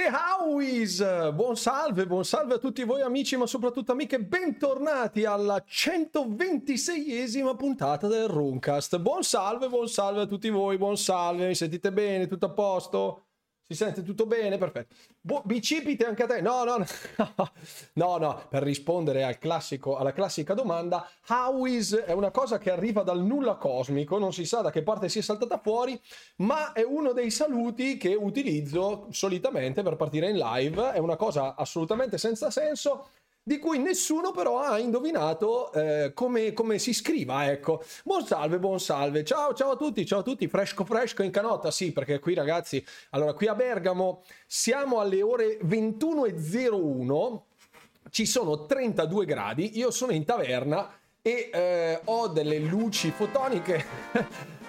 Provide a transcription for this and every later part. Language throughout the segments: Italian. E Howis, buon salve a tutti voi amici, ma soprattutto amiche, bentornati alla 126esima puntata del Runecast. Buon salve a tutti voi, buon salve, mi sentite bene, tutto a posto? Si sente tutto bene? Perfetto. Bicipite anche a te. No, per rispondere al classico, alla classica domanda, Howis è una cosa che arriva dal nulla cosmico, non si sa da che parte sia saltata fuori, ma è uno dei saluti che utilizzo solitamente per partire in live. È una cosa assolutamente senza senso, di cui nessuno però ha indovinato come si scriva, ecco. Buon salve, ciao a tutti, fresco in canotta, sì, perché qui ragazzi, allora qui a Bergamo siamo alle ore 21:01, ci sono 32 gradi, io sono in taverna e ho delle luci fotoniche,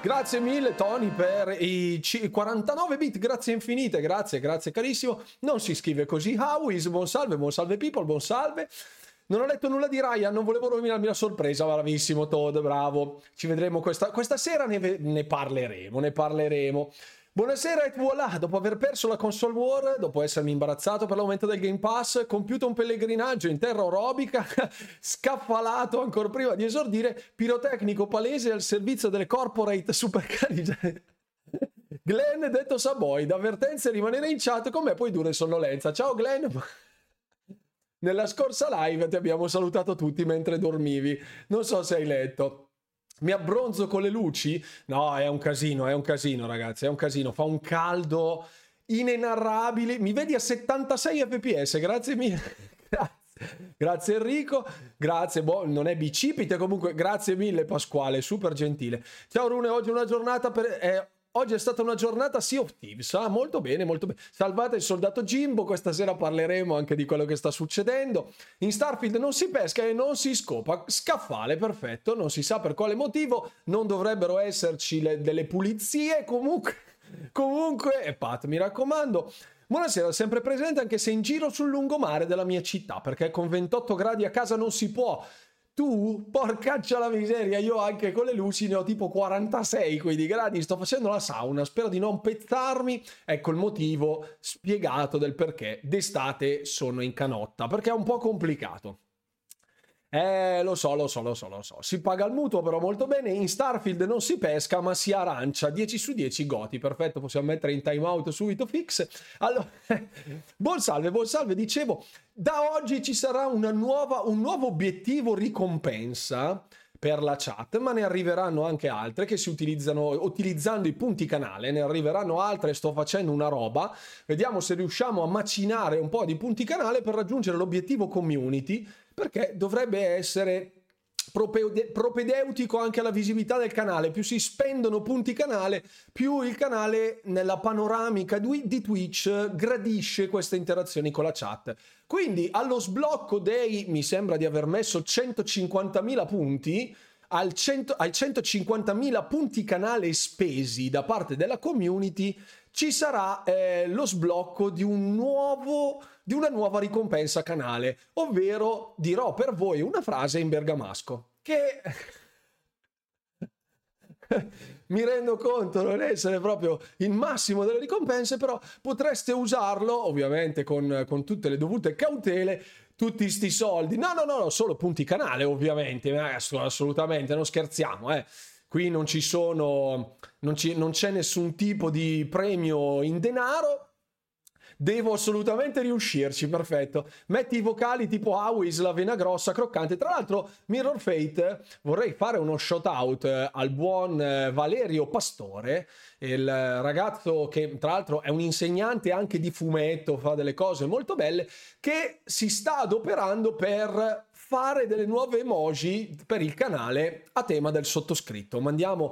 grazie mille Tony per i 49 bit, grazie infinite, grazie carissimo. Non si scrive così, Howis, buon salve people, buon salve. Non ho letto nulla di Ryan, non volevo rovinarmi la sorpresa, bravissimo Todd, bravo, ci vedremo questa sera, ne parleremo. Buonasera e voilà, dopo aver perso la console war, dopo essermi imbarazzato per l'aumento del Game Pass, compiuto un pellegrinaggio in terra orobica, scaffalato ancora prima di esordire, pirotecnico palese al servizio delle corporate supercaricate. Glenn Detto Saboide, avvertenze e rimanere in chat con me poi dura in sonnolenza. Ciao Glenn! Nella scorsa live ti abbiamo salutato tutti mentre dormivi, non so se hai letto. Mi abbronzo con le luci? No, è un casino ragazzi, è un casino, fa un caldo inenarrabile, mi vedi a 76 fps, grazie mille, grazie Enrico, grazie, boh, non è bicipite comunque, grazie mille Pasquale, super gentile. Ciao Rune, oggi è una giornata per... Oggi è stata una giornata Sea of Thieves, molto bene. Salvate il soldato Jimbo, questa sera parleremo anche di quello che sta succedendo. In Starfield non si pesca e non si scopa, scaffale, perfetto, non si sa per quale motivo, non dovrebbero esserci delle pulizie, comunque, e Pat, mi raccomando. Buonasera, sempre presente anche se in giro sul lungomare della mia città, perché con 28 gradi a casa non si può. Tu, porcaccia la miseria, io anche con le luci ne ho tipo 46 quindi gradi, sto facendo la sauna, spero di non pezzarmi. Ecco il motivo spiegato del perché d'estate sono in canotta, perché è un po' complicato. Lo so. Si paga il mutuo però molto bene, in Starfield non si pesca ma si arancia, 10 su 10 goti, perfetto, possiamo mettere in timeout subito fix. Allora, buon salve, dicevo, da oggi ci sarà un nuovo obiettivo ricompensa per la chat, ma ne arriveranno anche altre che si utilizzano utilizzando i punti canale, ne arriveranno altre, sto facendo una roba, vediamo se riusciamo a macinare un po' di punti canale per raggiungere l'obiettivo community, perché dovrebbe essere propedeutico anche alla visibilità del canale. Più si spendono punti canale, più il canale nella panoramica di Twitch gradisce queste interazioni con la chat. Quindi allo sblocco dei, mi sembra di aver messo 150.000 punti, ai 150.000 punti canale spesi da parte della community, ci sarà lo sblocco di una nuova ricompensa canale, ovvero dirò per voi una frase in bergamasco, che mi rendo conto non essere proprio il massimo delle ricompense, però potreste usarlo, ovviamente con tutte le dovute cautele, tutti sti soldi, no, solo punti canale ovviamente, assolutamente, non scherziamo, Qui non c'è nessun tipo di premio in denaro. Devo assolutamente riuscirci, perfetto. Metti i vocali tipo Howis, la vena grossa, croccante. Tra l'altro, Mirror Fate, vorrei fare uno shout-out al buon Valerio Pastore, il ragazzo che tra l'altro è un insegnante anche di fumetto, fa delle cose molto belle, che si sta adoperando per fare delle nuove emoji per il canale a tema del sottoscritto. Mandiamo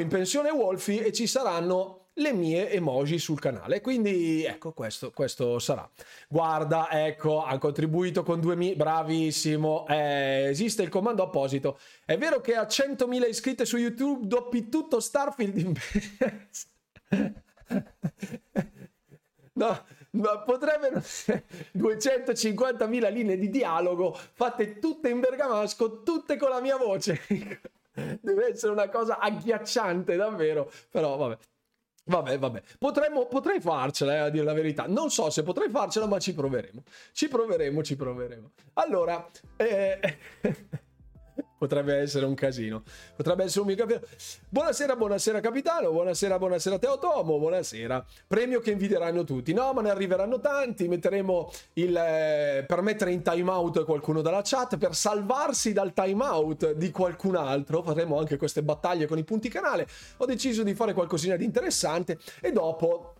in pensione Wolfie e ci saranno le mie emoji sul canale, quindi ecco questo sarà, guarda, ecco, ha contribuito con 2.000, bravissimo, esiste il comando apposito, è vero che a 100.000 iscritte su YouTube doppi tutto Starfield in no, ma potrebbero 250.000 linee di dialogo fatte tutte in bergamasco, tutte con la mia voce, deve essere una cosa agghiacciante davvero, però vabbè. Vabbè, potrei farcela, a dire la verità. Non so se potrei farcela, ma ci proveremo. Allora, potrebbe essere un casino. Potrebbe essere un mica. Buonasera capitano, buonasera Teotomo, buonasera. Premio che invidieranno tutti. No, ma ne arriveranno tanti. Metteremo per mettere in time out qualcuno dalla chat, per salvarsi dal time out di qualcun altro. Faremo anche queste battaglie con i punti canale. Ho deciso di fare qualcosina di interessante e dopo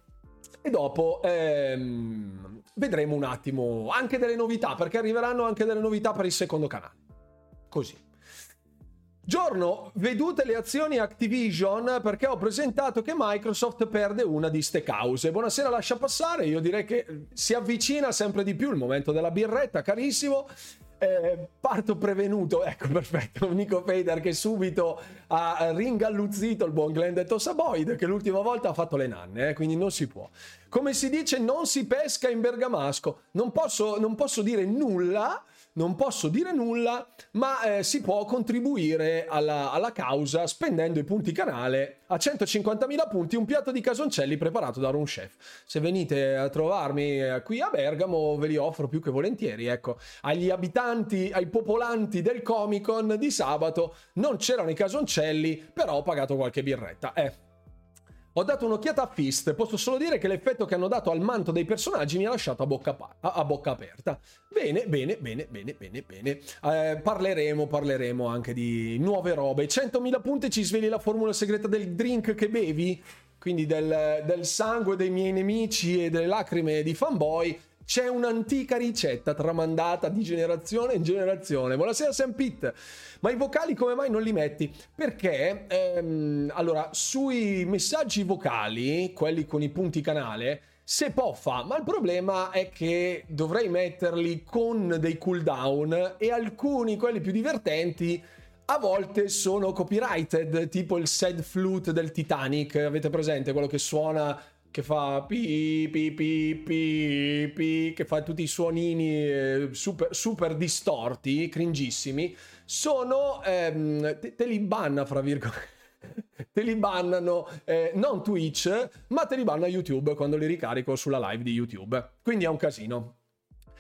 vedremo un attimo anche delle novità, perché arriveranno anche delle novità per il secondo canale. Così. Giorno, vedute le azioni Activision, perché ho presentato che Microsoft perde una di ste cause. Buonasera, lascia passare, io direi che si avvicina sempre di più il momento della birretta, carissimo. Parto prevenuto, ecco, perfetto, Nico Feder che subito ha ringalluzzito il buon Glenn Detto Saboide, che l'ultima volta ha fatto le nanne, quindi non si può, come si dice, non si pesca in bergamasco. Non posso dire nulla, ma si può contribuire alla causa spendendo i punti canale. A 150.000 punti un piatto di casoncelli preparato da Rune Chef. Se venite a trovarmi qui a Bergamo ve li offro più che volentieri, ecco. Agli abitanti, ai popolanti del Comic Con di sabato non c'erano i casoncelli, però ho pagato qualche birretta, Ho dato un'occhiata a Fist, posso solo dire che l'effetto che hanno dato al manto dei personaggi mi ha lasciato a bocca aperta. Bene. Parleremo anche di nuove robe. 100.000 punti, ci sveli la formula segreta del drink che bevi? Quindi del sangue dei miei nemici e delle lacrime di fanboy. C'è un'antica ricetta tramandata di generazione in generazione. Buonasera Sam Pitt. Ma i vocali come mai non li metti? Perché, allora, sui messaggi vocali, quelli con i punti canale, se può fa, ma il problema è che dovrei metterli con dei cooldown e alcuni, quelli più divertenti, a volte sono copyrighted, tipo il sad flute del Titanic, avete presente? Quello che suona... che fa pi pi pi pi pi, che fa tutti i suonini super distorti, cringissimi, sono te li banna, fra virgolette, te li bannano non Twitch, ma te li banna YouTube quando li ricarico sulla live di YouTube, quindi è un casino.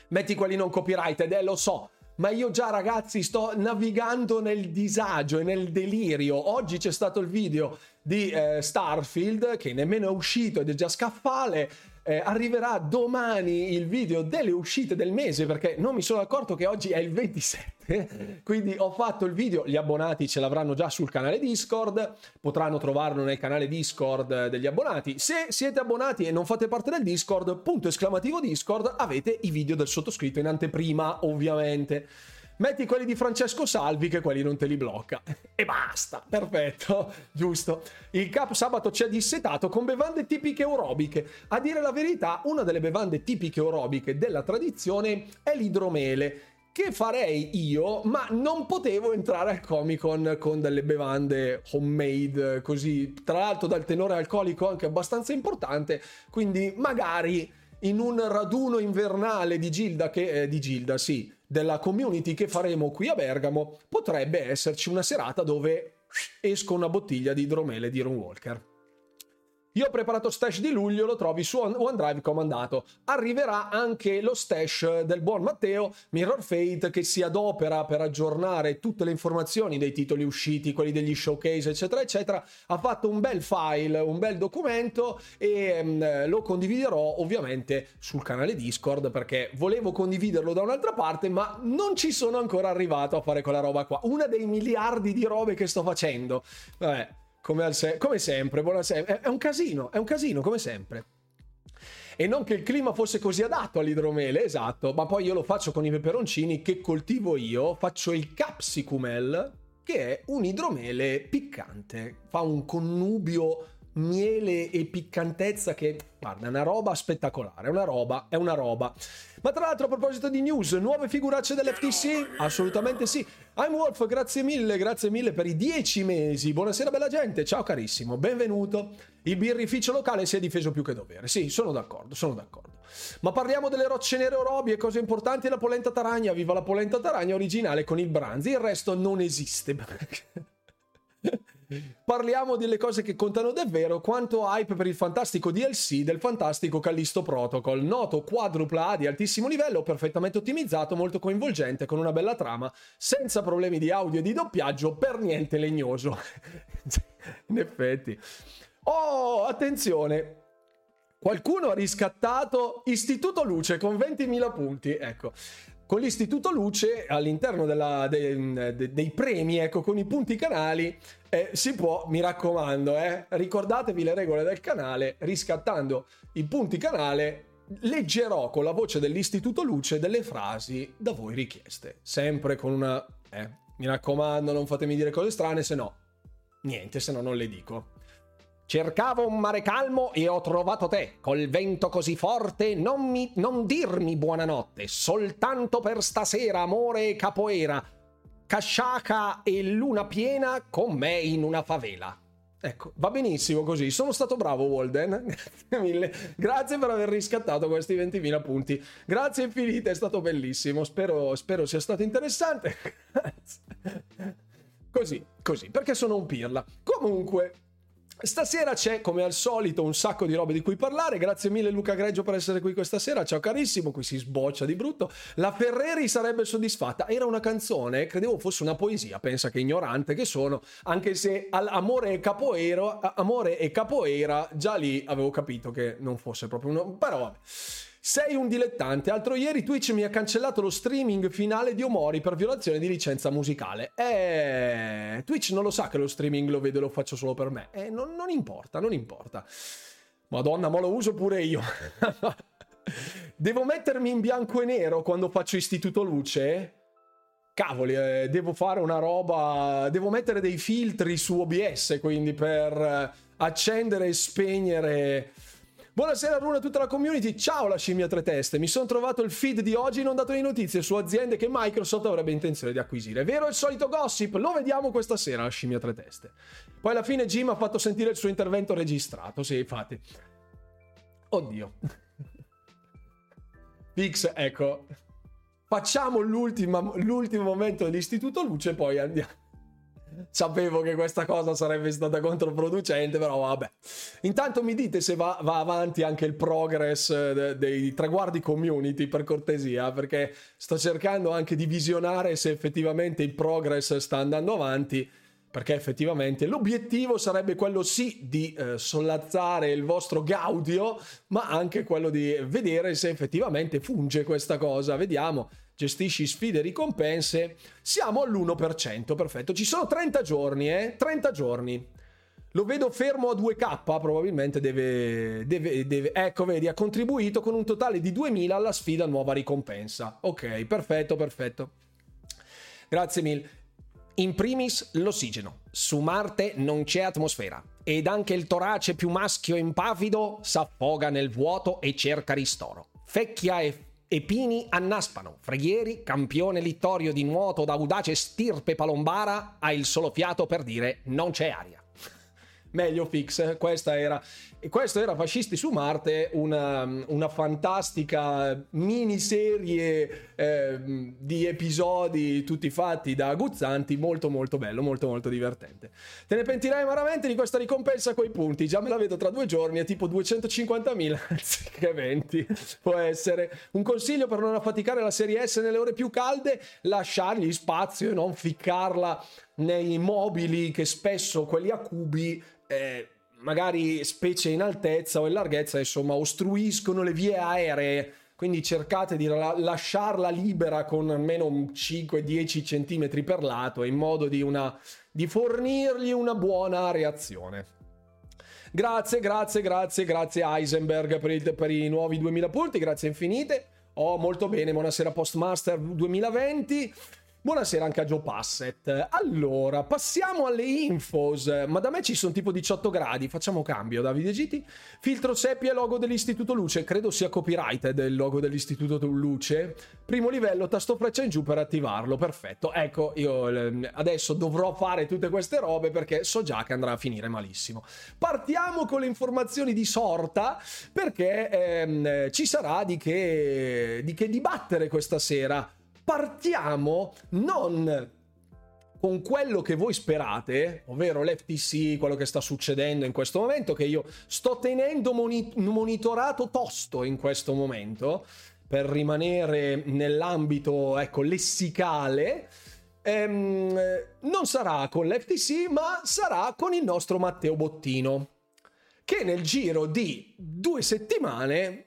Metti quelli non copyrighted, lo so, ma io già, ragazzi, sto navigando nel disagio e nel delirio. Oggi c'è stato il video di Starfield, che nemmeno è uscito ed è già scaffale. Arriverà domani il video delle uscite del mese, perché non mi sono accorto che oggi è il 27, quindi ho fatto il video, gli abbonati ce l'avranno già sul canale Discord, potranno trovarlo nel canale Discord degli abbonati. Se siete abbonati e non fate parte del Discord, !Discord, avete i video del sottoscritto in anteprima, ovviamente. Metti quelli di Francesco Salvi, che quelli non te li blocca. E basta, perfetto, giusto. Il Cap sabato ci ha dissetato con bevande tipiche orobiche. A dire la verità, una delle bevande tipiche orobiche della tradizione è l'idromele, che farei io, ma non potevo entrare al Comic Con con delle bevande homemade così, tra l'altro dal tenore alcolico anche abbastanza importante, quindi magari... in un raduno invernale di Gilda, della community che faremo qui a Bergamo, potrebbe esserci una serata dove esco una bottiglia di idromele di Ron Walker. Io ho preparato stash di luglio, lo trovi su OneDrive comandato. Arriverà anche lo stash del buon Matteo, Mirror Fate, che si adopera per aggiornare tutte le informazioni dei titoli usciti, quelli degli showcase, eccetera, eccetera. Ha fatto un bel file, un bel documento e lo condividerò ovviamente sul canale Discord, perché volevo condividerlo da un'altra parte, ma non ci sono ancora arrivato a fare quella roba qua. Una dei miliardi di robe che sto facendo. Vabbè. Come sempre, buonasera. È un casino, come sempre. E non che il clima fosse così adatto all'idromele, esatto, ma poi io lo faccio con i peperoncini che coltivo io, faccio il capsicumel, che è un idromele piccante, fa un connubio miele e piccantezza che, guarda, è una roba spettacolare, è una roba. Ma tra l'altro, a proposito di news, nuove figuracce dell'FTC? Assolutamente sì. I'm Wolf, grazie mille per i 10 mesi. Buonasera bella gente, ciao carissimo, benvenuto. Il birrificio locale si è difeso più che dovere. Sì, sono d'accordo. Ma parliamo delle rocce nere orobie, cose importanti, la polenta taragna. Viva la polenta taragna originale con il branzi, il resto non esiste. Parliamo delle cose che contano davvero. Quanto hype per il fantastico DLC del fantastico Callisto Protocol, noto quadrupla A di altissimo livello, perfettamente ottimizzato, molto coinvolgente, con una bella trama, senza problemi di audio e di doppiaggio, per niente legnoso. In effetti. Oh, attenzione, qualcuno ha riscattato Istituto Luce con 20.000 punti, ecco. Con l'Istituto Luce, all'interno dei premi, ecco, con i punti canali, si può, mi raccomando, ricordatevi le regole del canale, riscattando i punti canale, leggerò con la voce dell'Istituto Luce delle frasi da voi richieste. Sempre con una... mi raccomando, non fatemi dire cose strane, se no... Niente, se no non le dico. Cercavo un mare calmo e ho trovato te. Col vento così forte non dirmi buonanotte. Soltanto per stasera amore e capoeira. Casciaca e luna piena con me in una favela. Ecco, va benissimo così. Sono stato bravo, Walden. Grazie mille. Grazie per aver riscattato questi 20.000 punti. Grazie infinite, è stato bellissimo. Spero sia stato interessante. Così, perché sono un pirla. Comunque... Stasera c'è, come al solito, un sacco di robe di cui parlare. Grazie mille Luca Greggio per essere qui questa sera. Ciao carissimo, qui si sboccia di brutto. La Ferreri sarebbe soddisfatta. Era una canzone, credevo fosse una poesia. Pensa che ignorante che sono. Anche se amore e capoeira, già lì avevo capito che non fosse proprio una... Però vabbè. Sei un dilettante. Altro ieri Twitch mi ha cancellato lo streaming finale di Omori per violazione di licenza musicale. Twitch non lo sa che lo streaming lo vedo e lo faccio solo per me. Non importa. Madonna, ma lo uso pure io. Devo mettermi in bianco e nero quando faccio Istituto Luce? Cavoli, devo fare una roba... Devo mettere dei filtri su OBS, quindi, per accendere e spegnere... Buonasera Rune a tutta la community, ciao la scimmia tre teste, mi sono trovato il feed di oggi inondato di notizie su aziende che Microsoft avrebbe intenzione di acquisire, vero il solito gossip? Lo vediamo questa sera la scimmia tre teste. Poi alla fine Jim ha fatto sentire il suo intervento registrato, sì infatti. Oddio. Pix, ecco, facciamo l'ultimo momento dell'Istituto Luce e poi andiamo. Sapevo che questa cosa sarebbe stata controproducente, però vabbè. Intanto mi dite se va avanti anche il progress dei traguardi community, per cortesia, perché sto cercando anche di visionare se effettivamente il progress sta andando avanti, perché effettivamente l'obiettivo sarebbe quello sì di sollazzare il vostro gaudio, ma anche quello di vedere se effettivamente funge questa cosa. Vediamo. Gestisci sfide e ricompense, siamo all'1%, perfetto. Ci sono 30 giorni, 30 giorni. Lo vedo fermo a 2K, probabilmente deve... Ecco, vedi, ha contribuito con un totale di 2000 alla sfida nuova ricompensa. Ok, perfetto. Grazie mille. In primis l'ossigeno. Su Marte non c'è atmosfera. Ed anche il torace più maschio e impavido s'affoga nel vuoto e cerca ristoro. Fecchia e Pini annaspano, Freghieri, campione littorio di nuoto d'audace stirpe palombara, ha il solo fiato per dire non c'è aria. Meglio Fix, questo era Fascisti su Marte, una fantastica miniserie di episodi tutti fatti da Guzzanti, molto bello, molto divertente. Te ne pentirai amaramente di questa ricompensa coi punti, già me la vedo tra 2 giorni, è tipo 250.000 anziché 20, può essere. Un consiglio per non affaticare la serie S nelle ore più calde, lasciargli spazio e non ficcarla nei mobili che spesso quelli a cubi... magari specie in altezza o in larghezza, insomma, ostruiscono le vie aeree, quindi cercate di lasciarla libera con almeno 5-10 centimetri per lato, in modo di fornirgli una buona reazione. Grazie Heisenberg per i nuovi 2000 punti, grazie infinite. Oh, molto bene, buonasera Postmaster 2020. Buonasera anche a Joe Passet. Allora, passiamo alle infos. Ma da me ci sono tipo 18 gradi. Facciamo cambio, Davide Giti. Filtro seppia e logo dell'Istituto Luce. Credo sia copyrighted il logo dell'Istituto Luce. Primo livello, tasto freccia in giù per attivarlo. Perfetto. Ecco, io adesso dovrò fare tutte queste robe perché so già che andrà a finire malissimo. Partiamo con le informazioni di sorta perché ci sarà di che dibattere questa sera. Partiamo non con quello che voi sperate, ovvero l'FTC, quello che sta succedendo in questo momento, che io sto tenendo monitorato tosto in questo momento, per rimanere nell'ambito, ecco, lessicale, non sarà con l'FTC, ma sarà con il nostro Matteo Bottino, che nel giro di 2 settimane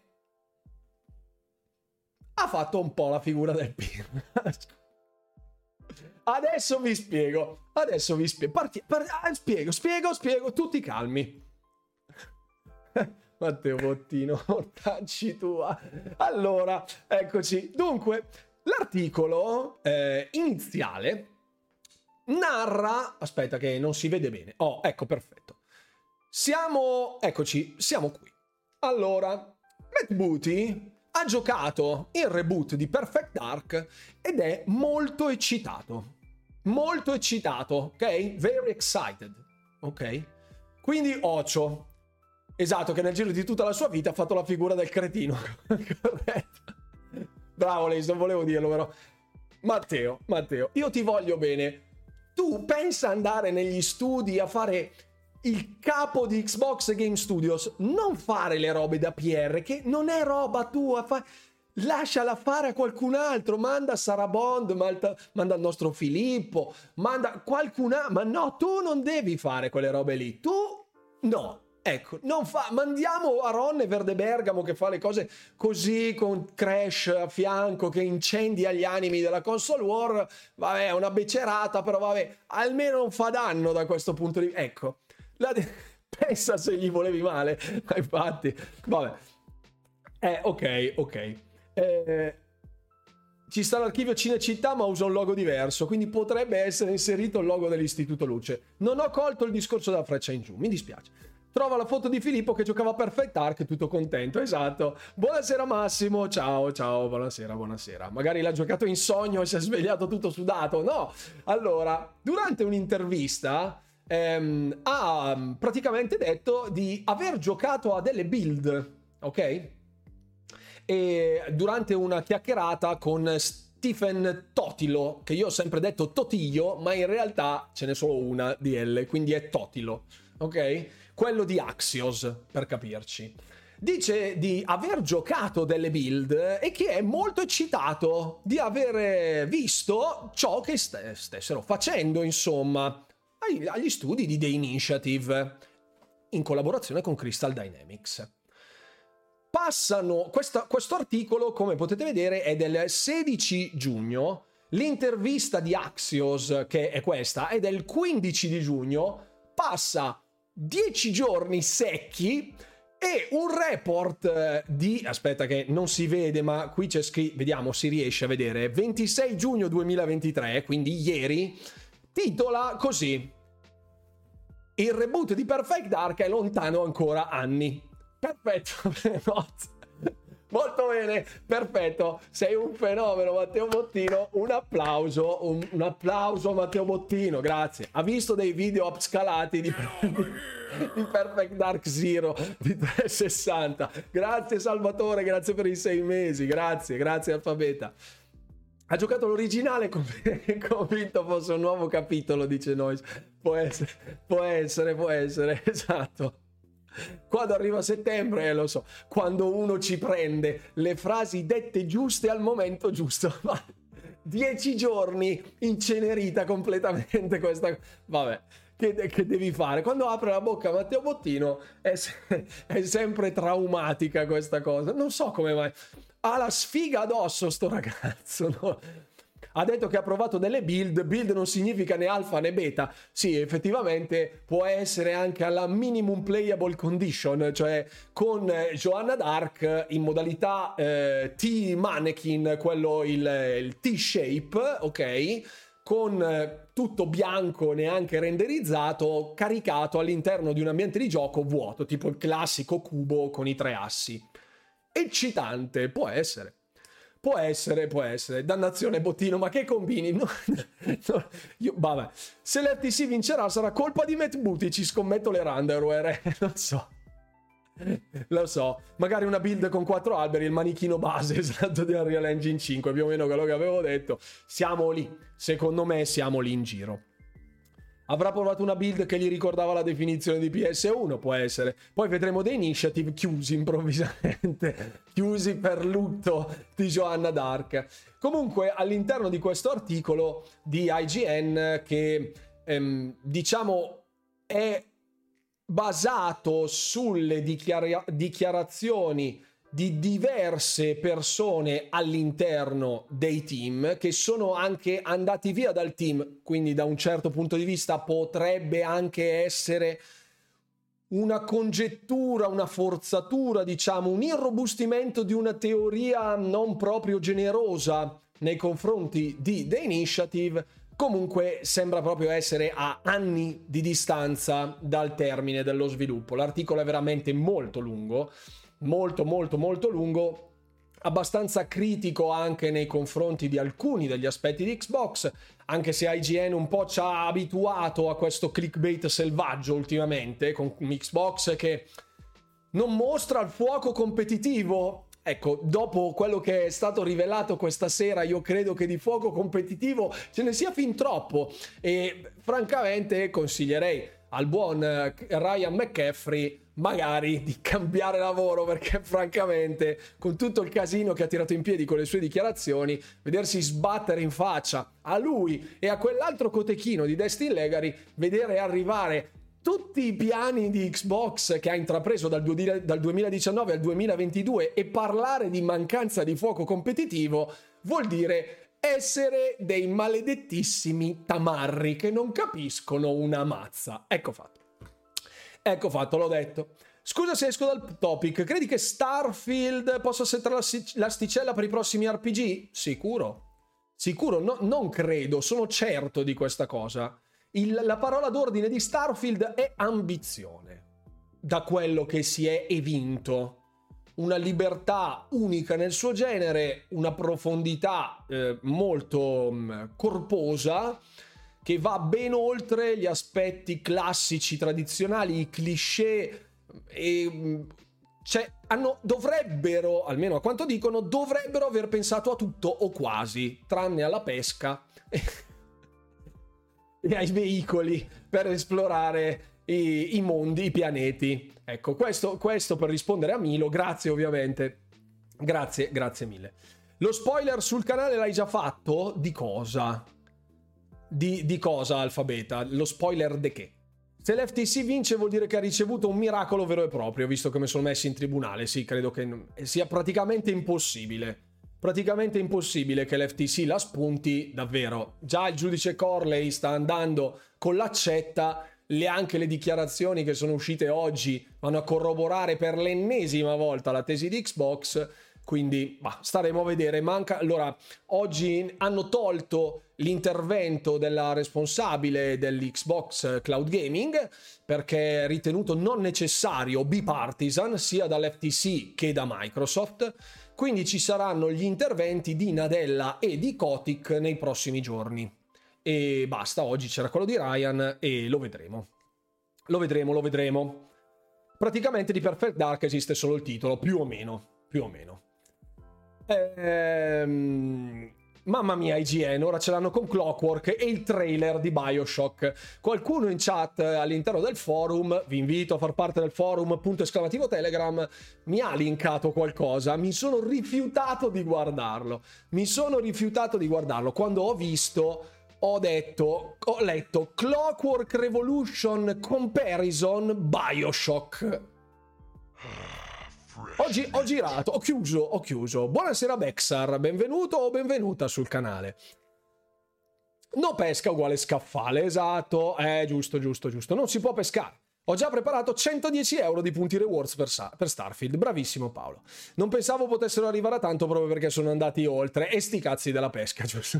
ha fatto un po' la figura del pirla. Adesso vi spiego, spiego, tutti calmi. Matteo Bottino, mortacci tua. Allora, eccoci. Dunque, l'articolo iniziale narra... Aspetta che non si vede bene. Oh, ecco, perfetto. Siamo qui. Allora, Matt Booty ha giocato il reboot di Perfect Dark ed è molto eccitato. Molto eccitato, ok? Very excited, ok? Quindi ocio. Esatto, che nel giro di tutta la sua vita ha fatto la figura del cretino. Corretto. Bravo, Leis, non volevo dirlo, però. Matteo, io ti voglio bene. Tu pensa andare negli studi a fare... il capo di Xbox Game Studios, non fare le robe da PR, che non è roba tua, lasciala fare a qualcun altro, manda Sara Bond, manda il nostro Filippo, manda qualcun altro, ma no, tu non devi fare quelle robe lì, tu no, ecco, non fa, mandiamo a Ronne Verde Bergamo che fa le cose così, con Crash a fianco che incendia gli animi della console war, vabbè, una becerata, però vabbè, almeno non fa danno da questo punto di vista, ecco. Pensa se gli volevi male, ma infatti vabbè, ok, ci sta l'archivio Cinecittà ma usa un logo diverso, quindi potrebbe essere inserito il logo dell'Istituto Luce. Non ho colto il discorso della freccia in giù, mi dispiace. Trova la foto di Filippo che giocava a Perfect Dark, tutto contento. Esatto, buonasera Massimo, ciao, buonasera. Magari l'ha giocato in sogno e si è svegliato tutto sudato, no? Allora, durante un'intervista ha praticamente detto di aver giocato a delle build, ok? E durante una chiacchierata con Stephen Totilo, che io ho sempre detto Totillo, ma in realtà ce n'è solo una di L, quindi è Totilo, ok? Quello di Axios, per capirci. Dice di aver giocato delle build e che è molto eccitato di aver visto ciò che stessero facendo, insomma, agli studi di The Initiative in collaborazione con Crystal Dynamics. Passano questo articolo, come potete vedere, è del 16 giugno, l'intervista di Axios, che è questa, è del 15 di giugno. Passa 10 giorni secchi e un report di, aspetta che non si vede, ma qui c'è scritto, vediamo, si riesce a vedere, 26 giugno 2023, quindi ieri, titola così: il reboot di Perfect Dark è lontano ancora anni. Perfetto. Molto bene, perfetto, sei un fenomeno Matteo Bottino, un applauso a Matteo Bottino, grazie. Ha visto dei video upscalati di Perfect Dark Zero di 360. Grazie Salvatore, grazie per i 6 mesi, grazie Alfabeta. Ha giocato l'originale, convinto fosse un nuovo capitolo, dice Noise. Può essere, esatto. Quando arriva settembre, lo so, quando uno ci prende le frasi dette giuste al momento giusto. Ma 10 giorni incenerita completamente questa... Vabbè, che devi fare? Quando apre la bocca Matteo Bottino è sempre traumatica questa cosa. Non so come mai... ha la sfiga addosso sto ragazzo, no? Ha detto che ha provato delle build, non significa né alfa né beta. Sì, effettivamente può essere anche alla minimum playable condition, cioè con Joanna Dark in modalità T-mannequin, quello il T-shape, ok? Con tutto bianco, neanche renderizzato, caricato all'interno di un ambiente di gioco vuoto, tipo il classico cubo con i 3 assi. Eccitante, può essere, dannazione Bottino, ma che combini? No. Io, vabbè, se l'FTC vincerà sarà colpa di Matt Booty, ci scommetto le Randall, non so. Lo so, magari una build con 4 alberi, il manichino base, esatto, di Unreal Engine 5, più o meno quello che avevo detto. Siamo lì, secondo me siamo lì in giro. Avrà provato una build che gli ricordava la definizione di PS1, può essere. Poi vedremo dei Initiative chiusi improvvisamente, chiusi per lutto di Joanna Dark. Comunque all'interno di questo articolo di IGN, che diciamo è basato sulle dichiarazioni di diverse persone all'interno dei team, che sono anche andati via dal team, quindi da un certo punto di vista potrebbe anche essere una congettura, una forzatura, diciamo, un irrobustimento di una teoria non proprio generosa nei confronti di The Initiative. Comunque sembra proprio essere a anni di distanza dal termine dello sviluppo. L'articolo è veramente molto lungo, molto lungo, abbastanza critico anche nei confronti di alcuni degli aspetti di Xbox, anche se IGN un po' ci ha abituato a questo clickbait selvaggio ultimamente, con Xbox che non mostra il fuoco competitivo. Ecco, dopo quello che è stato rivelato questa sera, io credo che di fuoco competitivo ce ne sia fin troppo, e francamente consiglierei al buon Ryan McCaffrey magari di cambiare lavoro, perché francamente con tutto il casino che ha tirato in piedi con le sue dichiarazioni, vedersi sbattere in faccia a lui e a quell'altro cotechino di Destin Legacy, vedere arrivare tutti i piani di Xbox che ha intrapreso dal 2019 al 2022 e parlare di mancanza di fuoco competitivo, vuol dire essere dei maledettissimi tamarri che non capiscono una mazza. Ecco fatto, l'ho detto. Scusa se esco dal topic, credi che Starfield possa settare l'asticella per i prossimi RPG? Sicuro, no, non credo, sono certo di questa cosa. La parola d'ordine di Starfield è ambizione, da quello che si è evinto. Una libertà unica nel suo genere, una profondità molto corposa, che va ben oltre gli aspetti classici, tradizionali, i cliché, e dovrebbero, almeno a quanto dicono, dovrebbero aver pensato a tutto o quasi, tranne alla pesca e ai veicoli per esplorare i mondi, i pianeti. Ecco, questo per rispondere a Milo. Grazie, ovviamente. Grazie mille. Lo spoiler sul canale l'hai già fatto? Di cosa? Di cosa, Alfabeta? Lo spoiler de che? Se l'FTC vince vuol dire che ha ricevuto un miracolo vero e proprio, visto che mi sono messi in tribunale. Sì, credo che sia praticamente impossibile. Che l'FTC la spunti, davvero. Già il giudice Corley sta andando con l'accetta, anche le dichiarazioni che sono uscite oggi vanno a corroborare per l'ennesima volta la tesi di Xbox, quindi staremo a vedere. Allora, oggi hanno tolto l'intervento della responsabile dell'Xbox Cloud Gaming, perché è ritenuto non necessario, bipartisan, sia dall'FTC che da Microsoft. Quindi ci saranno gli interventi di Nadella e di Kotick nei prossimi giorni. E basta, oggi c'era quello di Ryan e lo vedremo. Lo vedremo. Praticamente di Perfect Dark esiste solo il titolo, più o meno. Mamma mia, IGN, ora ce l'hanno con Clockwork e il trailer di Bioshock. Qualcuno in chat all'interno del forum, vi invito a far parte del forum !Telegram, mi ha linkato qualcosa, mi sono rifiutato di guardarlo. Quando ho visto, ho letto Clockwork Revolution Comparison Bioshock. Oggi ho girato, ho chiuso. Buonasera Bexar, benvenuto o benvenuta sul canale. No pesca uguale scaffale, esatto, giusto. Non si può pescare. Ho già preparato 110 euro di punti rewards per Starfield, bravissimo Paolo. Non pensavo potessero arrivare a tanto proprio perché sono andati oltre, e sti cazzi della pesca, giusto?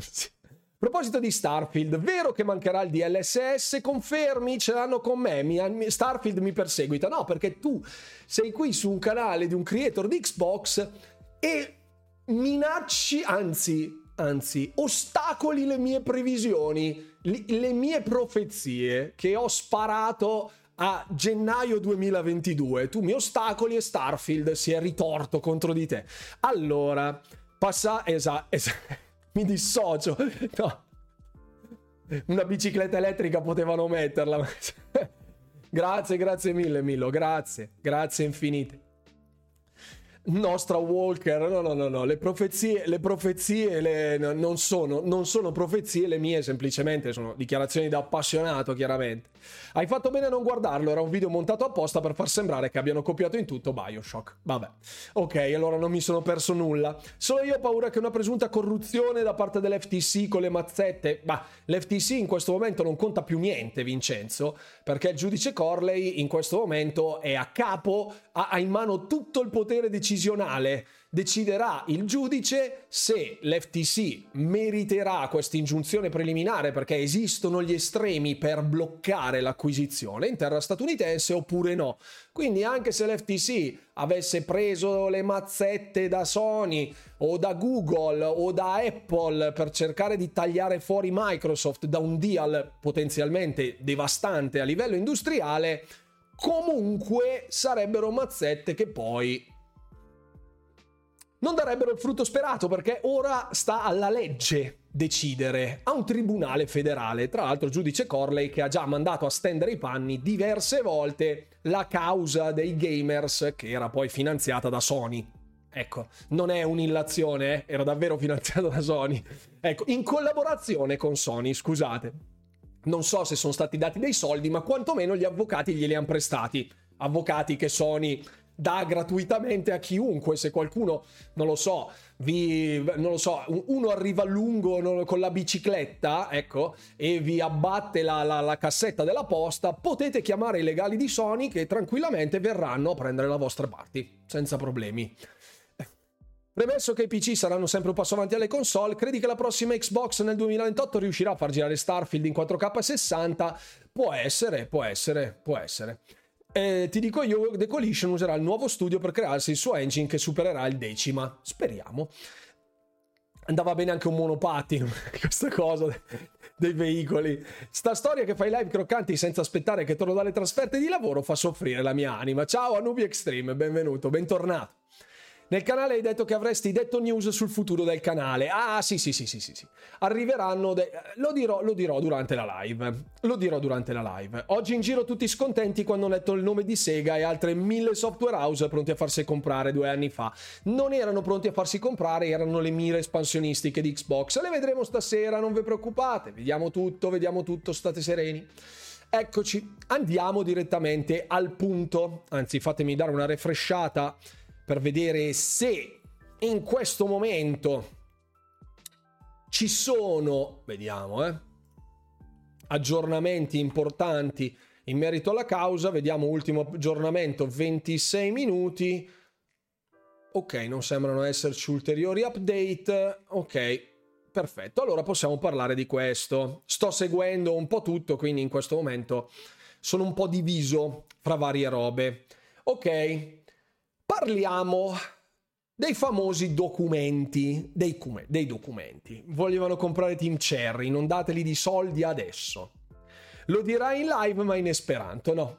A proposito di Starfield, vero che mancherà il DLSS? Confermi, ce l'hanno con me, Starfield mi perseguita. No, perché tu sei qui su un canale di un creator di Xbox e minacci, anzi, ostacoli le mie previsioni, le mie profezie che ho sparato a gennaio 2022, tu mi ostacoli e Starfield si è ritorto contro di te. Allora, passa... mi dissocio. No. Una bicicletta elettrica potevano metterla. Grazie mille, Milo. Grazie infinite. Nostra Walker, no, le profezie non sono profezie le mie, semplicemente sono dichiarazioni da appassionato, chiaramente. Hai fatto bene a non guardarlo, era un video montato apposta per far sembrare che abbiano copiato in tutto Bioshock. Vabbè, ok, allora non mi sono perso nulla, solo io ho paura che una presunta corruzione da parte dell'FTC con le mazzette, ma l'FTC in questo momento non conta più niente, Vincenzo, perché il giudice Corley in questo momento è a capo, ha in mano tutto il potere decisionale. Deciderà il giudice se l'FTC meriterà questa ingiunzione preliminare, perché esistono gli estremi per bloccare l'acquisizione in terra statunitense, oppure no. Quindi anche se l'FTC avesse preso le mazzette da Sony o da Google o da Apple per cercare di tagliare fuori Microsoft da un deal potenzialmente devastante a livello industriale, comunque sarebbero mazzette che poi non darebbero il frutto sperato, perché ora sta alla legge decidere, a un tribunale federale. Tra l'altro il giudice Corley, che ha già mandato a stendere i panni diverse volte la causa dei gamers, che era poi finanziata da Sony. Ecco, non è un'illazione, era davvero finanziata da Sony. Ecco, in collaborazione con Sony, scusate. Non so se sono stati dati dei soldi, ma quantomeno gli avvocati glieli hanno prestati. Avvocati che Sony dà gratuitamente a chiunque. Se qualcuno, uno arriva a lungo con la bicicletta, ecco, e vi abbatte la cassetta della posta, potete chiamare i legali di Sony che tranquillamente verranno a prendere la vostra parte senza problemi. Premesso che i PC saranno sempre un passo avanti alle console, credi che la prossima Xbox nel 2028 riuscirà a far girare Starfield in 4K 60? Può essere. Ti dico io, The Coalition userà il nuovo studio per crearsi il suo engine che supererà il 10º. Speriamo. Andava bene anche un monopattino, questa cosa dei veicoli. Sta storia che fai live croccanti senza aspettare che torno dalle trasferte di lavoro fa soffrire la mia anima. Ciao Anubi Extreme, benvenuto, bentornato. Nel canale hai detto che avresti detto news sul futuro del canale. Ah, sì. Arriveranno... Lo dirò durante la live. Oggi in giro tutti scontenti quando ho letto il nome di Sega e altre 1000 software house pronti a farsi comprare 2 anni fa. Non erano pronti a farsi comprare, erano le mire espansionistiche di Xbox. Le vedremo stasera, non vi preoccupate. Vediamo tutto, state sereni. Eccoci, andiamo direttamente al punto. Anzi, fatemi dare una refresciata per vedere se in questo momento ci sono, aggiornamenti importanti in merito alla causa. Vediamo, ultimo aggiornamento, 26 minuti. Ok, non sembrano esserci ulteriori update. Ok, perfetto. Allora possiamo parlare di questo. Sto seguendo un po' tutto, quindi in questo momento sono un po' diviso fra varie robe. Ok. Parliamo dei famosi documenti, dei documenti. Volevano comprare Team Cherry, non dateli di soldi adesso. Lo dirai in live ma in esperanto, no?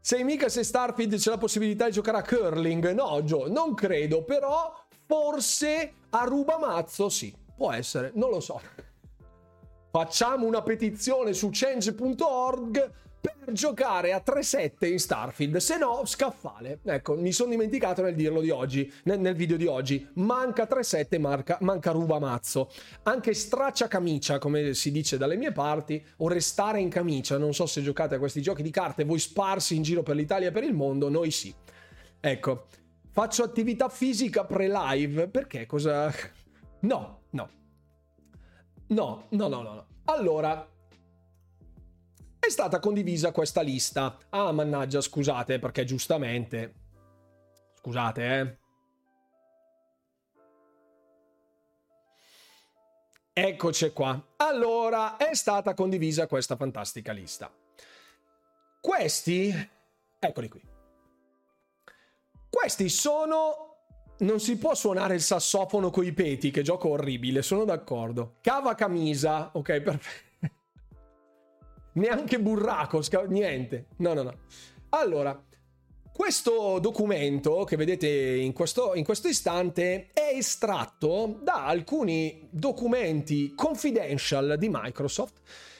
Sei mica se Starfield c'è la possibilità di giocare a curling? No, Gio, non credo, però forse a rubamazzo sì, può essere, non lo so. Facciamo una petizione su change.org per giocare a 3-7 in Starfield, se no scaffale. Ecco, mi sono dimenticato nel dirlo di oggi, nel video di oggi. Manca 3-7, manca rubamazzo. Anche straccia camicia, come si dice dalle mie parti, o restare in camicia. Non so se giocate a questi giochi di carte voi sparsi in giro per l'Italia e per il mondo, noi sì. Ecco, faccio attività fisica pre-live, perché cosa... No. Allora... è stata condivisa questa lista. Ah, mannaggia, scusate, perché giustamente... Eccoci qua. Allora, è stata condivisa questa fantastica lista. Questi... eccoli qui. Questi sono... non si può suonare il sassofono coi peti, che gioco orribile, sono d'accordo. Cava camisa. Ok, perfetto. neanche burraco, niente, no no no. Allora, questo documento che vedete in questo istante è estratto da alcuni documenti confidential di Microsoft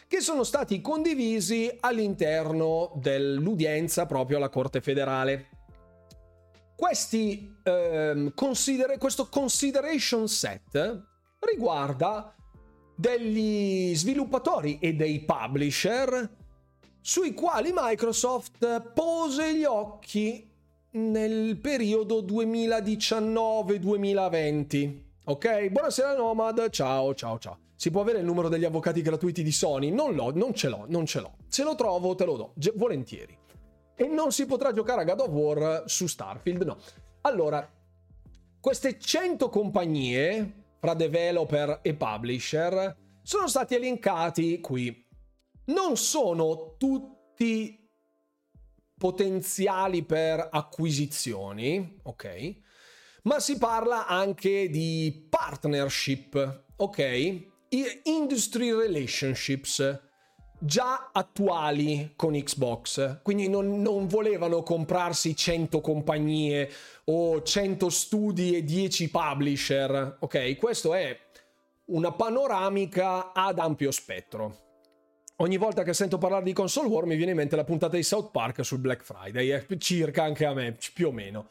che sono stati condivisi all'interno dell'udienza proprio alla Corte Federale. Questo consideration set riguarda degli sviluppatori e dei publisher sui quali Microsoft pose gli occhi nel periodo 2019-2020. Ok? Buonasera Nomad, ciao, ciao, ciao. Si può avere il numero degli avvocati gratuiti di Sony? Non ce l'ho. Se lo trovo te lo do, volentieri. E non si potrà giocare a God of War su Starfield, no. Allora, queste 100 compagnie, fra developer e publisher, sono stati elencati qui. Non sono tutti potenziali per acquisizioni, ok? Ma si parla anche di partnership, ok? Industry relationships già attuali con Xbox. Quindi non volevano comprarsi 100 compagnie o 100 studi e 10 publisher, ok? Questo è una panoramica ad ampio spettro. Ogni volta che sento parlare di console war mi viene in mente la puntata di South Park sul Black Friday, circa anche a me, più o meno.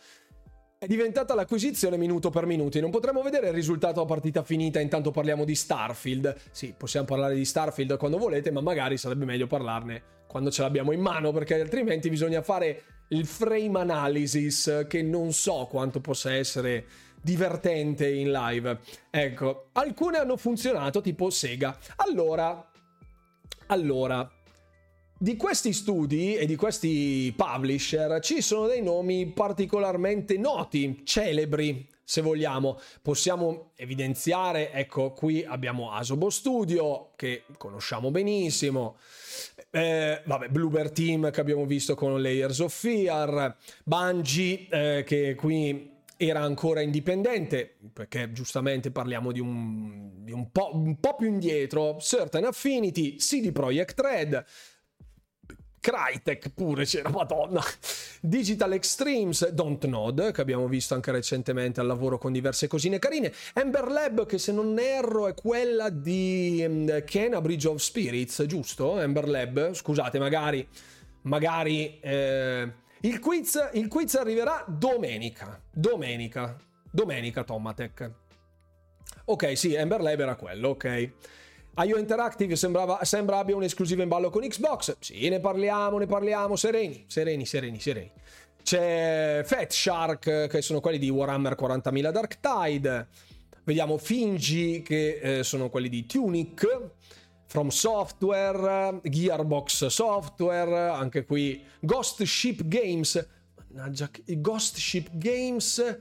È diventata l'acquisizione minuto per minuto, non potremo vedere il risultato a partita finita, intanto parliamo di Starfield. Sì, possiamo parlare di Starfield quando volete, ma magari sarebbe meglio parlarne quando ce l'abbiamo in mano, perché altrimenti bisogna fare il frame analysis, che non so quanto possa essere divertente in live. Ecco, alcune hanno funzionato, tipo Sega. Allora, di questi studi e di questi publisher ci sono dei nomi particolarmente noti, celebri, se vogliamo. Possiamo evidenziare, ecco, qui abbiamo Asobo Studio, che conosciamo benissimo, Bluebird Team, che abbiamo visto con Layers of Fear, Bungie, che qui era ancora indipendente, perché giustamente parliamo di un po' più indietro, Certain Affinity, CD Projekt Red, Crytek pure c'era, madonna, Digital Extremes, Dontnod, che abbiamo visto anche recentemente al lavoro con diverse cosine carine, Ember Lab, che se non erro è quella di Kena Bridge of Spirits, giusto? Ember Lab, scusate, magari... Il quiz arriverà domenica, Tomatec. Ok, sì, Ember Lab era quello, ok. IO Interactive sembra abbia un'esclusiva in ballo con Xbox. Sì, ne parliamo, sereni. C'è Fat Shark, che sono quelli di Warhammer 40.000 Darktide. Vediamo Finji, che sono quelli di Tunic. From Software, Gearbox Software, anche qui Ghost Ship Games. Mannaggia, Ghost Ship Games.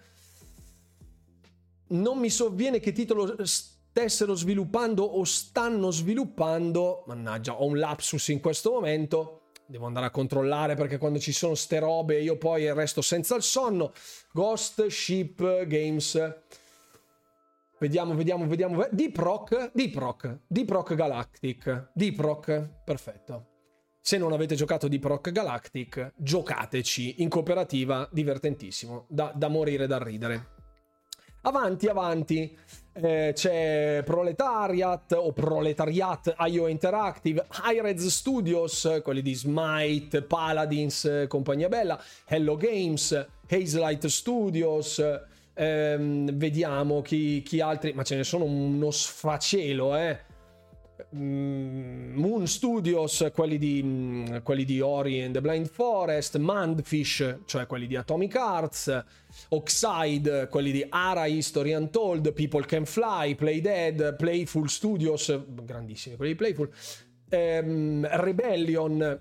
Non mi sovviene che titolo stessero sviluppando o stanno sviluppando. Mannaggia, ho un lapsus in questo momento. Devo andare a controllare, perché quando ci sono ste robe io poi resto senza il sonno. Ghost Ship Games. Vediamo. Deep Rock Galactic, perfetto. Se non avete giocato Deep Rock Galactic, giocateci, in cooperativa, divertentissimo, da morire da ridere. Avanti. C'è Proletariat, IO Interactive, Hi-Rez Studios, quelli di Smite, Paladins, compagnia bella, Hello Games, Hazelight Studios. Vediamo chi altri, ma ce ne sono uno sfacelo, Moon Studios, quelli di Ori and the Blind Forest, Mandfish, cioè quelli di Atomic Hearts, Oxide, quelli di Ara History Untold, People Can Fly, Playdead, Playful Studios, grandissimi quelli di Playful, Rebellion,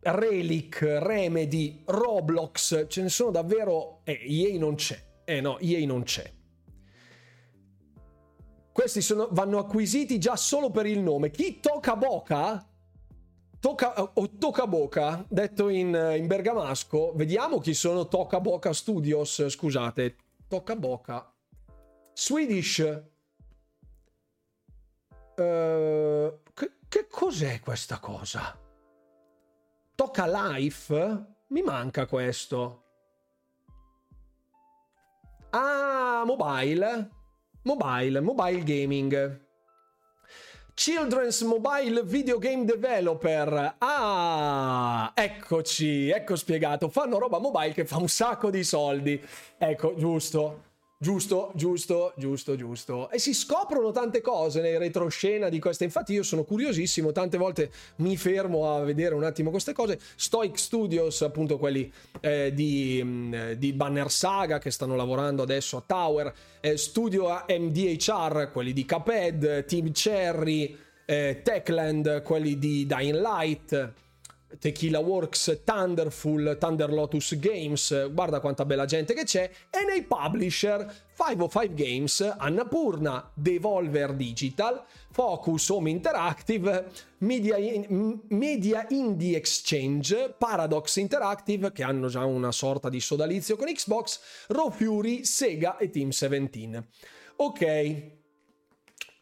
Relic, Remedy, Roblox, ce ne sono davvero. EA non c'è. EA non c'è. Questi vanno acquisiti già solo per il nome. Chi tocca boca, detto in bergamasco, vediamo chi sono Tocca Boca Studios, scusate, Tocca Boca Swedish. Che cos'è questa cosa? tocca Life, mi manca questo. Ah, mobile gaming. Children's Mobile Video Game Developer. Ah, eccoci, ecco spiegato. Fanno roba mobile che fa un sacco di soldi. Ecco, giusto. E si scoprono tante cose nei retroscena di questa. Infatti io sono curiosissimo, tante volte mi fermo a vedere un attimo queste cose. Stoic Studios, appunto quelli di Banner Saga, che stanno lavorando adesso a Tower, Studio MDHR, quelli di Cuphead, Team Cherry, Techland, quelli di Dying Light, Tequila Works, Thunderful, Thunder Lotus Games, guarda quanta bella gente che c'è. E nei publisher 505 Games, Annapurna, Devolver Digital, Focus Home Interactive, Media Indie Exchange, Paradox Interactive, che hanno già una sorta di sodalizio con Xbox, Raw Fury, Sega e Team 17. Ok,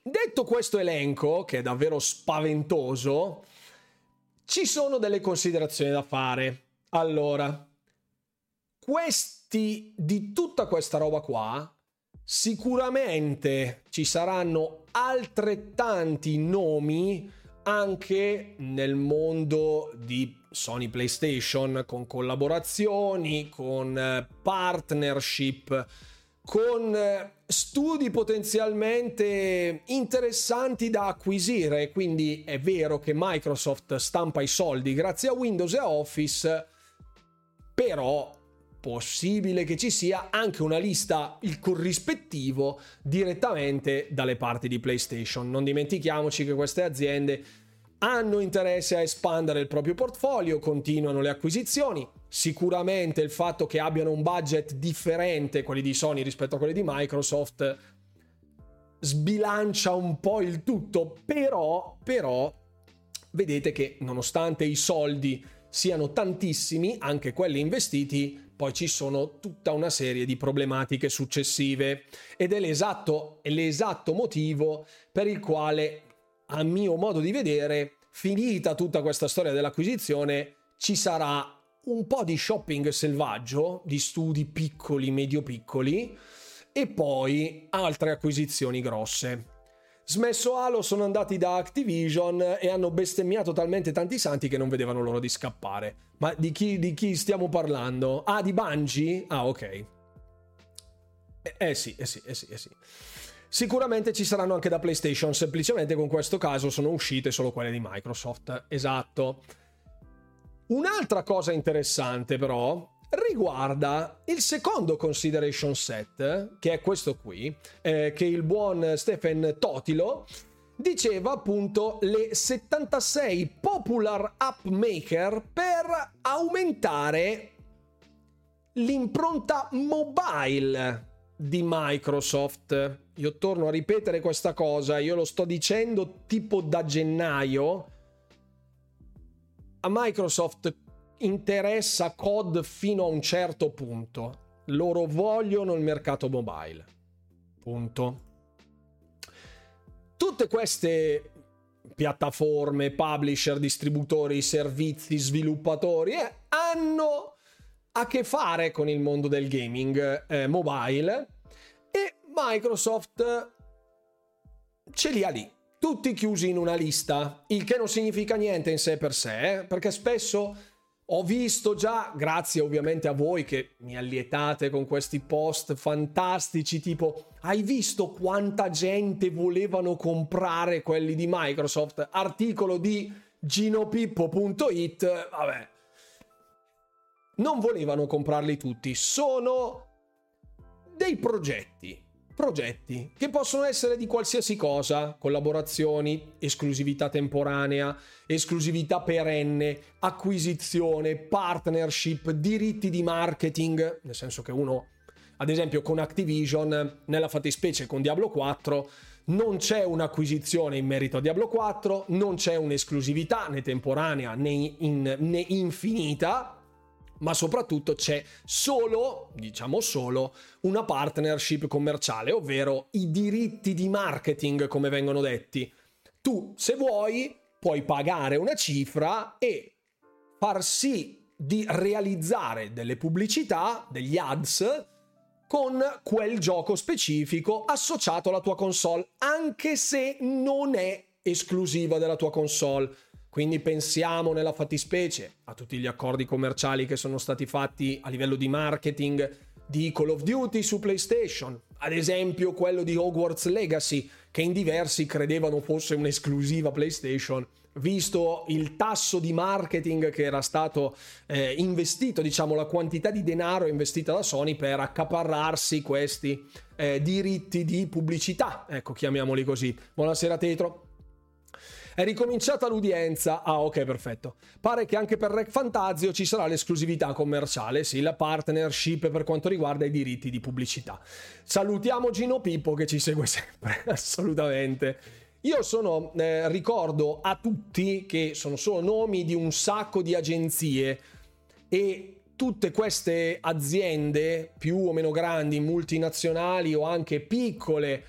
detto questo elenco, che è davvero spaventoso, ci sono delle considerazioni da fare. Allora, questi di tutta questa roba qua, sicuramente ci saranno altrettanti nomi anche nel mondo di Sony PlayStation, con collaborazioni, con partnership, con studi potenzialmente interessanti da acquisire. Quindi è vero che Microsoft stampa i soldi grazie a Windows e Office, però possibile che ci sia anche una lista, il corrispettivo, direttamente dalle parti di PlayStation. Non dimentichiamoci che queste aziende hanno interesse a espandere il proprio portfolio, continuano le acquisizioni. Sicuramente il fatto che abbiano un budget differente, quelli di Sony rispetto a quelli di Microsoft, sbilancia un po' il tutto, però vedete che nonostante i soldi siano tantissimi, anche quelli investiti, poi ci sono tutta una serie di problematiche successive, ed è l'esatto motivo per il quale, a mio modo di vedere, finita tutta questa storia dell'acquisizione, ci sarà un po' di shopping selvaggio, di studi piccoli, medio piccoli, e poi altre acquisizioni grosse. Smesso Halo, sono andati da Activision e hanno bestemmiato talmente tanti santi che non vedevano l'ora di scappare. Ma di chi stiamo parlando? Ah, di Bungie? Ah, ok. Eh sì. Sicuramente ci saranno anche da PlayStation, semplicemente con questo caso sono uscite solo quelle di Microsoft. Esatto. Un'altra cosa interessante però riguarda il secondo consideration set, che è questo qui, che il buon Stephen Totilo diceva, appunto, le 76 popular app maker per aumentare l'impronta mobile di Microsoft. Io torno a ripetere questa cosa, io lo sto dicendo tipo da gennaio. A Microsoft interessa COD fino a un certo punto, loro vogliono il mercato mobile, punto. Tutte queste piattaforme, publisher, distributori, servizi, sviluppatori hanno a che fare con il mondo del gaming mobile, e Microsoft ce li ha lì tutti chiusi in una lista, il che non significa niente in sé per sé, perché spesso ho visto già, grazie ovviamente a voi che mi allietate con questi post fantastici tipo "hai visto quanta gente volevano comprare quelli di Microsoft", articolo di ginopippo.it, vabbè. Non volevano comprarli tutti, sono dei progetti che possono essere di qualsiasi cosa, collaborazioni, esclusività temporanea, esclusività perenne, acquisizione, partnership, diritti di marketing, nel senso che uno, ad esempio con Activision, nella fattispecie con Diablo 4, non c'è un'acquisizione in merito a Diablo 4, non c'è un'esclusività né temporanea né infinita, ma soprattutto c'è solo una partnership commerciale, ovvero i diritti di marketing, come vengono detti. Tu, se vuoi, puoi pagare una cifra e far sì di realizzare delle pubblicità, degli ads, con quel gioco specifico associato alla tua console, anche se non è esclusiva della tua console. Quindi pensiamo nella fattispecie a tutti gli accordi commerciali che sono stati fatti a livello di marketing di Call of Duty su PlayStation, ad esempio quello di Hogwarts Legacy, che in diversi credevano fosse un'esclusiva PlayStation, visto il tasso di marketing che era stato investito, diciamo la quantità di denaro investita da Sony per accaparrarsi questi diritti di pubblicità, ecco, chiamiamoli così. Buonasera Tetro. È ricominciata l'udienza. Ah, ok, perfetto. Pare che anche per Rec Fantasio ci sarà l'esclusività commerciale, sì, la partnership per quanto riguarda i diritti di pubblicità. Salutiamo Gino Pippo che ci segue sempre, assolutamente. Io sono, ricordo a tutti che sono solo nomi di un sacco di agenzie, e tutte queste aziende più o meno grandi, multinazionali o anche piccole,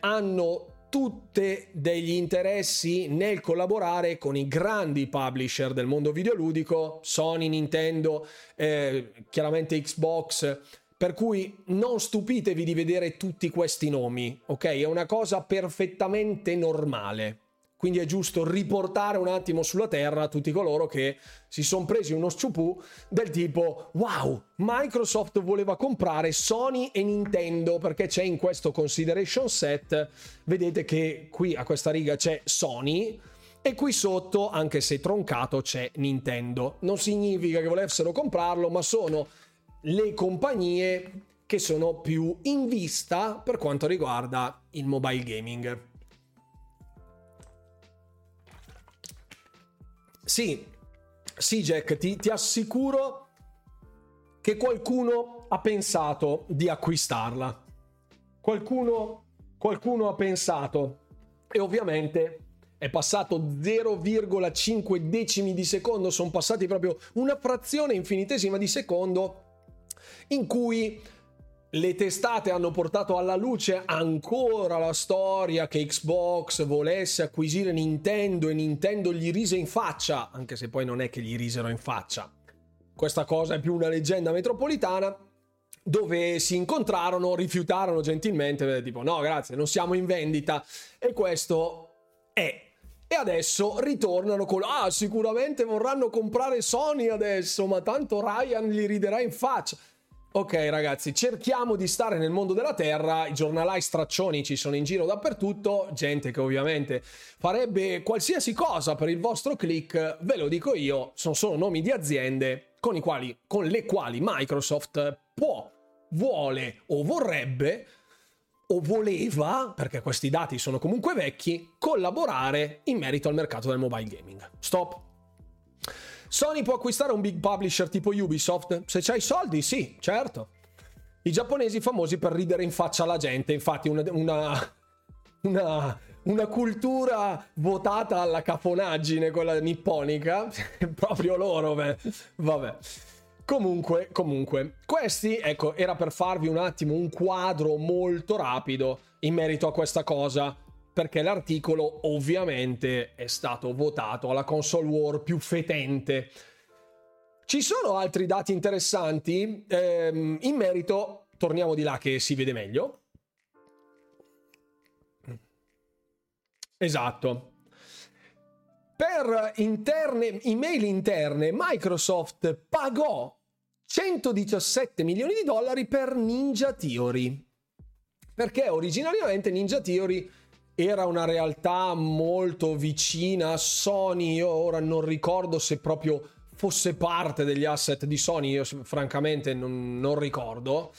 hanno tutte degli interessi nel collaborare con i grandi publisher del mondo videoludico, Sony, Nintendo, chiaramente Xbox, per cui non stupitevi di vedere tutti questi nomi, ok? È una cosa perfettamente normale, quindi è giusto riportare un attimo sulla terra tutti coloro che si sono presi uno sciupù del tipo wow, Microsoft voleva comprare Sony e Nintendo, perché c'è in questo consideration set, vedete che qui a questa riga c'è Sony e qui sotto, anche se troncato, c'è Nintendo. Non significa che volessero comprarlo, ma sono le compagnie che sono più in vista per quanto riguarda il mobile gaming. Sì Jack, ti assicuro che qualcuno ha pensato di acquistarla, qualcuno ha pensato, e ovviamente è passato 0,5 decimi di secondo, sono passati proprio una frazione infinitesima di secondo in cui le testate hanno portato alla luce ancora la storia che Xbox volesse acquisire Nintendo e Nintendo gli rise in faccia, anche se poi non è che gli risero in faccia. Questa cosa è più una leggenda metropolitana, dove si incontrarono, rifiutarono gentilmente, tipo no grazie, non siamo in vendita, e questo è. E adesso ritornano con ah, sicuramente vorranno comprare Sony adesso, ma tanto Ryan gli riderà in faccia. Ok ragazzi, cerchiamo di stare nel mondo della terra, i giornalai straccioni ci sono in giro dappertutto, gente che ovviamente farebbe qualsiasi cosa per il vostro click, ve lo dico io, sono solo nomi di aziende con le quali Microsoft può, vuole o vorrebbe o voleva, perché questi dati sono comunque vecchi, collaborare in merito al mercato del mobile gaming. Stop. Sony può acquistare un big publisher tipo Ubisoft? Se c'hai soldi, sì, certo. I giapponesi famosi per ridere in faccia alla gente, infatti una cultura votata alla cafonaggine, quella nipponica, proprio loro, beh. Vabbè. Comunque, questi, ecco, era per farvi un attimo un quadro molto rapido in merito a questa cosa, perché l'articolo ovviamente è stato votato alla console war più fetente. Ci sono altri dati interessanti in merito, torniamo di là che si vede meglio. Esatto. Per email interne, Microsoft pagò $117 milioni per Ninja Theory, perché originariamente Ninja Theory era una realtà molto vicina a Sony. Io ora non ricordo se proprio fosse parte degli asset di Sony, io francamente non ricordo.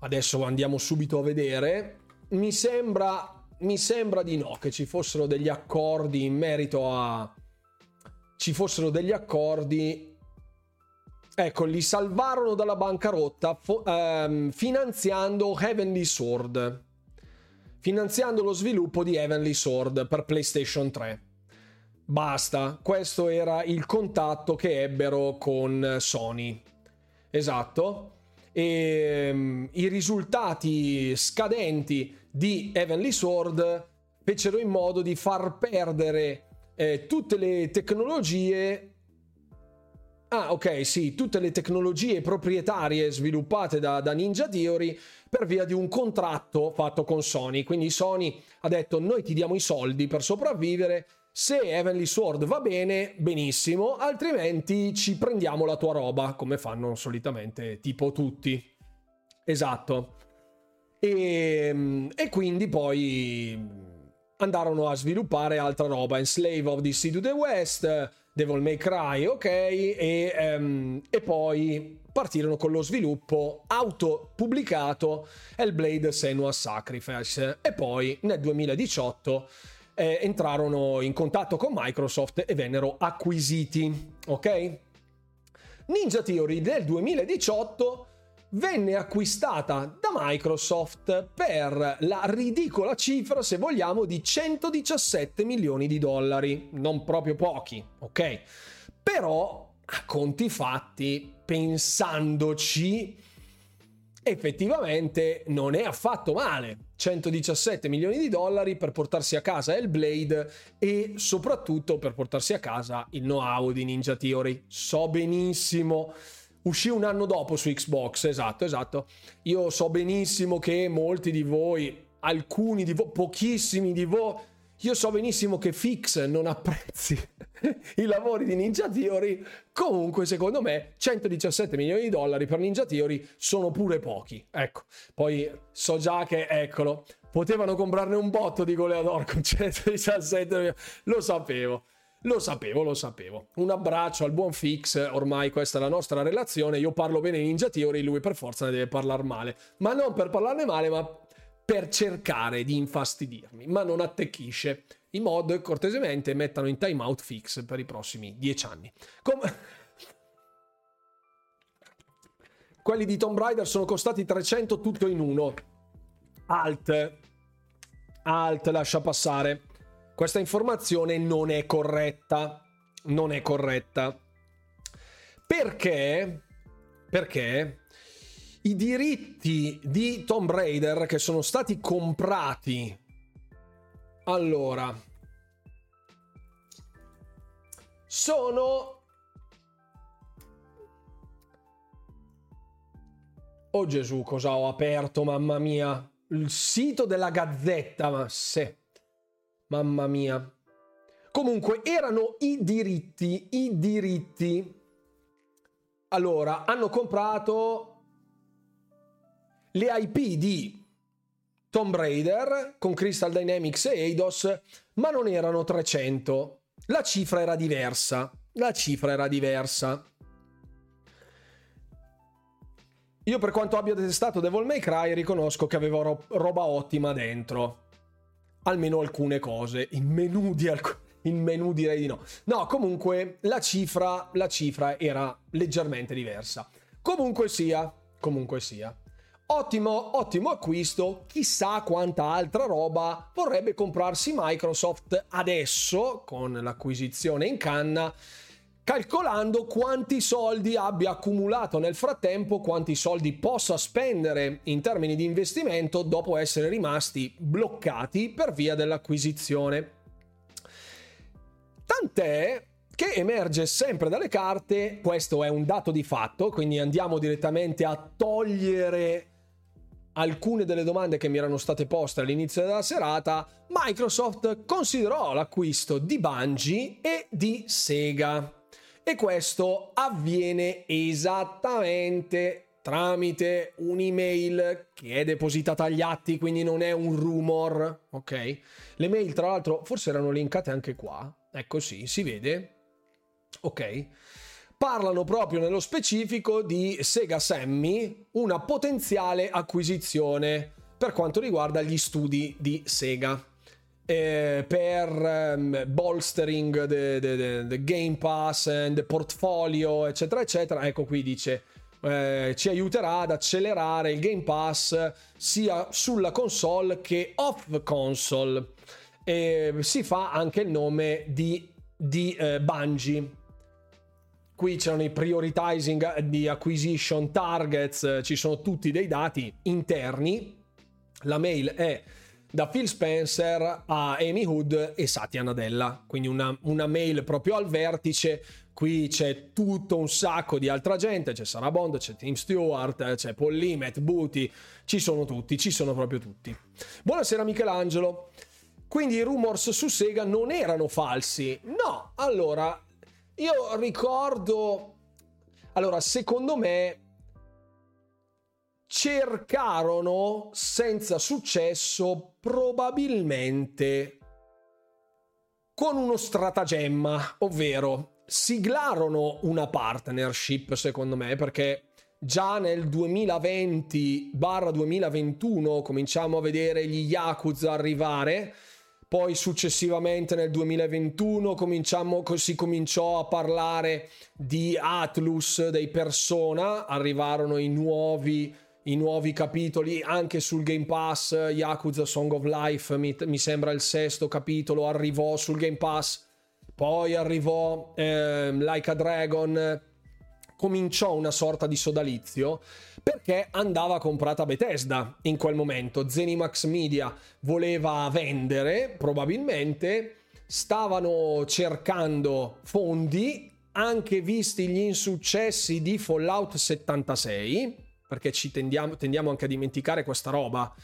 Adesso andiamo subito a vedere. Mi sembra di no, che ci fossero degli accordi in merito a... Ci fossero degli accordi... Ecco, li salvarono dalla bancarotta finanziando Heavenly Sword. Finanziando lo sviluppo di Heavenly Sword per PlayStation 3. Basta, questo era il contatto che ebbero con Sony. Esatto. E i risultati scadenti di Heavenly Sword fecero in modo di far perdere tutte le tecnologie Ah, ok, sì, tutte le tecnologie proprietarie sviluppate da Ninja Theory per via di un contratto fatto con Sony. Quindi Sony ha detto: noi ti diamo i soldi per sopravvivere, se Heavenly Sword va bene, benissimo, altrimenti ci prendiamo la tua roba, come fanno solitamente tipo tutti. Esatto. E quindi poi andarono a sviluppare altra roba, Enslave of the Sea to the West, Devil May Cry, ok, e poi partirono con lo sviluppo autopubblicato Hellblade Senua Sacrifice, e poi nel 2018 entrarono in contatto con Microsoft e vennero acquisiti, ok? Ninja Theory nel 2018 venne acquistata da Microsoft per la ridicola cifra, se vogliamo, di 117 milioni di dollari. Non proprio pochi, ok? Però, a conti fatti, pensandoci, effettivamente non è affatto male. 117 milioni di dollari per portarsi a casa Hellblade e soprattutto per portarsi a casa il know-how di Ninja Theory. So benissimo... Uscì un anno dopo su Xbox, esatto. Io so benissimo che molti di voi, alcuni di voi, pochissimi di voi, io so benissimo che Fix non apprezzi i lavori di Ninja Theory. Comunque, secondo me, 117 milioni di dollari per Ninja Theory sono pure pochi. Ecco, poi so già che, eccolo, potevano comprarne un botto di Goleador con 117 milioni. Lo sapevo. Un abbraccio al buon Fix, ormai questa è la nostra relazione, io parlo bene di Ninja Theory, lui per forza ne deve parlare male, ma non per parlarne male, ma per cercare di infastidirmi, ma non attecchisce. I mod cortesemente mettano in timeout Fix per i prossimi 10 anni. Quelli di Tomb Raider sono costati 300 tutto in uno. Alt, lascia passare. Questa informazione non è corretta. Perché i diritti di Tomb Raider che sono stati comprati, allora, sono... Oh Gesù, cosa ho aperto, mamma mia! Il sito della Gazzetta, ma se... Mamma mia. Comunque erano i diritti. Allora, hanno comprato le IP di Tomb Raider con Crystal Dynamics e Eidos, ma non erano 300. La cifra era diversa. Io, per quanto abbia detestato Devil May Cry, riconosco che aveva roba ottima dentro. Almeno alcune cose, il menu direi di no. No, comunque la cifra era leggermente diversa. Comunque sia. Ottimo acquisto, chissà quanta altra roba vorrebbe comprarsi Microsoft adesso con l'acquisizione in canna, calcolando quanti soldi abbia accumulato nel frattempo, quanti soldi possa spendere in termini di investimento dopo essere rimasti bloccati per via dell'acquisizione. Tant'è che emerge sempre dalle carte, questo è un dato di fatto, quindi andiamo direttamente a togliere alcune delle domande che mi erano state poste all'inizio della serata. Microsoft considerò l'acquisto di Bungie e di Sega. E questo avviene esattamente tramite un'email che è depositata agli atti, quindi non è un rumor, ok? Le mail, tra l'altro, forse erano linkate anche qua. Ecco, sì, si vede. Ok. Parlano proprio nello specifico di Sega Sammy, una potenziale acquisizione per quanto riguarda gli studi di Sega. Per bolstering the Game Pass and the portfolio, eccetera eccetera. Ecco, qui dice ci aiuterà ad accelerare il Game Pass sia sulla console che off console. Si fa anche il nome di Bungie. Qui c'erano i prioritizing di acquisition targets, ci sono tutti dei dati interni. La mail è da Phil Spencer a Amy Hood e Satya Nadella, quindi una mail proprio al vertice Qui c'è tutto un sacco di altra gente, c'è Sarah Bond, c'è Tim Stewart, c'è Paul Lee, Matt Booty, ci sono tutti, ci sono proprio tutti. Buonasera Michelangelo. Quindi i rumors su Sega non erano falsi? No, allora, io ricordo... Allora, secondo me cercarono senza successo probabilmente con uno stratagemma, ovvero... siglarono una partnership, secondo me, perché già nel 2020/2021 cominciamo a vedere gli Yakuza arrivare, poi successivamente nel 2021 si cominciò a parlare di Atlus, dei Persona, arrivarono i nuovi capitoli anche sul Game Pass. Yakuza Song of Life mi sembra il 6º capitolo, arrivò sul Game Pass. Poi arrivò Like a Dragon, cominciò una sorta di sodalizio perché andava comprata Bethesda in quel momento. Zenimax Media voleva vendere, probabilmente stavano cercando fondi, anche visti gli insuccessi di Fallout 76, perché ci tendiamo anche a dimenticare questa roba,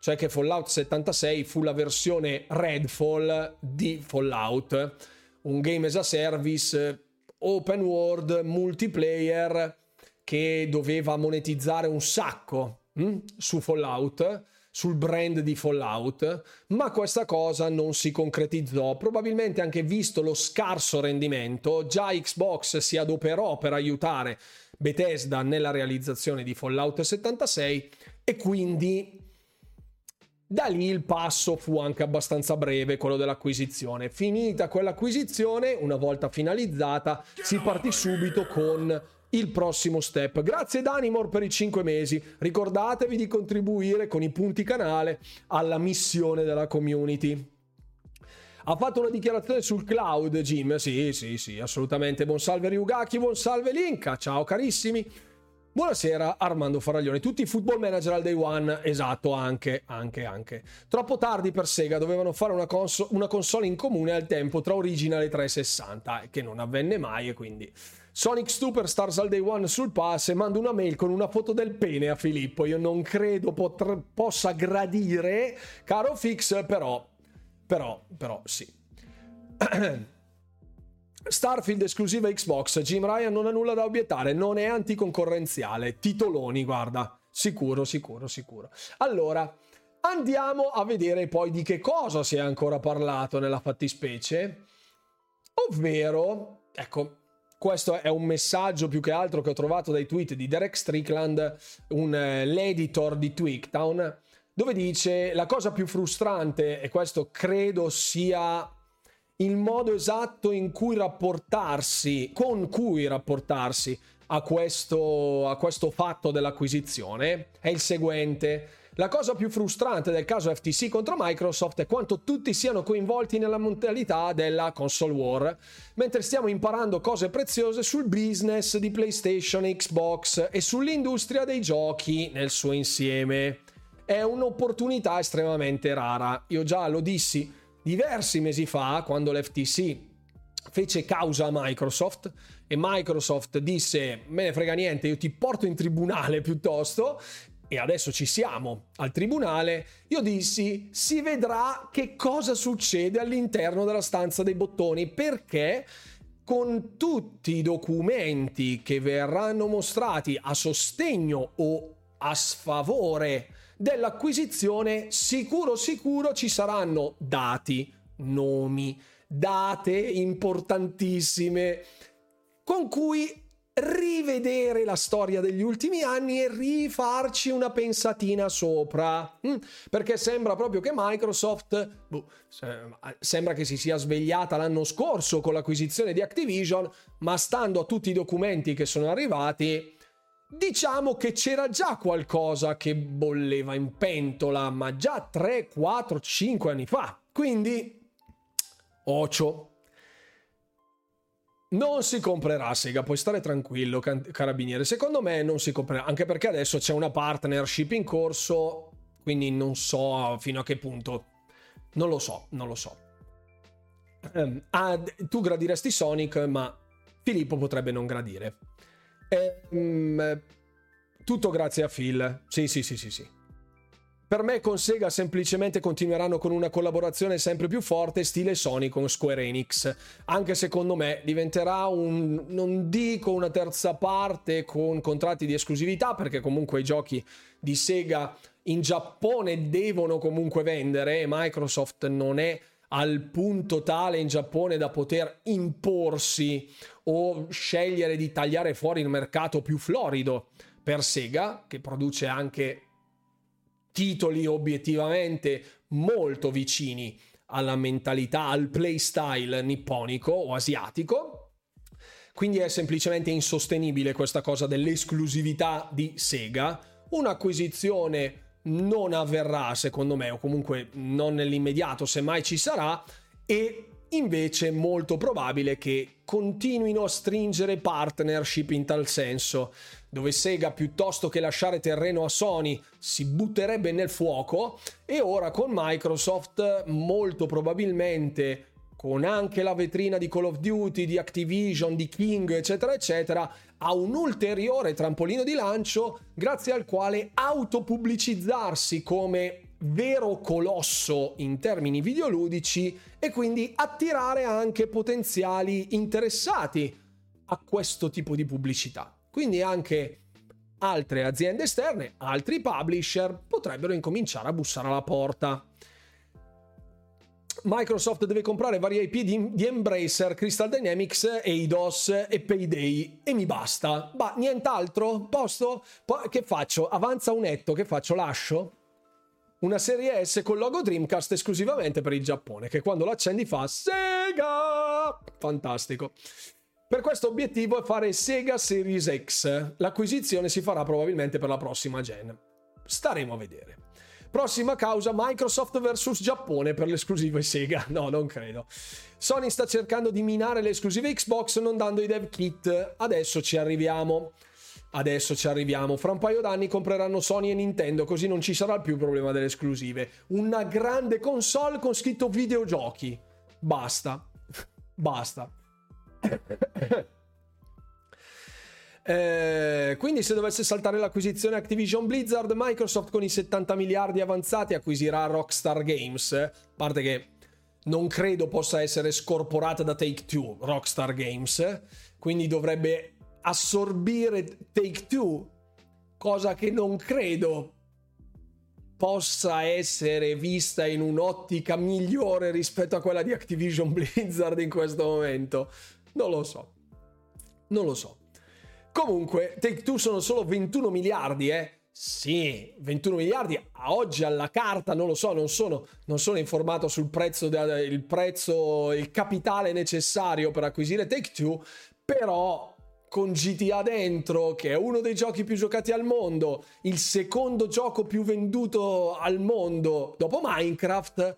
cioè che Fallout 76 fu la versione Redfall di Fallout, un game as a service, open world, multiplayer, che doveva monetizzare un sacco su Fallout, sul brand di Fallout, ma questa cosa non si concretizzò. Probabilmente anche visto lo scarso rendimento, già Xbox si adoperò per aiutare Bethesda nella realizzazione di Fallout 76 e quindi... da lì il passo fu anche abbastanza breve, quello dell'acquisizione. Finita quell'acquisizione, una volta finalizzata, si partì subito con il prossimo step. Grazie Danimor per i 5 mesi. Ricordatevi di contribuire con i punti canale alla missione della community. Ha fatto una dichiarazione sul cloud, Jim? Sì, assolutamente. Buon salve Ryugaki, buon salve Linka, ciao carissimi. Buonasera Armando Faraglione, tutti i football manager al day one, esatto, anche. Troppo tardi per Sega, dovevano fare una console in comune al tempo tra Original e 360, che non avvenne mai, e quindi... Sonic Superstars al day one sul pass, e mando una mail con una foto del pene a Filippo, io non credo possa gradire, caro Fix, però sì. Starfield esclusiva Xbox, Jim Ryan non ha nulla da obiettare, non è anticoncorrenziale, titoloni, guarda, sicuro. Allora, andiamo a vedere poi di che cosa si è ancora parlato nella fattispecie, ovvero, ecco, questo è un messaggio più che altro che ho trovato dai tweet di Derek Strickland, l'editor di Tweaktown, dove dice: la cosa più frustrante, e questo credo sia... il modo esatto con cui rapportarsi a questo fatto dell'acquisizione è il seguente: la cosa più frustrante del caso FTC contro Microsoft è quanto tutti siano coinvolti nella mentalità della console war, mentre stiamo imparando cose preziose sul business di PlayStation e Xbox e sull'industria dei giochi nel suo insieme. È un'opportunità estremamente rara. Io già lo dissi diversi mesi fa, quando l'FTC fece causa a Microsoft e Microsoft disse: me ne frega niente, io ti porto in tribunale piuttosto, e adesso ci siamo al tribunale. Io dissi: si vedrà che cosa succede all'interno della stanza dei bottoni, perché con tutti i documenti che verranno mostrati a sostegno o a sfavore dell'acquisizione, sicuro ci saranno dati, nomi, date importantissime con cui rivedere la storia degli ultimi anni e rifarci una pensatina sopra, perché sembra proprio che Microsoft sembra che si sia svegliata l'anno scorso con l'acquisizione di Activision, ma stando a tutti i documenti che sono arrivati, diciamo che c'era già qualcosa che bolleva in pentola, ma già 3, 4, 5 anni fa. Quindi, ocio, non si comprerà Sega, puoi stare tranquillo, carabiniere. Secondo me non si comprerà, anche perché adesso c'è una partnership in corso, quindi non so fino a che punto. Non lo so. Tu gradiresti Sonic, ma Filippo potrebbe non gradire. Tutto grazie a Phil. Sì. Per me con Sega semplicemente continueranno con una collaborazione sempre più forte stile Sony con Square Enix. Anche secondo me diventerà un, non dico una terza parte con contratti di esclusività, perché comunque i giochi di Sega in Giappone devono comunque vendere e Microsoft non è al punto tale in Giappone da poter imporsi o scegliere di tagliare fuori il mercato più florido per Sega, che produce anche titoli obiettivamente molto vicini alla mentalità, al playstyle nipponico o asiatico. Quindi è semplicemente insostenibile questa cosa dell'esclusività di Sega. Un'acquisizione non avverrà, secondo me, o comunque non nell'immediato, semmai ci sarà, e invece è molto probabile che continuino a stringere partnership in tal senso, dove Sega, piuttosto che lasciare terreno a Sony, si butterebbe nel fuoco, e ora con Microsoft molto probabilmente, con anche la vetrina di Call of Duty, di Activision, di King, eccetera eccetera, ha un ulteriore trampolino di lancio grazie al quale autopubblicizzarsi come vero colosso in termini videoludici e quindi attirare anche potenziali interessati a questo tipo di pubblicità. Quindi anche altre aziende esterne, altri publisher potrebbero incominciare a bussare alla porta. Microsoft deve comprare varie IP di Embracer, Crystal Dynamics, Eidos e Payday e mi basta. Ma nient'altro? Posto? Che faccio? Avanza un etto? Che faccio? Lascio? Una serie S con logo Dreamcast esclusivamente per il Giappone, che quando l'accendi fa Sega! Fantastico. Per questo obiettivo è fare Sega Series X. L'acquisizione si farà probabilmente per la prossima gen. Staremo a vedere. Prossima causa, Microsoft vs Giappone per le esclusive Sega. No, non credo. Sony sta cercando di minare le esclusive Xbox non dando i dev kit. Adesso ci arriviamo. Fra un paio d'anni compreranno Sony e Nintendo, così non ci sarà più il problema delle esclusive. Una grande console con scritto videogiochi. Basta. Quindi se dovesse saltare l'acquisizione Activision Blizzard, Microsoft con i 70 miliardi avanzati acquisirà Rockstar Games, a parte che non credo possa essere scorporata da Take-Two Rockstar Games, quindi dovrebbe assorbire Take-Two, cosa che non credo possa essere vista in un'ottica migliore rispetto a quella di Activision Blizzard in questo momento. Non lo so. Comunque Take-Two sono solo 21 miliardi, Sì, 21 miliardi a oggi alla carta, non lo so, non sono informato sul prezzo, il capitale necessario per acquisire Take-Two, però con GTA dentro, che è uno dei giochi più giocati al mondo, il secondo gioco più venduto al mondo dopo Minecraft,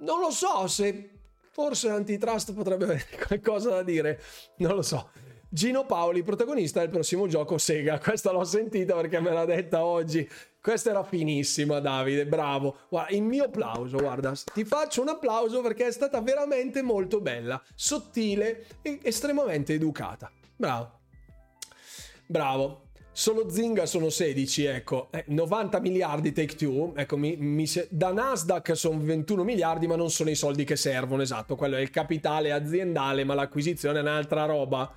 non lo so se forse l'antitrust potrebbe avere qualcosa da dire, non lo so. Gino Paoli, protagonista del prossimo gioco Sega, questa l'ho sentita perché me l'ha detta oggi, questa era finissima. Davide, bravo, guarda, il mio applauso, guarda, ti faccio un applauso perché è stata veramente molto bella, sottile e estremamente educata, bravo. Solo Zynga sono 16, 90 miliardi Take-Two, da Nasdaq sono 21 miliardi, ma non sono i soldi che servono, esatto, quello è il capitale aziendale, ma l'acquisizione è un'altra roba,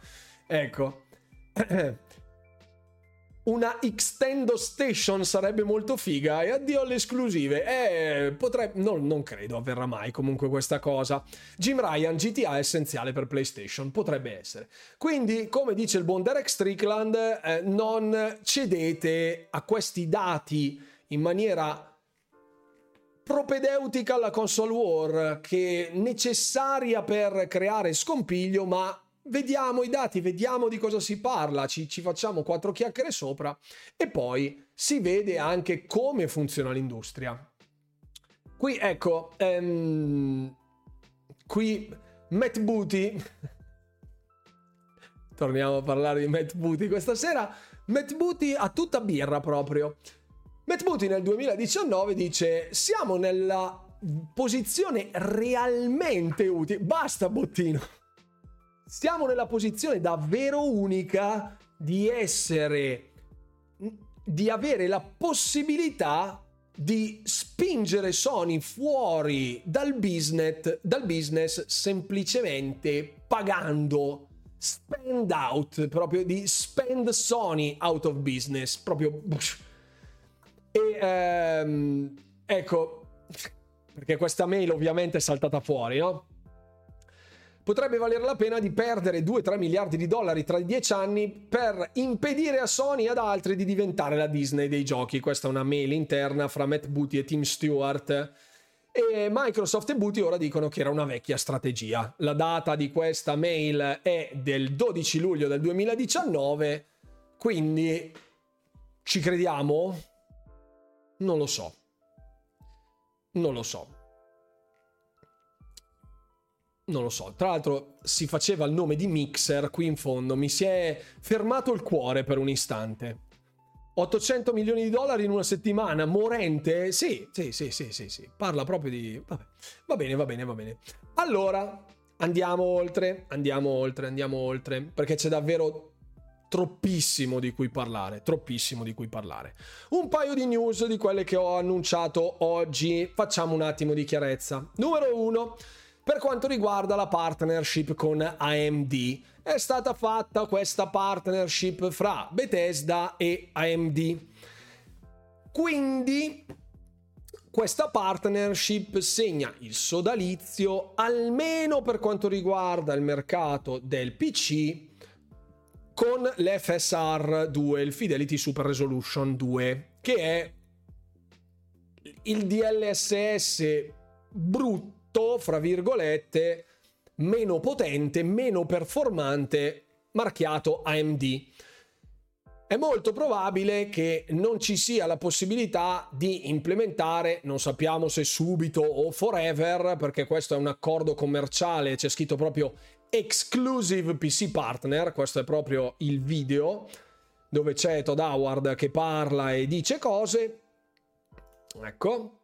Una Xtendo Station sarebbe molto figa e addio alle esclusive. Non credo avverrà mai comunque questa cosa. Jim Ryan, GTA è essenziale per PlayStation, potrebbe essere. Quindi, come dice il buon Derek Strickland, non cedete a questi dati in maniera propedeutica alla console war, che è necessaria per creare scompiglio, ma vediamo i dati, vediamo di cosa si parla, ci facciamo 4 chiacchiere sopra e poi si vede anche come funziona l'industria. Qui qui Matt Booty torniamo a parlare di Matt Booty questa sera. Matt Booty a tutta birra proprio. Matt Booty nel 2019 dice siamo nella posizione realmente utile. Basta bottino. siamo nella posizione davvero unica di essere, di avere la possibilità di spingere Sony fuori dal business semplicemente pagando, spend out, proprio di spend Sony out of business, proprio. E ecco perché questa mail ovviamente è saltata fuori, no? Potrebbe valere la pena di perdere 2-3 miliardi di dollari tra i 10 anni per impedire a Sony e ad altri di diventare la Disney dei giochi. Questa è una mail interna fra Matt Booty e Tim Stewart. E Microsoft e Booty ora dicono che era una vecchia strategia. La data di questa mail è del 12 luglio del 2019, quindi ci crediamo? Non lo so. Non lo so. Non lo so, tra l'altro si faceva il nome di Mixer qui in fondo, mi si è fermato il cuore per un istante. 800 milioni di dollari in una settimana, morente? Sì. Parla proprio di... Vabbè. Va bene. Allora, andiamo oltre, perché c'è davvero troppissimo di cui parlare. Un paio di news di quelle che ho annunciato oggi, facciamo un attimo di chiarezza. Numero 1. Per quanto riguarda la partnership con AMD, è stata fatta questa partnership fra Bethesda e AMD. Quindi questa partnership segna il sodalizio, almeno per quanto riguarda il mercato del PC, con l'FSR 2, il Fidelity Super Resolution 2, che è il DLSS brutto, fra virgolette, meno potente, meno performante, marchiato AMD. È molto probabile che non ci sia la possibilità di implementare, non sappiamo se subito o forever, perché questo è un accordo commerciale, c'è scritto proprio Exclusive PC Partner, questo è proprio il video dove c'è Todd Howard che parla e dice cose. Ecco.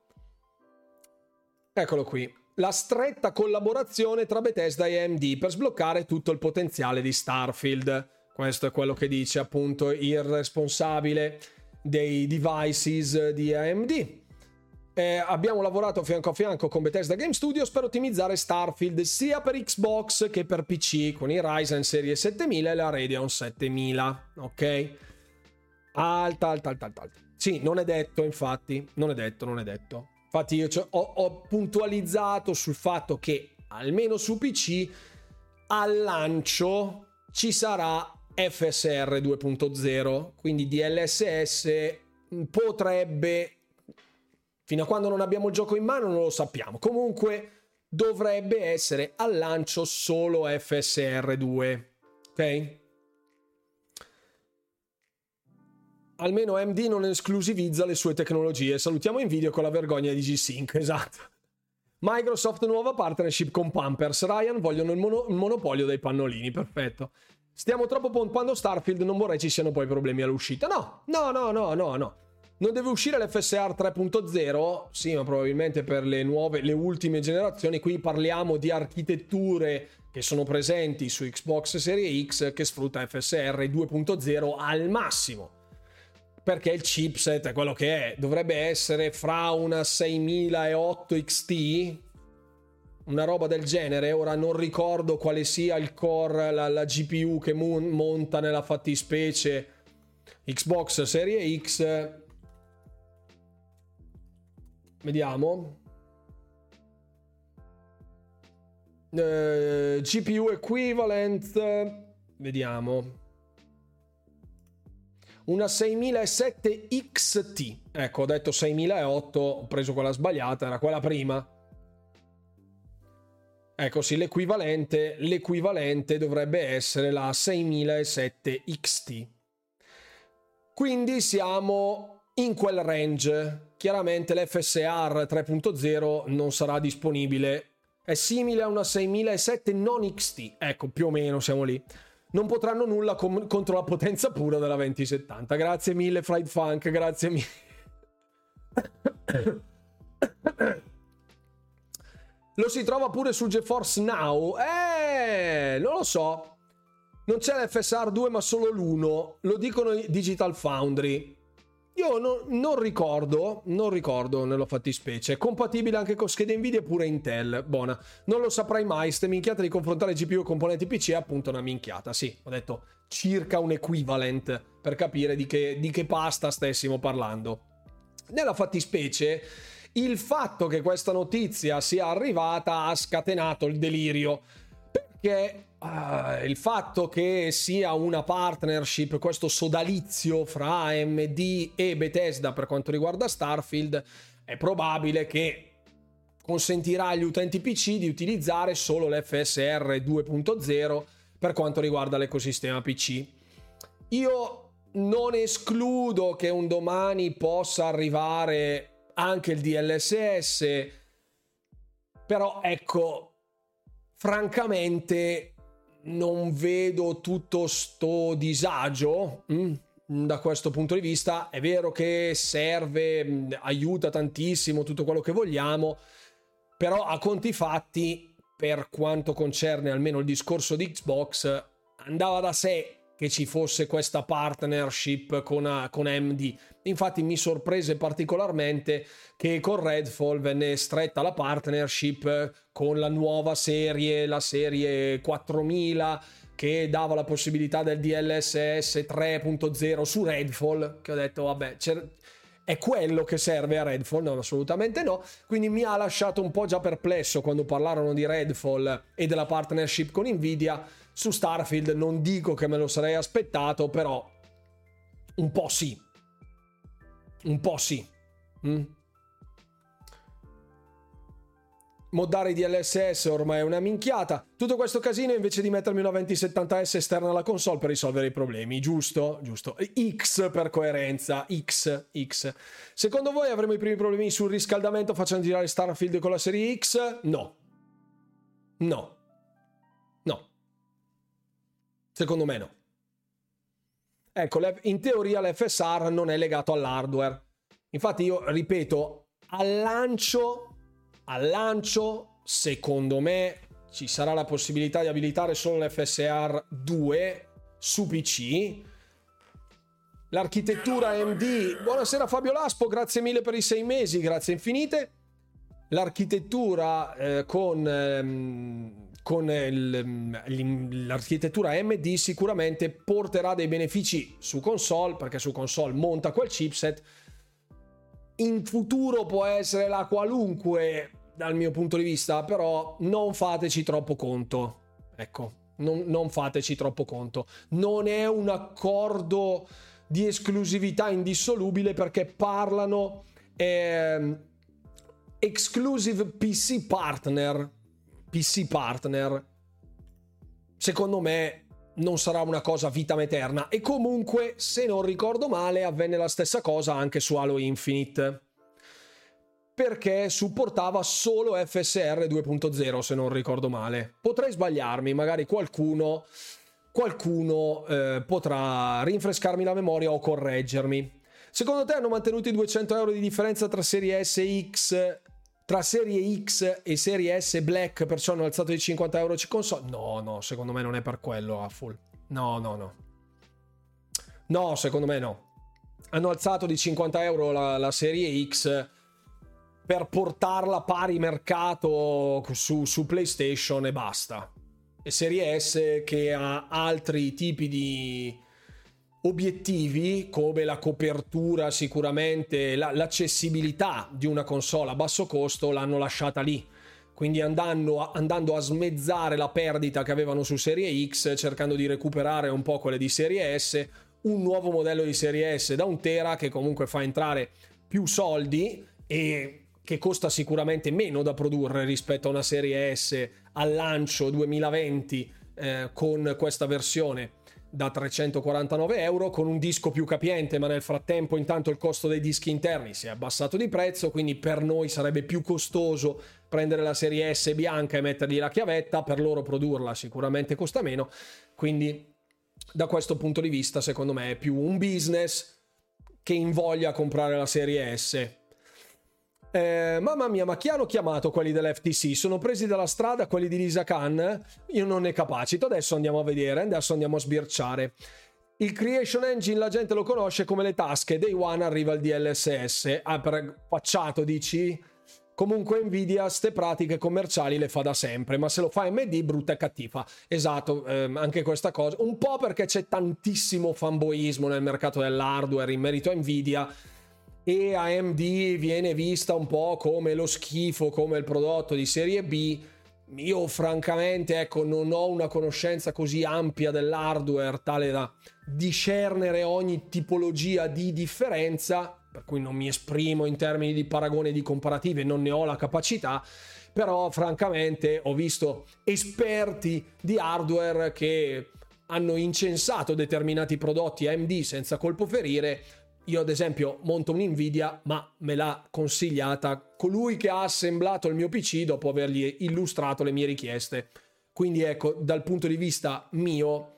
Eccolo qui. La stretta collaborazione tra Bethesda e AMD per sbloccare tutto il potenziale di Starfield. Questo è quello che dice appunto il responsabile dei devices di AMD. Abbiamo lavorato fianco a fianco con Bethesda Game Studios per ottimizzare Starfield sia per Xbox che per PC con i Ryzen serie 7000 e la Radeon 7000. Ok? Alta. Sì, non è detto, infatti. Non è detto. Infatti io ho puntualizzato sul fatto che almeno su PC al lancio ci sarà FSR 2.0, quindi DLSS potrebbe, fino a quando non abbiamo il gioco in mano non lo sappiamo, comunque dovrebbe essere al lancio solo FSR 2, ok? Almeno AMD non esclusivizza le sue tecnologie. Salutiamo Nvidia con la vergogna di G-Sync, esatto. Microsoft nuova partnership con Pampers. Ryan vogliono il monopolio dei pannolini, perfetto. Stiamo troppo pompando Starfield, non vorrei ci siano poi problemi all'uscita. No. Non deve uscire l'FSR 3.0? Sì, ma probabilmente per le ultime generazioni. Qui parliamo di architetture che sono presenti su Xbox Series X che sfrutta FSR 2.0 al massimo. Perché il chipset è quello che è, dovrebbe essere fra una 6008 XT, una roba del genere. Ora non ricordo quale sia il core, la GPU che monta nella fattispecie Xbox Serie X. Vediamo. GPU equivalent. Vediamo. Una 6007 XT, ecco, ho detto 6008, ho preso quella sbagliata, era quella prima. Ecco sì, l'equivalente dovrebbe essere la 6007 XT. Quindi siamo in quel range. Chiaramente l'FSR 3.0 non sarà disponibile. È simile a una 6007 non XT, ecco, più o meno siamo lì. Non potranno nulla contro la potenza pura della 2070. Grazie mille, Fried Funk, grazie mille. Lo si trova pure su GeForce Now? Non lo so. Non c'è l'FSR 2 ma solo l'1. Lo dicono i Digital Foundry. Io non ricordo nella fattispecie. È compatibile anche con schede Nvidia e pure Intel. Buona. Non lo saprai mai. Ste minchiate di confrontare GPU e componenti PC è appunto una minchiata. Sì, ho detto circa un equivalent per capire di che pasta stessimo parlando. Nella fattispecie, il fatto che questa notizia sia arrivata ha scatenato il delirio. Perché il fatto che sia una partnership, questo sodalizio fra AMD e Bethesda per quanto riguarda Starfield, è probabile che consentirà agli utenti PC di utilizzare solo l'FSR 2.0 per quanto riguarda l'ecosistema PC. Io non escludo che un domani possa arrivare anche il DLSS, però ecco, francamente non vedo tutto sto disagio da questo punto di vista. È vero che serve, aiuta tantissimo, tutto quello che vogliamo, però a conti fatti, per quanto concerne almeno il discorso di Xbox, andava da sé che ci fosse questa partnership con AMD. Infatti mi sorprese particolarmente che con Redfall venne stretta la partnership con la nuova serie, la serie 4000, che dava la possibilità del DLSS 3.0 su Redfall, che ho detto vabbè, è quello che serve a Redfall? No, assolutamente no. Quindi mi ha lasciato un po' già perplesso quando parlarono di Redfall e della partnership con Nvidia. Su Starfield non dico che me lo sarei aspettato, però un po' sì. Moddare i DLSS ormai è una minchiata. Tutto questo casino invece di mettermi una 2070S esterna alla console per risolvere i problemi, giusto? X per coerenza, X. Secondo voi avremo i primi problemi sul riscaldamento facendo girare Starfield con la serie X? No. Secondo me no. Ecco, in teoria l'FSR non è legato all'hardware. Infatti io ripeto, al lancio secondo me ci sarà la possibilità di abilitare solo l'FSR 2 su PC. L'architettura AMD, buonasera Fabio Laspo, grazie mille per i 6 mesi, grazie infinite. L'architettura l'architettura AMD sicuramente porterà dei benefici su console, perché su console monta quel chipset. In futuro può essere la qualunque dal mio punto di vista, però non fateci troppo conto, ecco, non fateci troppo conto. Non è un accordo di esclusività indissolubile, perché parlano exclusive PC partner. Secondo me non sarà una cosa vitam eterna. E comunque, se non ricordo male, avvenne la stessa cosa anche su Halo Infinite, perché supportava solo FSR 2.0, se non ricordo male. Potrei sbagliarmi, magari qualcuno potrà rinfrescarmi la memoria o correggermi. Secondo te hanno mantenuto i 200 euro di differenza tra serie X e serie S Black, perciò hanno alzato di 50 euro ci console? No, secondo me non è per quello, Afful. No, secondo me no. Hanno alzato di 50 euro la serie X per portarla pari mercato su PlayStation e basta. E serie S, che ha altri tipi di obiettivi, come la copertura, sicuramente l'accessibilità di una console a basso costo, l'hanno lasciata lì. Quindi andando a smezzare la perdita che avevano su serie X, cercando di recuperare un po' quelle di serie S, un nuovo modello di serie S da 1 tera, che comunque fa entrare più soldi e che costa sicuramente meno da produrre rispetto a una serie S al lancio 2020, con questa versione da 349 euro, con un disco più capiente, ma nel frattempo intanto il costo dei dischi interni si è abbassato di prezzo, quindi per noi sarebbe più costoso prendere la serie S bianca e mettergli la chiavetta, per loro produrla sicuramente costa meno. Quindi da questo punto di vista secondo me è più un business che invoglia a comprare la serie S. Mamma mia, ma chi hanno chiamato quelli dell'FTC? Sono presi dalla strada quelli di Lisa Khan? Io non ne capacito. Adesso andiamo a vedere, adesso andiamo a sbirciare. Il Creation Engine la gente lo conosce come le tasche. Day One arriva il DLSS. Ah, per facciato, dici? Comunque Nvidia ste pratiche commerciali le fa da sempre, ma se lo fa AMD brutta e cattiva. Esatto, anche questa cosa. Un po' perché c'è tantissimo fanboismo nel mercato dell'hardware in merito a Nvidia, e AMD viene vista un po' come lo schifo, come il prodotto di serie B. Io francamente, ecco, non ho una conoscenza così ampia dell'hardware tale da discernere ogni tipologia di differenza, per cui non mi esprimo in termini di paragone, di comparative, non ne ho la capacità, però francamente ho visto esperti di hardware che hanno incensato determinati prodotti AMD senza colpo ferire. Io ad esempio monto un'Nvidia, ma me l'ha consigliata colui che ha assemblato il mio PC dopo avergli illustrato le mie richieste. Quindi ecco, dal punto di vista mio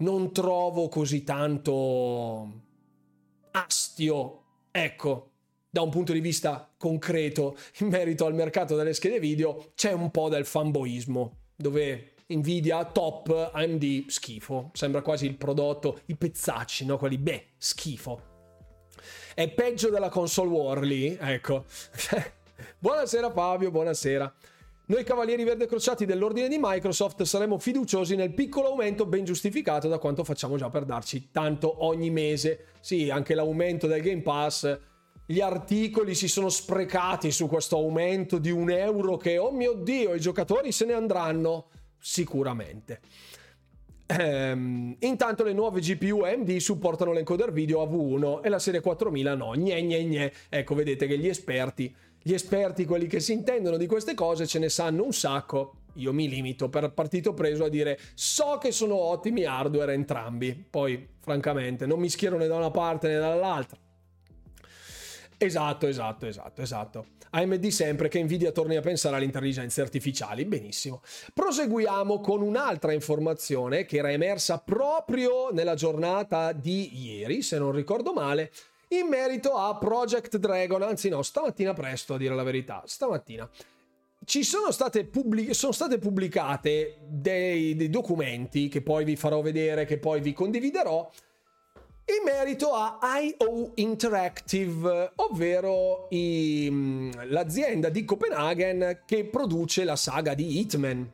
non trovo così tanto astio, ecco, da un punto di vista concreto in merito al mercato delle schede video. C'è un po' del fanboismo, dove Nvidia top, AMD schifo, sembra quasi il prodotto, i pezzacci, no? Quelli, beh, schifo, è peggio della console war lì, ecco. Buonasera Fabio, buonasera. Noi cavalieri verde crociati dell'ordine di Microsoft saremo fiduciosi nel piccolo aumento ben giustificato da quanto facciamo già per darci tanto ogni mese. Sì, anche l'aumento del Game Pass, gli articoli si sono sprecati su questo aumento di €1 che, oh mio Dio, i giocatori se ne andranno sicuramente. Intanto le nuove GPU AMD supportano l'encoder video AV1 e la serie 4000 no, gne. Ecco, vedete che gli esperti, quelli che si intendono di queste cose, ce ne sanno un sacco. Io mi limito per partito preso a dire so che sono ottimi hardware entrambi, poi francamente non mi schiero né da una parte né dall'altra. Esatto. AMD sempre che Nvidia torni a pensare alle intelligenze artificiali. Benissimo. Proseguiamo con un'altra informazione che era emersa proprio nella giornata di ieri, se non ricordo male, in merito a Project Dragon, anzi no, stamattina presto a dire la verità, stamattina ci sono state pubblicate dei documenti che poi vi farò vedere, che poi vi condividerò, in merito a IO Interactive, ovvero l'azienda di Copenaghen che produce la saga di Hitman.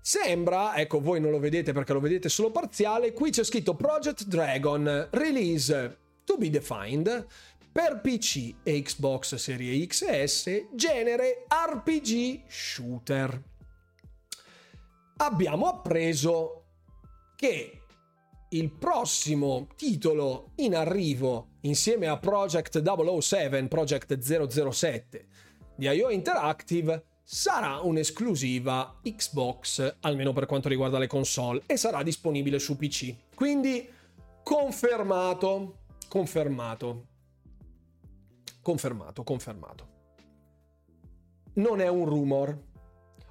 Sembra, ecco, voi non lo vedete perché lo vedete solo parziale, qui c'è scritto Project Dragon Release to be defined per PC e Xbox Serie X e S, genere RPG shooter. Abbiamo appreso che il prossimo titolo in arrivo insieme a Project 007, Project 007 di IO Interactive sarà un'esclusiva Xbox, almeno per quanto riguarda le console, e sarà disponibile su PC. Quindi confermato. Non è un rumor.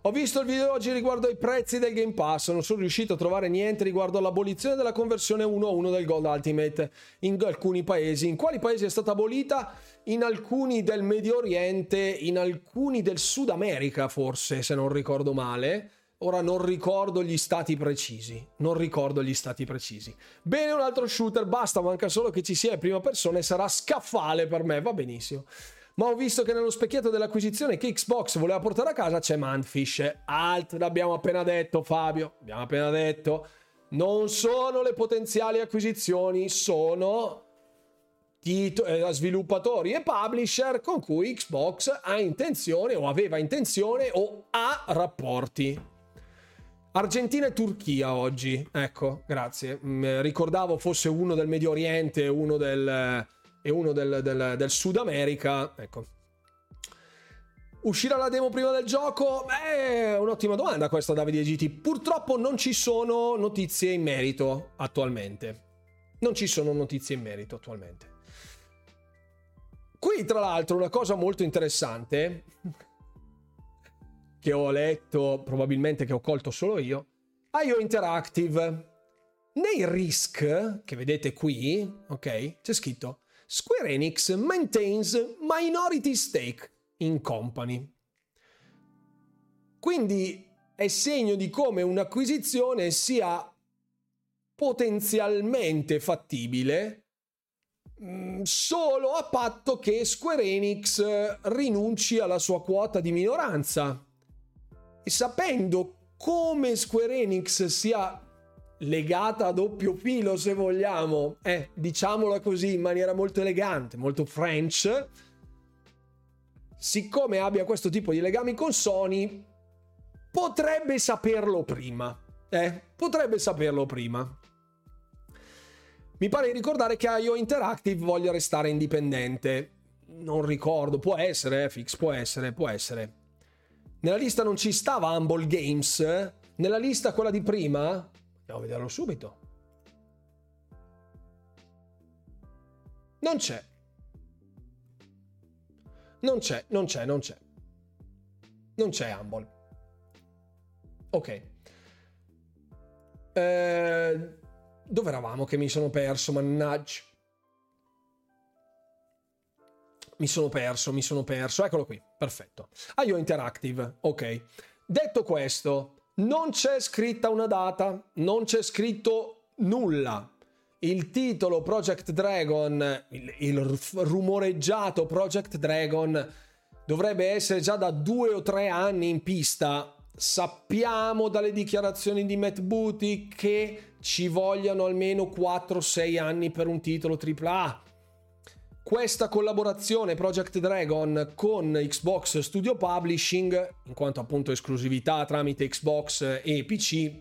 Ho visto il video oggi riguardo ai prezzi del Game Pass, non sono riuscito a trovare niente riguardo all'abolizione della conversione 1-1 del Gold Ultimate in alcuni paesi. In quali paesi è stata abolita? In alcuni del Medio Oriente, in alcuni del Sud America forse, se non ricordo male. Ora non ricordo gli stati precisi. Bene, un altro shooter, basta, manca solo che ci sia in prima persona e sarà scaffale per me, va benissimo. Ma ho visto che nello specchietto dell'acquisizione che Xbox voleva portare a casa c'è Manfish. L'abbiamo appena detto, Fabio, non sono le potenziali acquisizioni, sono sviluppatori e publisher con cui Xbox ha intenzione o aveva intenzione o ha rapporti. Argentina e Turchia oggi, ecco, grazie. Ricordavo fosse uno del Medio Oriente e uno del Sud America, ecco. Uscirà la demo prima del gioco? È un'ottima domanda questa, Davide GT. Purtroppo non ci sono notizie in merito attualmente. Qui tra l'altro una cosa molto interessante che ho letto, probabilmente che ho colto solo io, IO Interactive nei RISC che vedete qui, ok, c'è scritto Square Enix maintains minority stake in company. Quindi è segno di come un'acquisizione sia potenzialmente fattibile solo a patto che Square Enix rinunci alla sua quota di minoranza. E sapendo come Square Enix sia legata a doppio filo, se vogliamo, diciamola così in maniera molto elegante, molto French, siccome abbia questo tipo di legami con Sony, potrebbe saperlo prima. Mi pare ricordare che IO Interactive voglia restare indipendente. Non ricordo, può essere, Fix, può essere. Nella lista non ci stava Humble Games? Nella lista quella di prima? Andiamo a vederlo subito. Non c'è. Non c'è Humble. Ok. Dove eravamo che mi sono perso, mannaggia. Mi sono perso. Eccolo qui, perfetto. IO Interactive, ok. Detto questo, non c'è scritta una data, non c'è scritto nulla. Il titolo Project Dragon, il rumoreggiato Project Dragon, dovrebbe essere già da 2 o 3 anni in pista. Sappiamo dalle dichiarazioni di Matt Booty che ci vogliano almeno 4-6 anni per un titolo AAA. Questa collaborazione Project Dragon con Xbox Studio Publishing, in quanto appunto esclusività tramite Xbox e PC,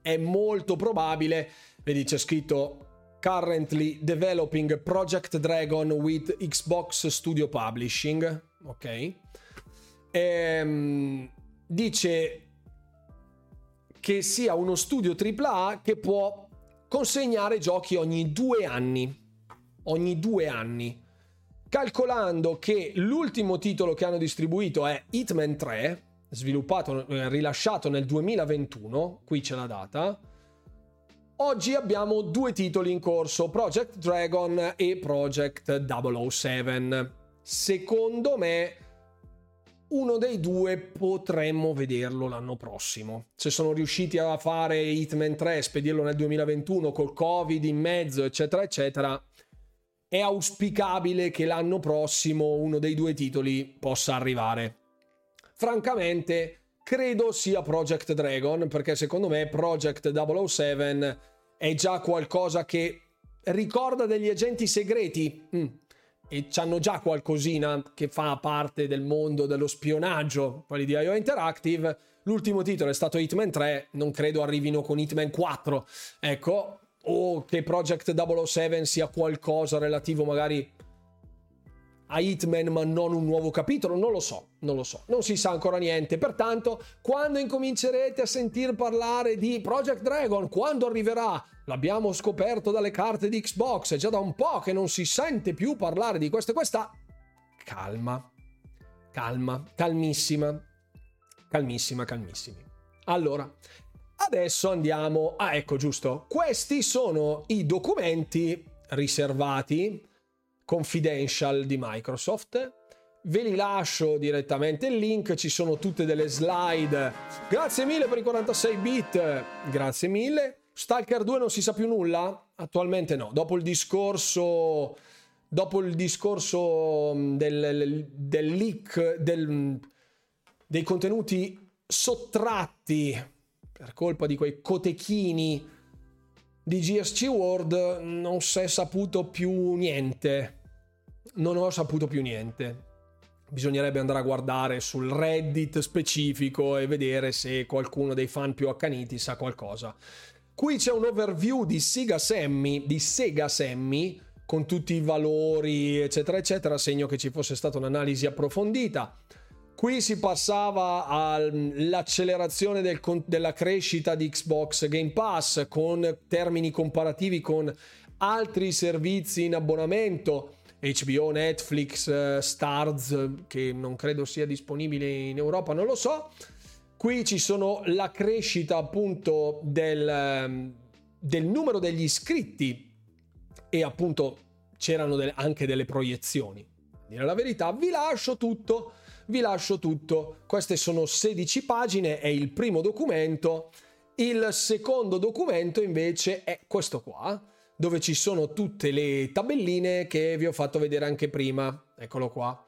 è molto probabile. Vedi, c'è scritto currently developing Project Dragon with Xbox Studio Publishing, ok? Dice che sia uno studio AAA che può consegnare giochi ogni due anni, calcolando che l'ultimo titolo che hanno distribuito è Hitman 3, rilasciato nel 2021, qui c'è la data. Oggi abbiamo 2 titoli in corso, Project Dragon e Project 007. Secondo me uno dei due potremmo vederlo l'anno prossimo. Se sono riusciti a fare Hitman 3, spedirlo nel 2021 col Covid in mezzo, eccetera eccetera, è auspicabile che l'anno prossimo uno dei due titoli possa arrivare. Francamente credo sia Project Dragon, perché secondo me Project 007 è già qualcosa che ricorda degli agenti segreti, e c'hanno già qualcosina che fa parte del mondo dello spionaggio, quelli di IO Interactive. L'ultimo titolo è stato Hitman 3, non credo arrivino con Hitman 4, ecco, o che Project 007 sia qualcosa relativo magari a Hitman ma non un nuovo capitolo, non lo so, non si sa ancora niente. Pertanto, quando incomincerete a sentir parlare di Project Dragon, quando arriverà? L'abbiamo scoperto dalle carte di Xbox, è già da un po' che non si sente più parlare di questo e questa. Calmissimi. Allora, adesso andiamo, ecco, giusto, questi sono i documenti riservati confidential di Microsoft. Ve li lascio direttamente il link, ci sono tutte delle slide. Grazie mille per i 46 bit, grazie mille. Stalker 2 non si sa più nulla? Attualmente no, dopo il discorso del leak dei contenuti sottratti per colpa di quei cotechini di GSC World non si è saputo più niente. Bisognerebbe andare a guardare sul Reddit specifico e vedere se qualcuno dei fan più accaniti sa qualcosa. Qui c'è un overview di Sega Sammy con tutti i valori eccetera eccetera, segno che ci fosse stata un'analisi approfondita. Qui si passava all'accelerazione della crescita di Xbox Game Pass con termini comparativi con altri servizi in abbonamento, HBO, Netflix, Starz, che non credo sia disponibile in Europa, non lo so. Qui ci sono la crescita appunto del numero degli iscritti e appunto c'erano anche delle proiezioni. Dire la verità, vi lascio tutto. Queste sono 16 pagine, è il primo documento. Il secondo documento invece è questo qua, dove ci sono tutte le tabelline che vi ho fatto vedere anche prima. Eccolo qua.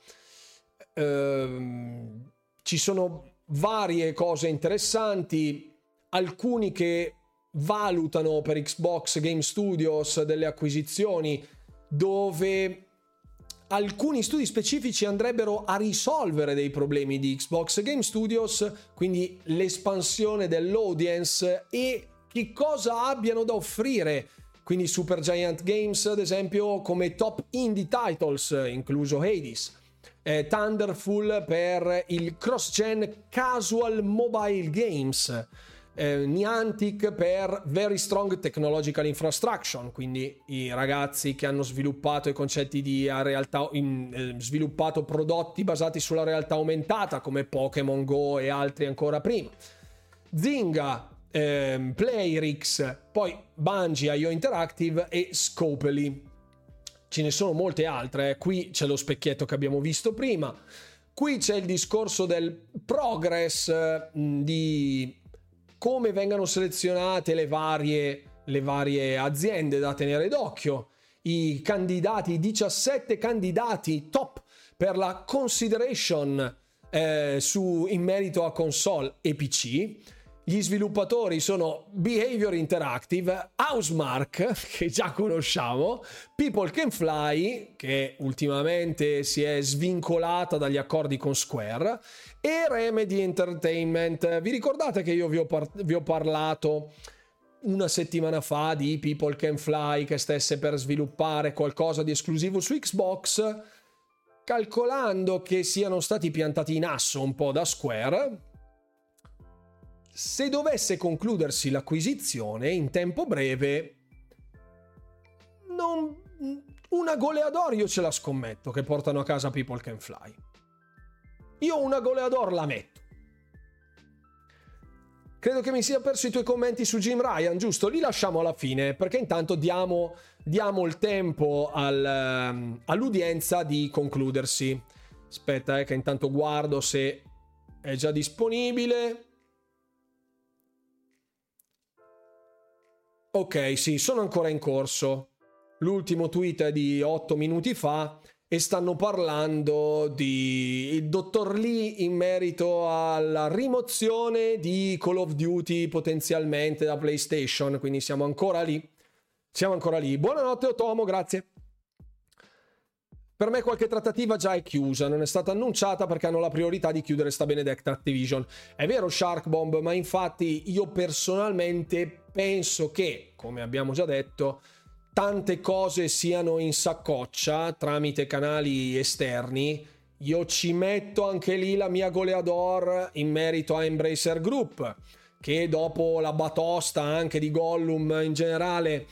Ci sono varie cose interessanti, alcuni che valutano per Xbox Game Studios delle acquisizioni, dove alcuni studi specifici andrebbero a risolvere dei problemi di Xbox Game Studios, quindi l'espansione dell'audience e che cosa abbiano da offrire. Quindi Supergiant Games, ad esempio, come top indie titles, incluso Hades. Thunderful per il cross-gen casual mobile games. Niantic per Very Strong Technological Infrastructure, quindi i ragazzi che hanno sviluppato i concetti di realtà, sviluppato prodotti basati sulla realtà aumentata come Pokémon Go e altri ancora prima. Zynga, Playrix, poi Bungie, IO Interactive e Scopely. Ce ne sono molte altre, qui c'è lo specchietto che abbiamo visto prima, qui c'è il discorso del progress, di come vengano selezionate le varie aziende da tenere d'occhio, i candidati, i 17 candidati top per la consideration in merito a console e PC. Gli sviluppatori sono Behavior Interactive, Housemark, che già conosciamo, People Can Fly, che ultimamente si è svincolata dagli accordi con Square, e Remedy Entertainment. Vi ricordate che io vi ho parlato una settimana fa di People Can Fly, che stesse per sviluppare qualcosa di esclusivo su Xbox, calcolando che siano stati piantati in asso un po' da Square. Se dovesse concludersi l'acquisizione in tempo breve, una goleador io ce la scommetto che portano a casa People Can Fly. Io una goleador la metto. Credo che mi sia perso i tuoi commenti su Jim Ryan, giusto? Li lasciamo alla fine, perché intanto diamo il tempo all'udienza di concludersi. Aspetta, che intanto guardo se è già disponibile. Ok, sì, sono ancora in corso. L'ultimo tweet è di 8 minuti fa e stanno parlando di il dottor Lee in merito alla rimozione di Call of Duty potenzialmente da PlayStation, quindi siamo ancora lì. Buonanotte Otomo, grazie. Per me qualche trattativa già è chiusa, non è stata annunciata perché hanno la priorità di chiudere sta benedetta Activision. È vero Sharkbomb, ma infatti io personalmente penso che, come abbiamo già detto, tante cose siano in saccoccia tramite canali esterni. Io ci metto anche lì la mia goleador in merito a Embracer Group, che dopo la batosta anche di Gollum in generale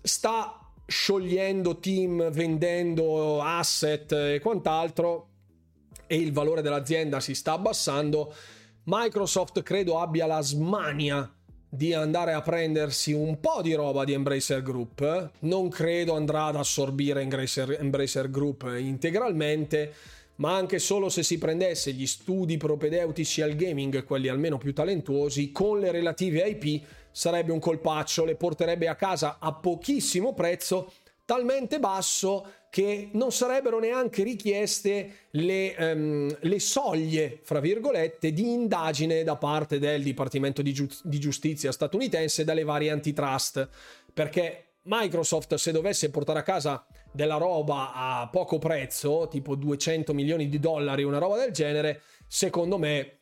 sta sciogliendo team, vendendo asset e quant'altro, e il valore dell'azienda si sta abbassando. Microsoft credo abbia la smania di andare a prendersi un po' di roba di Embracer Group. Non credo andrà ad assorbire Embracer Group integralmente, ma anche solo se si prendesse gli studi propedeutici al gaming, quelli almeno più talentuosi, con le relative IP, sarebbe un colpaccio, le porterebbe a casa a pochissimo prezzo, talmente basso che non sarebbero neanche richieste le soglie, fra virgolette, di indagine da parte del Dipartimento di Giustizia statunitense e dalle varie antitrust, perché Microsoft, se dovesse portare a casa della roba a poco prezzo, tipo $200 milioni, una roba del genere, secondo me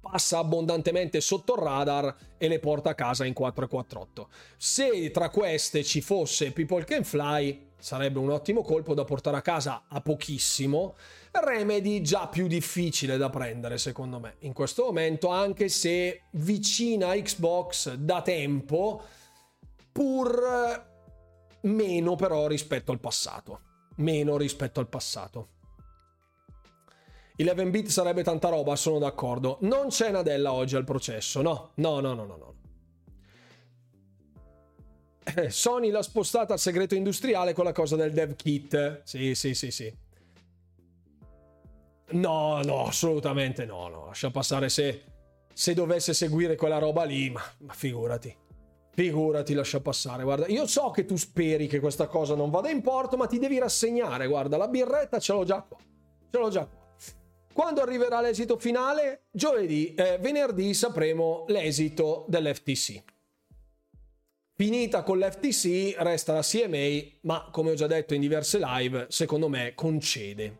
passa abbondantemente sotto il radar e le porta a casa in 448. Se tra queste ci fosse People Can Fly, sarebbe un ottimo colpo da portare a casa a pochissimo. Remedy già più difficile da prendere, secondo me, in questo momento, anche se vicina a Xbox da tempo, pur meno però rispetto al passato. Il 11-bit sarebbe tanta roba, sono d'accordo. Non c'è Nadella oggi al processo, no. Sony l'ha spostata al segreto industriale con la cosa del dev kit. Sì, sì, sì, sì. No, no, assolutamente no, no. Lascia passare se dovesse seguire quella roba lì, ma figurati. Figurati, lascia passare, guarda. Io so che tu speri che questa cosa non vada in porto, ma ti devi rassegnare, guarda. La birretta ce l'ho già qua. Ce l'ho già qua. Quando arriverà l'esito finale? Venerdì sapremo l'esito dell'FTC. Finita con l'FTC, resta la CMA, ma come ho già detto in diverse live, secondo me concede.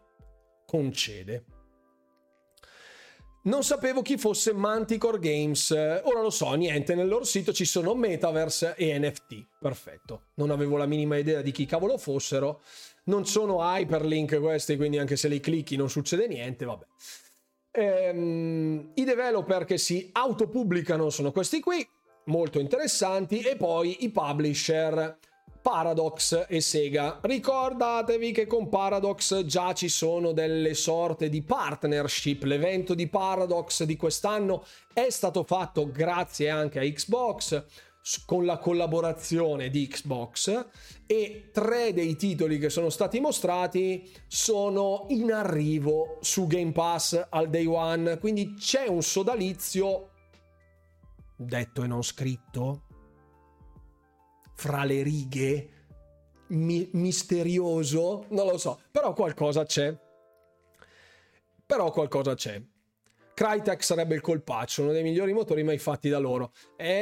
Non sapevo chi fosse Manticore Games, ora lo so, niente, nel loro sito ci sono Metaverse e NFT, perfetto. Non avevo la minima idea di chi cavolo fossero, non sono hyperlink questi, quindi anche se li clicchi non succede niente, vabbè. I developer che si autopubblicano sono questi qui, molto interessanti, e poi i publisher Paradox e Sega. Ricordatevi che con Paradox già ci sono delle sorte di partnership. L'evento di Paradox di quest'anno è stato fatto grazie anche a Xbox, con la collaborazione di Xbox, e 3 dei titoli che sono stati mostrati sono in arrivo su Game Pass al day one, quindi c'è un sodalizio detto e non scritto fra le righe, misterioso, non lo so, però qualcosa c'è. Crytek sarebbe il colpaccio, uno dei migliori motori mai fatti da loro.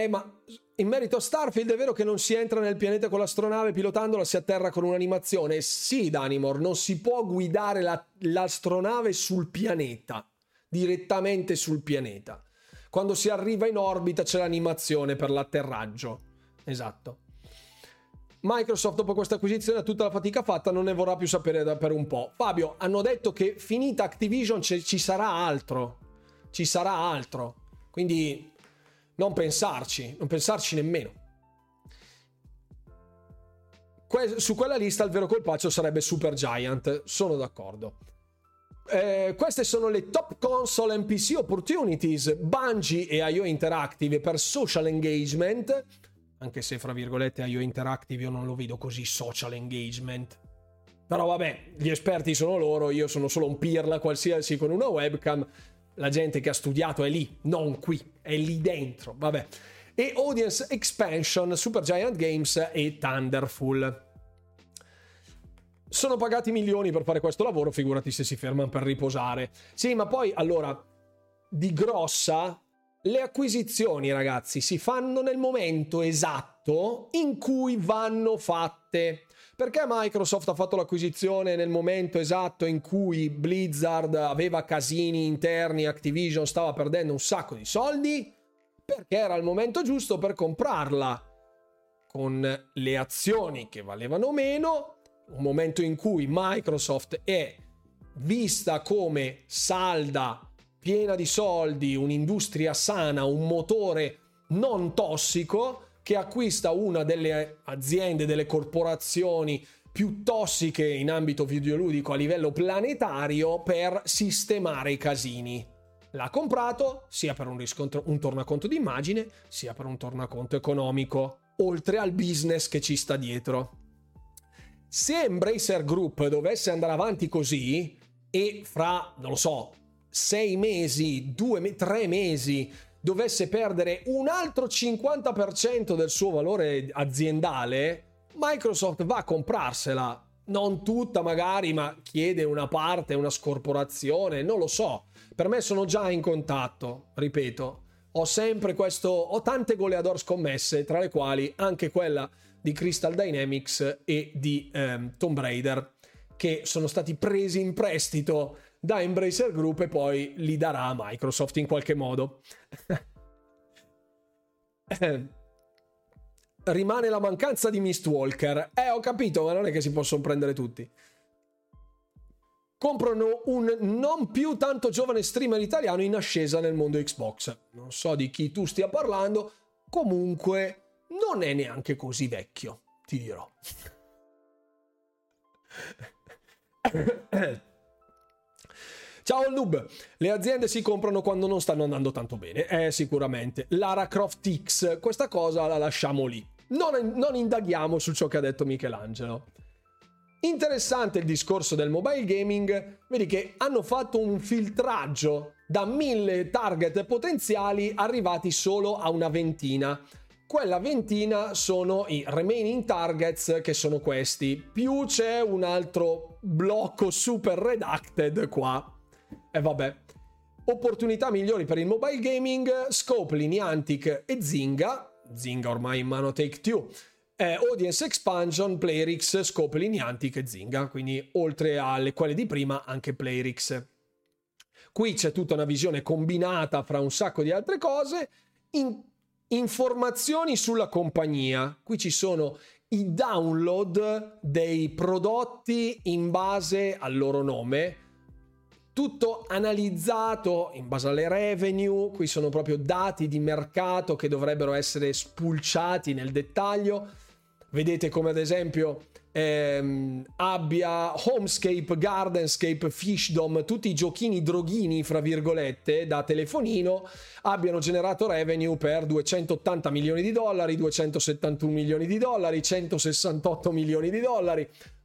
Ma in merito a Starfield è vero che non si entra nel pianeta con l'astronave, pilotandola si atterra con un'animazione. Sì, Danimor, non si può guidare l'astronave sul pianeta, direttamente sul pianeta. Quando si arriva in orbita c'è l'animazione per l'atterraggio. Esatto. Microsoft dopo questa acquisizione ha tutta la fatica fatta, non ne vorrà più sapere per un po'. Fabio, hanno detto che finita Activision ci sarà altro, quindi non pensarci nemmeno. Su quella lista il vero colpaccio sarebbe Supergiant, sono d'accordo. Queste sono le top console and PC opportunities Bungie e IO Interactive per social engagement, anche se fra virgolette IO Interactive io non lo vedo così social engagement, però vabbè, gli esperti sono loro, io sono solo un pirla qualsiasi con una webcam, la gente che ha studiato è lì, non qui, è lì dentro, vabbè. E audience expansion Supergiant Games e Thunderful. Sono pagati milioni per fare questo lavoro, figurati se si fermano per riposare. Sì, ma poi, allora, di grossa, le acquisizioni, ragazzi, si fanno nel momento esatto in cui vanno fatte. Perché Microsoft ha fatto l'acquisizione nel momento esatto in cui Blizzard aveva casini interni, Activision stava perdendo un sacco di soldi? Perché era il momento giusto per comprarla, con le azioni che valevano meno. Un momento in cui Microsoft è vista come salda, piena di soldi, un'industria sana, un motore non tossico, che acquista una delle aziende, delle corporazioni più tossiche in ambito videoludico a livello planetario per sistemare i casini. L'ha comprato sia per un riscontro, un tornaconto d'immagine, sia per un tornaconto economico, oltre al business che ci sta dietro. Se Embracer Group dovesse andare avanti così e fra, non lo so, 6 mesi, 3 mesi dovesse perdere un altro 50% del suo valore aziendale, Microsoft va a comprarsela, non tutta magari, ma chiede una parte, una scorporazione, non lo so. Per me sono già in contatto, ripeto, ho tante goleador scommesse, tra le quali anche quella di Crystal Dynamics e di Tomb Raider, che sono stati presi in prestito da Embracer Group e poi li darà a Microsoft in qualche modo. Rimane la mancanza di Mistwalker. Ho capito, ma non è che si possono prendere tutti. Comprano un non più tanto giovane streamer italiano in ascesa nel mondo Xbox. Non so di chi tu stia parlando, comunque non è neanche così vecchio, ti dirò. Ciao al noob, le aziende si comprano quando non stanno andando tanto bene, sicuramente. Lara Croft X, questa cosa la lasciamo lì, non indaghiamo su ciò che ha detto Michelangelo. Interessante il discorso del mobile gaming, vedi che hanno fatto un filtraggio da 1000 target potenziali arrivati solo a una ventina. Quella ventina sono i remaining targets, che sono questi, più c'è un altro blocco super redacted qua. E vabbè. Opportunità migliori per il mobile gaming, Scope, Niantic e Zynga ormai in mano Take-Two, Audience Expansion, Playrix, Scope, Niantic e Zynga, quindi oltre alle quelle di prima anche Playrix. Qui c'è tutta una visione combinata fra un sacco di altre cose. Informazioni sulla compagnia, qui ci sono i download dei prodotti in base al loro nome, tutto analizzato in base alle revenue, qui sono proprio dati di mercato che dovrebbero essere spulciati nel dettaglio. Vedete come ad esempio abbia Homescape, Gardenscape, Fishdom, tutti i giochini droghini fra virgolette da telefonino, abbiano generato revenue per $280 milioni, $271 milioni, $168 milioni.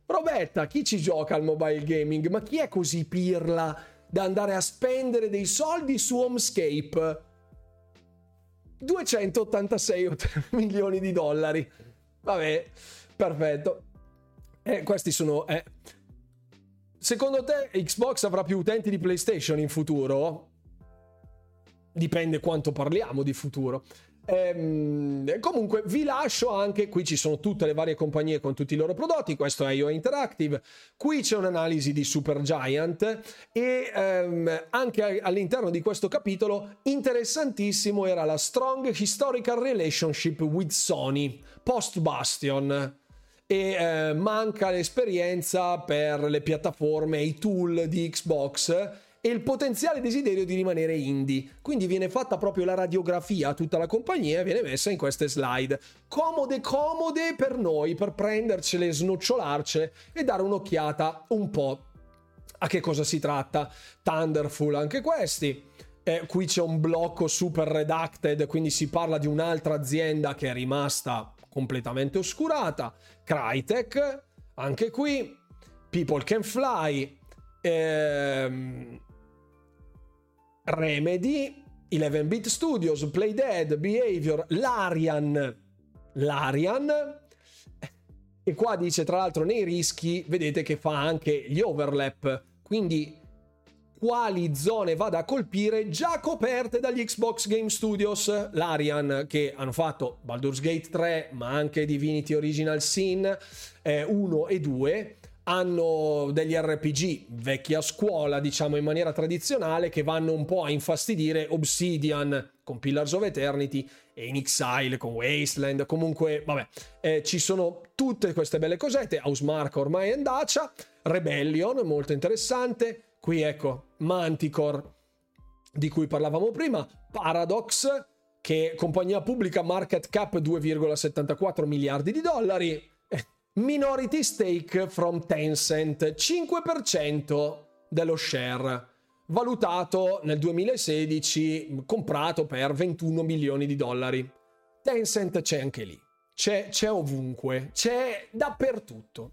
Robetta, chi ci gioca al mobile gaming? Ma chi è così pirla da andare a spendere dei soldi su Homescape? $286 milioni. Vabbè, perfetto. Questi sono... Secondo te Xbox avrà più utenti di PlayStation in futuro? Dipende quanto parliamo di futuro. Comunque vi lascio anche... Qui ci sono tutte le varie compagnie con tutti i loro prodotti. Questo è IO Interactive. Qui c'è un'analisi di Supergiant. E anche all'interno di questo capitolo interessantissimo era la Strong Historical Relationship with Sony Post Bastion. E manca l'esperienza per le piattaforme e i tool di Xbox e il potenziale desiderio di rimanere indie. Quindi viene fatta proprio la radiografia a tutta la compagnia e viene messa in queste slide. Comode per noi, per prendercele, snocciolarcele e dare un'occhiata un po' a che cosa si tratta. Thunderful anche questi. Qui c'è un blocco super redacted, quindi si parla di un'altra azienda che è rimasta completamente oscurata. Crytek, anche qui. People Can Fly, Remedy, 11-bit Studios, Playdead, Behavior, Larian. E qua dice, tra l'altro, nei rischi vedete che fa anche gli overlap, quindi quali zone vada a colpire già coperte dagli Xbox Game Studios. Larian, che hanno fatto Baldur's Gate 3 ma anche Divinity Original Sin 1 e 2, hanno degli RPG vecchia scuola, diciamo in maniera tradizionale, che vanno un po' a infastidire Obsidian con Pillars of Eternity e In Exile con Wasteland. Comunque vabbè, ci sono tutte queste belle cosette. Housemarque ormai è in Dacia. Rebellion, molto interessante. Qui ecco, Manticore, di cui parlavamo prima, Paradox, che compagnia pubblica, market cap $2.74 miliardi, minority stake from Tencent, 5% dello share, valutato nel 2016, comprato per $21 milioni. Tencent c'è anche lì, c'è ovunque, c'è dappertutto.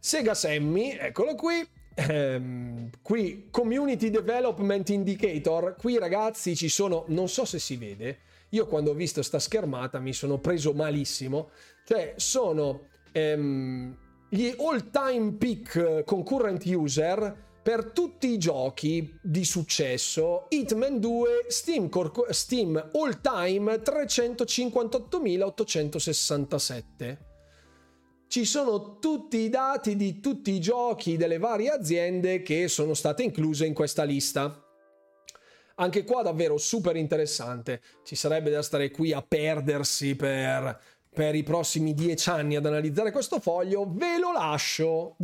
Sega Sammy, eccolo qui. Qui Community Development Indicator. Qui ragazzi ci sono, non so se si vede, io quando ho visto sta schermata mi sono preso malissimo, cioè sono gli all time peak concurrent user per tutti i giochi di successo. Hitman 2, Steam all time 358.867. Ci sono tutti i dati di tutti i giochi delle varie aziende che sono state incluse in questa lista. Anche qua davvero super interessante. Ci sarebbe da stare qui a perdersi per i prossimi 10 anni ad analizzare questo foglio. Ve lo lascio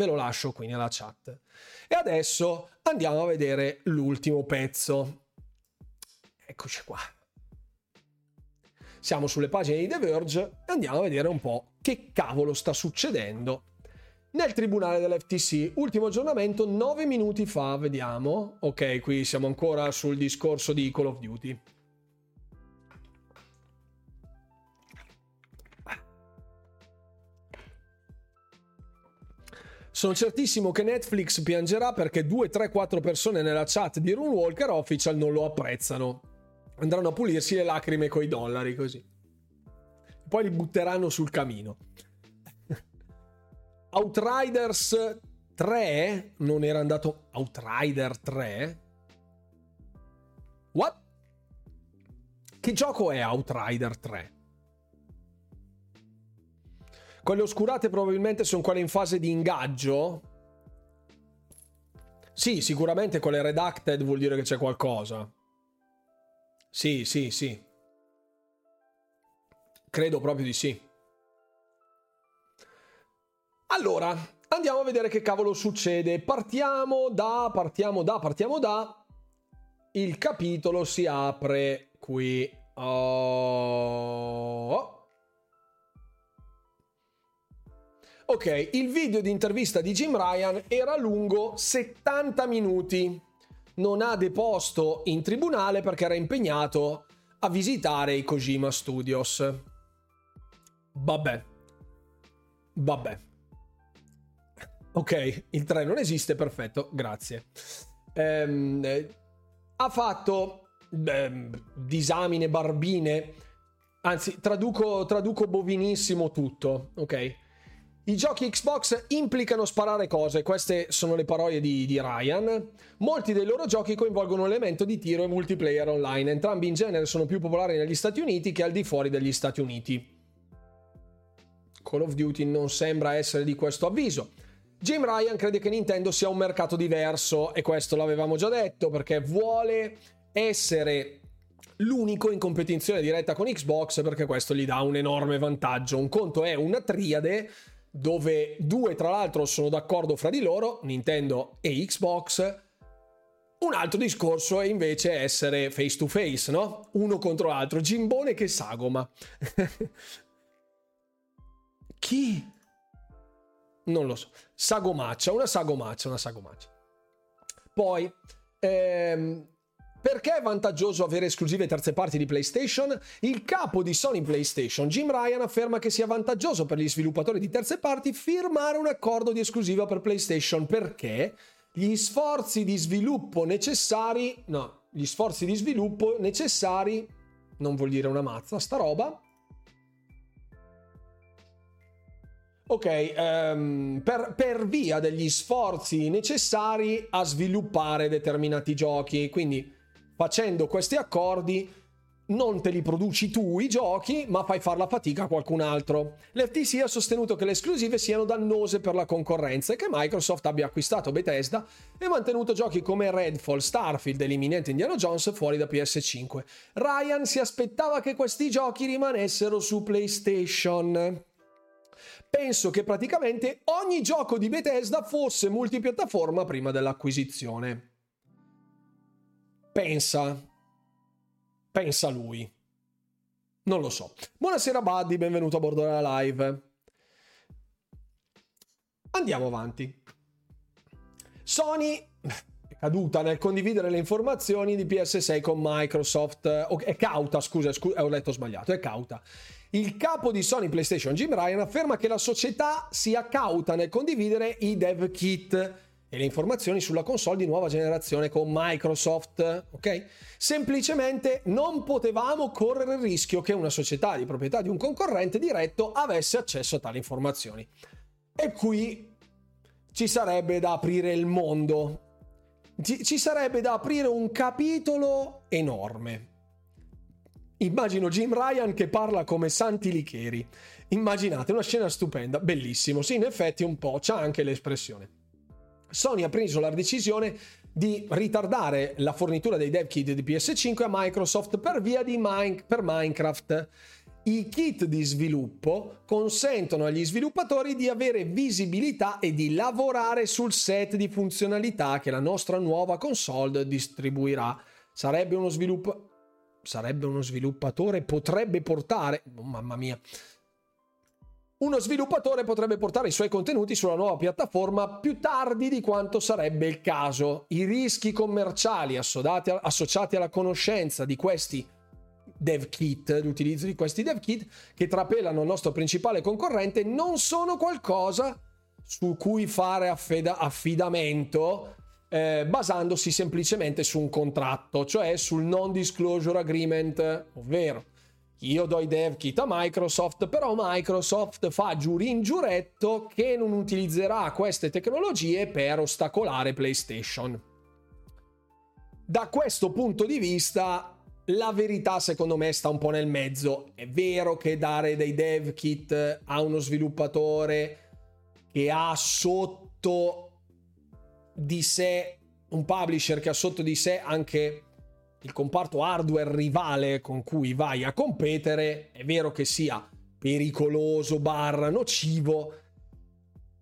qui nella chat. E adesso andiamo a vedere l'ultimo pezzo. Eccoci qua. Siamo sulle pagine di The Verge e andiamo a vedere un po' che cavolo sta succedendo nel tribunale dell'FTC. Ultimo aggiornamento 9 minuti fa, vediamo. Ok, qui siamo ancora sul discorso di Call of Duty. Sono certissimo che Netflix piangerà perché 2, 3, 4 persone nella chat di Rune Walker Official non lo apprezzano. Andranno a pulirsi le lacrime coi dollari, così. Poi li butteranno sul camino. Outriders 3 non era andato. Outrider 3? What? Che gioco è Outrider 3? Quelle oscurate probabilmente sono quelle in fase di ingaggio? Sì, sicuramente quelle redacted vuol dire che c'è qualcosa. Sì, sì, sì. Credo proprio di sì. Allora, andiamo a vedere che cavolo succede. Partiamo da... Il capitolo si apre qui. Oh. Ok, il video di intervista di Jim Ryan era lungo 70 minuti. Non ha deposto in tribunale perché era impegnato a visitare i Kojima Studios. Vabbè. Ok, il 3 non esiste, perfetto, grazie. Ha fatto disamine, barbine, anzi traduco bovinissimo tutto, ok? I giochi Xbox implicano sparare cose, queste sono le parole di Ryan. Molti dei loro giochi coinvolgono l'elemento di tiro e multiplayer online. Entrambi in genere sono più popolari negli Stati Uniti che al di fuori degli Stati Uniti. Call of Duty non sembra essere di questo avviso. Jim Ryan crede che Nintendo sia un mercato diverso, e questo l'avevamo già detto, perché vuole essere l'unico in competizione diretta con Xbox, perché questo gli dà un enorme vantaggio. Un conto è una triade dove 2 tra l'altro sono d'accordo fra di loro, Nintendo e Xbox. Un altro discorso è invece essere face to face, no? Uno contro l'altro, Gimbone che sagoma. Chi? Non lo so. Sagomaccia. Poi perché è vantaggioso avere esclusive terze parti di PlayStation? Il capo di Sony PlayStation, Jim Ryan, afferma che sia vantaggioso per gli sviluppatori di terze parti firmare un accordo di esclusiva per PlayStation perché gli sforzi di sviluppo necessari non vuol dire una mazza sta roba. Ok, per via degli sforzi necessari a sviluppare determinati giochi, quindi facendo questi accordi non te li produci tu i giochi, ma fai far la fatica a qualcun altro. L'FTC ha sostenuto che le esclusive siano dannose per la concorrenza e che Microsoft abbia acquistato Bethesda e mantenuto giochi come Redfall, Starfield e l'imminente Indiana Jones fuori da PS5. Ryan si aspettava che questi giochi rimanessero su PlayStation. Penso che praticamente ogni gioco di Bethesda fosse multipiattaforma prima dell'acquisizione. Pensa lui. Non lo so. Buonasera Buddy, benvenuto a bordo della live. Andiamo avanti. Sony è caduta nel condividere le informazioni di PS6 con Microsoft. È cauta, scusa, ho letto sbagliato, è cauta. Il capo di Sony PlayStation, Jim Ryan, afferma che la società sia cauta nel condividere i dev kit e le informazioni sulla console di nuova generazione con Microsoft, ok? Semplicemente non potevamo correre il rischio che una società di proprietà di un concorrente diretto avesse accesso a tali informazioni. E qui ci sarebbe da aprire il mondo, ci sarebbe da aprire un capitolo enorme. Immagino Jim Ryan che parla come Santi Licheri. Immaginate, una scena stupenda, bellissimo. Sì, in effetti un po', c'ha anche l'espressione. Sony ha preso la decisione di ritardare la fornitura dei dev kit di PS5 a Microsoft per via di Minecraft. I kit di sviluppo consentono agli sviluppatori di avere visibilità e di lavorare sul set di funzionalità che la nostra nuova console distribuirà. Uno sviluppatore potrebbe portare i suoi contenuti sulla nuova piattaforma più tardi di quanto sarebbe il caso. I rischi commerciali associati alla conoscenza di questi dev kit, l'utilizzo di questi dev kit che trapelano il nostro principale concorrente, non sono qualcosa su cui fare affidamento basandosi semplicemente su un contratto, cioè sul non disclosure agreement, ovvero io do i dev kit a Microsoft, però Microsoft fa giurin giuretto che non utilizzerà queste tecnologie per ostacolare PlayStation. Da questo punto di vista la verità secondo me sta un po' nel mezzo. È vero che dare dei dev kit a uno sviluppatore che ha sotto di sé un publisher, che ha sotto di sé anche il comparto hardware rivale con cui vai a competere, è vero che sia pericoloso barra nocivo,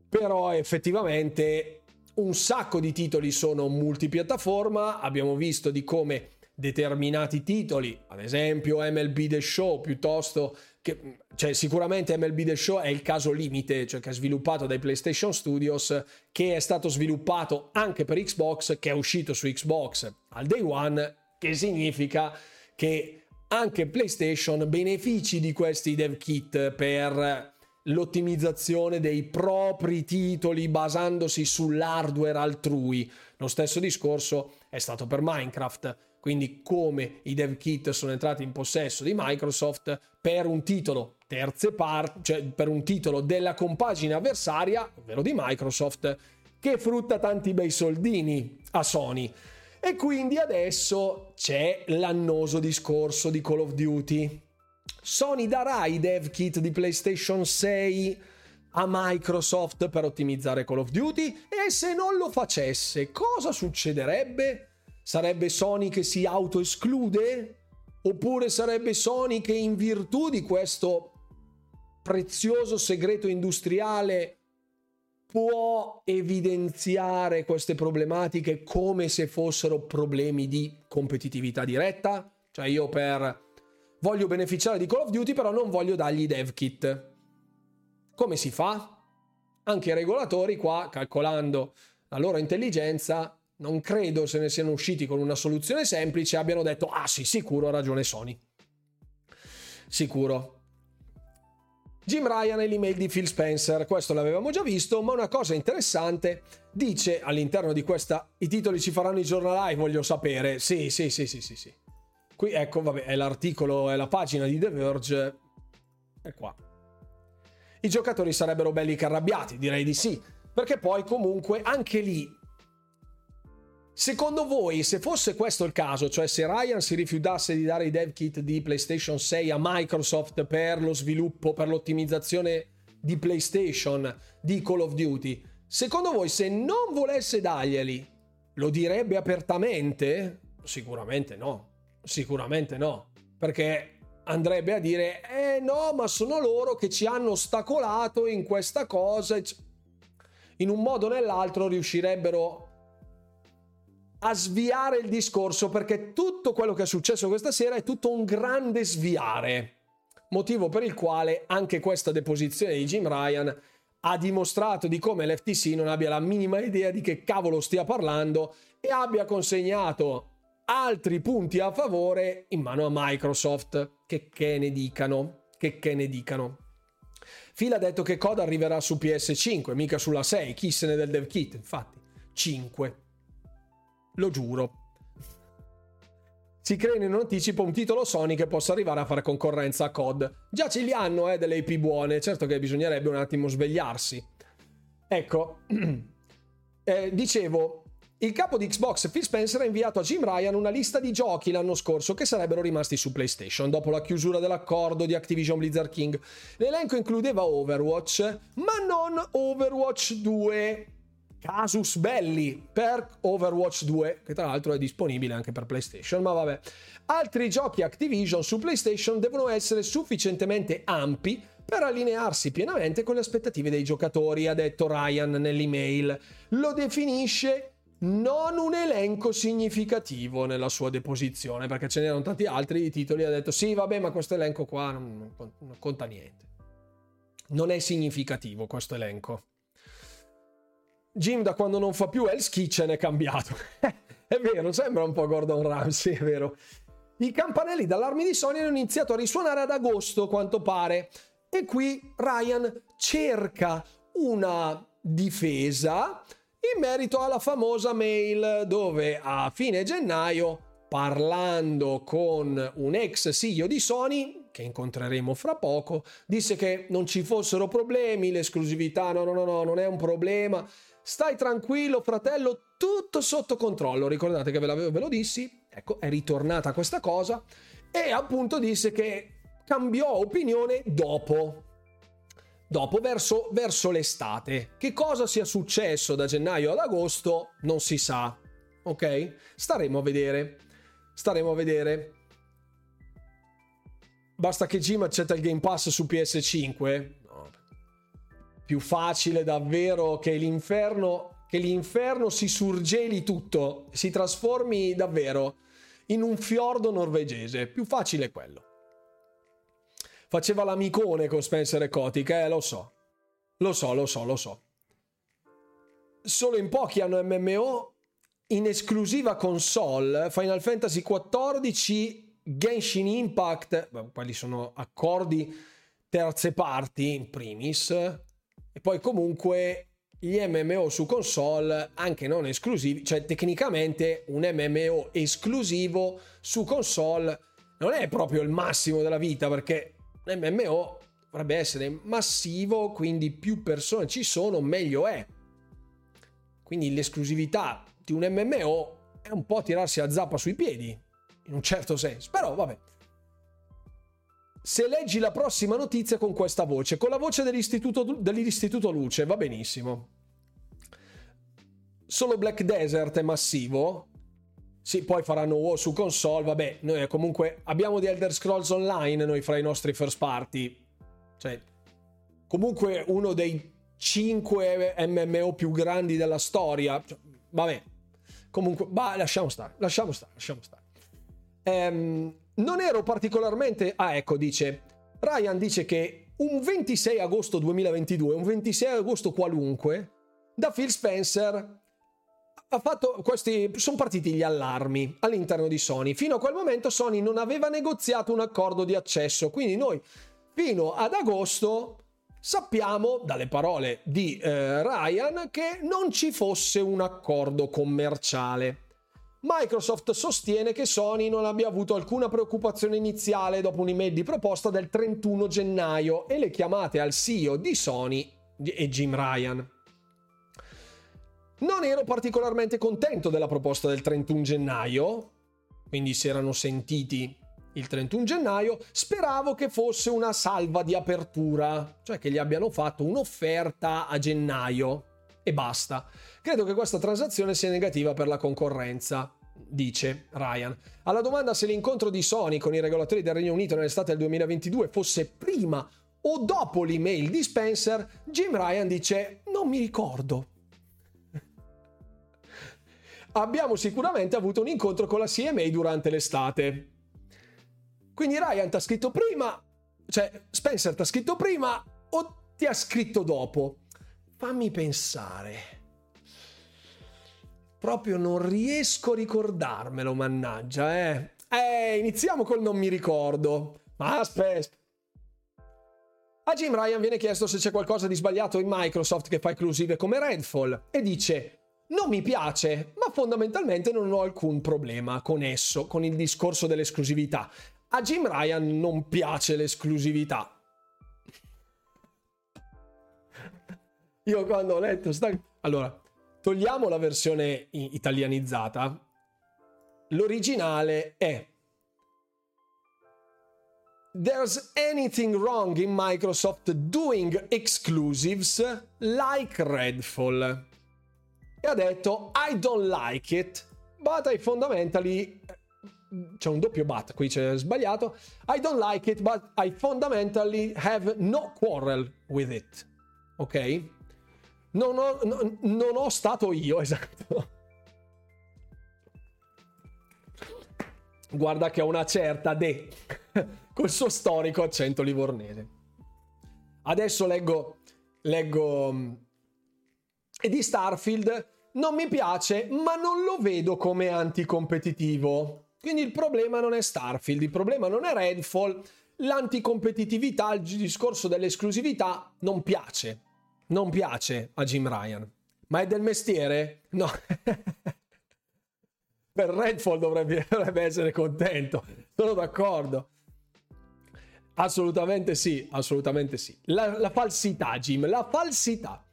però effettivamente un sacco di titoli sono multipiattaforma. Abbiamo visto di come determinati titoli, ad esempio MLB The Show, piuttosto che, cioè sicuramente MLB The Show è il caso limite, cioè che è sviluppato dai PlayStation Studios, che è stato sviluppato anche per Xbox, che è uscito su Xbox al day one, che significa che anche PlayStation benefici di questi dev kit per l'ottimizzazione dei propri titoli basandosi sull'hardware altrui. Lo stesso discorso è stato per Minecraft, quindi come i dev kit sono entrati in possesso di Microsoft per un titolo terze parti, cioè per un titolo della compagine avversaria, ovvero di Microsoft, che frutta tanti bei soldini a Sony. E quindi adesso c'è l'annoso discorso di Call of Duty. Sony darà i dev kit di PlayStation 6 a Microsoft per ottimizzare Call of Duty? E se non lo facesse, cosa succederebbe? Sarebbe Sony che si autoesclude? Oppure sarebbe Sony che, in virtù di questo prezioso segreto industriale, può evidenziare queste problematiche come se fossero problemi di competitività diretta? Cioè io voglio beneficiare di Call of Duty, però non voglio dargli dev kit. Come si fa? Anche i regolatori qua, calcolando la loro intelligenza, non credo se ne siano usciti con una soluzione semplice, abbiano detto ah sì, sicuro ha ragione Sony. Sicuro. Jim Ryan e l'email di Phil Spencer, questo l'avevamo già visto, ma una cosa interessante, dice all'interno di questa: i titoli ci faranno i giornalai, voglio sapere. Sì. Qui ecco, vabbè, è l'articolo, è la pagina di The Verge, è qua. I giocatori sarebbero belli che arrabbiati, direi di sì, perché poi comunque anche lì, secondo voi, se fosse questo il caso, cioè se Ryan si rifiutasse di dare i dev kit di PlayStation 6 a Microsoft per lo sviluppo, per l'ottimizzazione di PlayStation, di Call of Duty, secondo voi se non volesse darglieli, lo direbbe apertamente? Sicuramente no, perché andrebbe a dire no, ma sono loro che ci hanno ostacolato in questa cosa. In un modo o nell'altro riuscirebbero a sviare il discorso, perché tutto quello che è successo questa sera è tutto un grande sviare, motivo per il quale anche questa deposizione di Jim Ryan ha dimostrato di come l'FTC non abbia la minima idea di che cavolo stia parlando e abbia consegnato altri punti a favore in mano a Microsoft. Che ne dicano. Phil ha detto che COD arriverà su PS5, mica sulla 6, chi se ne del dev kit, infatti 5. Lo giuro. Si creano in anticipo un titolo Sony che possa arrivare a fare concorrenza a COD. Già ce li hanno delle IP buone, certo che bisognerebbe un attimo svegliarsi. Ecco, dicevo, il capo di Xbox Phil Spencer ha inviato a Jim Ryan una lista di giochi l'anno scorso che sarebbero rimasti su PlayStation dopo la chiusura dell'accordo di Activision Blizzard King. L'elenco includeva Overwatch, ma non Overwatch 2. Casus belli per Overwatch 2, che tra l'altro è disponibile anche per PlayStation, ma vabbè. Altri giochi Activision su PlayStation devono essere sufficientemente ampi per allinearsi pienamente con le aspettative dei giocatori, ha detto Ryan nell'email. Lo definisce non un elenco significativo nella sua deposizione, perché ce n'erano tanti altri di titoli, ha detto sì vabbè, ma questo elenco qua non conta niente, non è significativo questo elenco. Jim, da quando non fa più Hell's Kitchen, è cambiato. È vero, sembra un po' Gordon Ramsay, è vero. I campanelli d'allarme di Sony hanno iniziato a risuonare ad agosto, quanto pare. E qui Ryan cerca una difesa in merito alla famosa mail dove a fine gennaio, parlando con un ex CEO di Sony, che incontreremo fra poco, disse che non ci fossero problemi, l'esclusività no, non è un problema, stai tranquillo fratello, tutto sotto controllo. Ricordate che ve lo dissi? Ecco, è ritornata questa cosa e appunto disse che cambiò opinione dopo verso l'estate. Che cosa sia successo da gennaio ad agosto non si sa, ok? Staremo a vedere. Basta che Jim accetta il Game Pass su PS5. No. Più facile davvero che l'inferno si surgeli tutto, si trasformi davvero in un fiordo norvegese. Più facile quello. Faceva l'amicone con Spencer e Kotick, lo so. Solo in pochi hanno MMO in esclusiva console, Final Fantasy XIV, Genshin Impact, quelli sono accordi terze parti in primis, e poi comunque gli MMO su console anche non esclusivi, cioè tecnicamente un MMO esclusivo su console non è proprio il massimo della vita, perché l'MMO dovrebbe essere massivo, quindi più persone ci sono meglio è, quindi l'esclusività di un MMO è un po' tirarsi la zappa sui piedi in un certo senso, però vabbè. Se leggi la prossima notizia con questa voce, con la voce dell'Istituto Luce, va benissimo. Solo Black Desert è massivo. Sì, poi faranno WoW su console, vabbè, noi comunque abbiamo di Elder Scrolls Online noi fra i nostri first party, cioè comunque uno dei 5 MMO più grandi della storia, cioè, vabbè, comunque, lasciamo stare. Non ero particolarmente... Ah, ecco, dice... Ryan dice che un 26 agosto 2022, un 26 agosto qualunque, da Phil Spencer ha fatto questi... Sono partiti gli allarmi all'interno di Sony. Fino a quel momento Sony non aveva negoziato un accordo di accesso, quindi noi fino ad agosto sappiamo, dalle parole di Ryan, che non ci fosse un accordo commerciale. Microsoft sostiene che Sony non abbia avuto alcuna preoccupazione iniziale dopo un'email di proposta del 31 gennaio e le chiamate al CEO di Sony e Jim Ryan. Non ero particolarmente contento della proposta del 31 gennaio, quindi si erano sentiti il 31 gennaio, speravo che fosse una salva di apertura, cioè che gli abbiano fatto un'offerta a gennaio e basta. Credo che questa transazione sia negativa per la concorrenza, dice Ryan. Alla domanda se l'incontro di Sony con i regolatori del Regno Unito nell'estate del 2022 fosse prima o dopo l'email di Spencer, Jim Ryan dice non mi ricordo. Abbiamo sicuramente avuto un incontro con la CMA durante l'estate. Quindi Ryan t'ha scritto prima, cioè Spencer t'ha scritto prima o ti ha scritto dopo? Fammi pensare, proprio non riesco a ricordarmelo, mannaggia, iniziamo col non mi ricordo, ma aspetta. A Jim Ryan viene chiesto se c'è qualcosa di sbagliato in Microsoft che fa esclusive come Redfall e dice non mi piace, ma fondamentalmente non ho alcun problema con esso, con il discorso dell'esclusività. A Jim Ryan non piace l'esclusività. Io quando ho letto... Allora, togliamo la versione italianizzata. L'originale è... There's anything wrong in Microsoft doing exclusives like Redfall. E ha detto, I don't like it, but I fundamentally... C'è un doppio but, qui c'è sbagliato. I don't like it, but I fundamentally have no quarrel with it. Ok? Non ho stato io, esatto. Guarda che ho una certa de col suo storico accento livornese. Adesso leggo e di Starfield non mi piace, ma non lo vedo come anticompetitivo. Quindi il problema non è Starfield, il problema non è Redfall, l'anticompetitività, il discorso dell'esclusività non piace. non piace a Jim Ryan, ma è del mestiere? No. Per Redfall dovrebbe essere contento, sono d'accordo. Assolutamente sì, assolutamente sì. La falsità, Jim, la falsità.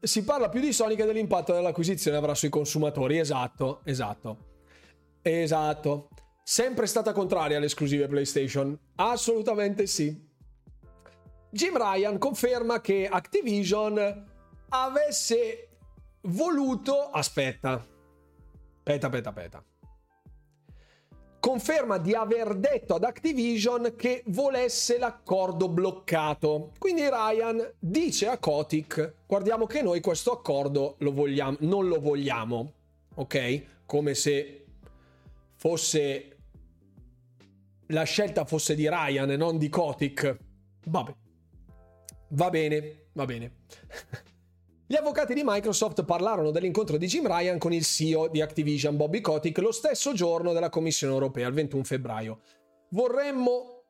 Si parla più di Sony che dell'impatto dell'acquisizione avrà sui consumatori. Esatto, esatto, esatto. Sempre stata contraria alle esclusive PlayStation? Assolutamente sì. Jim Ryan conferma che Activision avesse voluto... Aspetta. Conferma di aver detto ad Activision che volesse l'accordo bloccato. Quindi Ryan dice a Kotick: guardiamo che noi questo accordo lo vogliamo, non lo vogliamo, ok? Come se fosse la scelta fosse di Ryan e non di Kotick. Vabbè. Va bene. Gli avvocati di Microsoft parlarono dell'incontro di Jim Ryan con il CEO di Activision, Bobby Kotick, lo stesso giorno della Commissione Europea, il 21 febbraio. Vorremmo...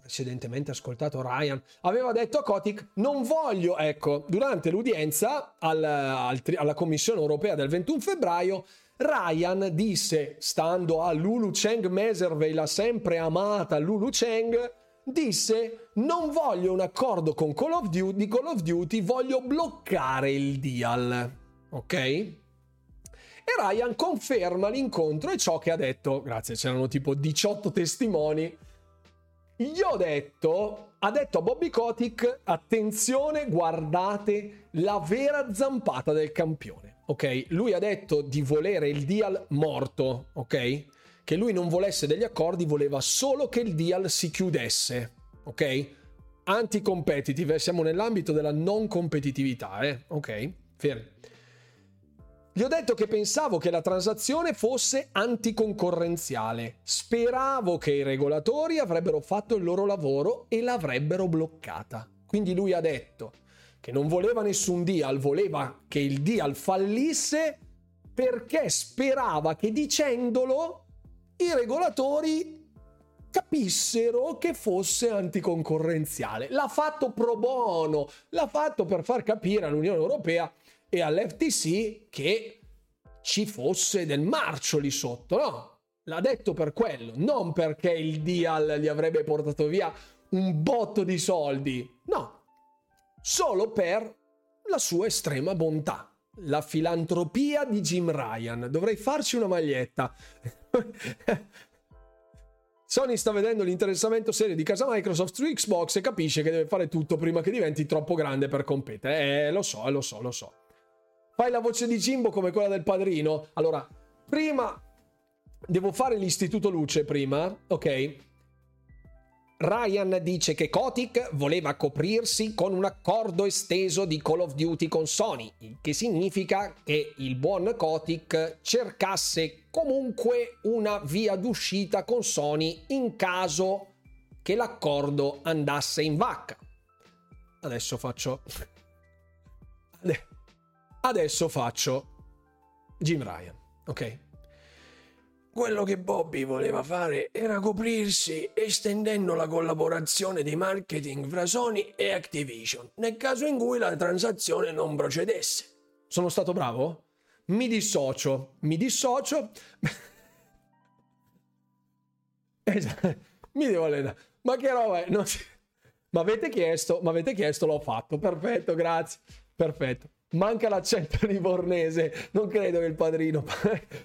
precedentemente ascoltato Ryan, aveva detto a Kotick, non voglio... Ecco, durante l'udienza alla Commissione Europea del 21 febbraio, Ryan disse, stando a Lulu Cheng Meservey, la sempre amata Lulu Cheng... disse: non voglio un accordo con Call of Duty, voglio bloccare il deal, ok? E Ryan conferma l'incontro e ciò che ha detto. Grazie, c'erano tipo 18 testimoni. Gli ho detto, ha detto a Bobby Kotick: attenzione, guardate la vera zampata del campione, ok? Lui ha detto di volere il deal morto, ok? Che lui non volesse degli accordi, voleva solo che il deal si chiudesse, ok? Anti-competitive, siamo nell'ambito della non competitività, ok? Fermi. Gli ho detto che pensavo che la transazione fosse anticoncorrenziale, speravo che i regolatori avrebbero fatto il loro lavoro e l'avrebbero bloccata. Quindi lui ha detto che non voleva nessun deal, voleva che il deal fallisse perché sperava che dicendolo i regolatori capissero che fosse anticoncorrenziale. L'ha fatto pro bono, l'ha fatto per far capire all'Unione Europea e all'FTC che ci fosse del marcio lì sotto, no? L'ha detto per quello, non perché il deal gli avrebbe portato via un botto di soldi, no, solo per la sua estrema bontà. La filantropia di Jim Ryan, dovrei farci una maglietta. Sony sta vedendo l'interessamento serio di casa Microsoft su Xbox e capisce che deve fare tutto prima che diventi troppo grande per competere. Lo so. Fai la voce di Jimbo come quella del padrino. Allora, prima devo fare l'Istituto Luce prima, ok? Ryan dice che Kotick voleva coprirsi con un accordo esteso di Call of Duty con Sony, il che significa che il buon Kotick cercasse comunque una via d'uscita con Sony in caso che l'accordo andasse in vacca. Adesso faccio Jim Ryan, ok? Quello che Bobby voleva fare era coprirsi estendendo la collaborazione di marketing fra Sony e Activision nel caso in cui la transazione non procedesse. Sono stato bravo? Mi dissocio. Esatto. Mi devo allenare. Ma che roba è? Non... M'avete chiesto, l'ho fatto. Perfetto, grazie. Perfetto. Manca l'accento livornese, non credo che il padrino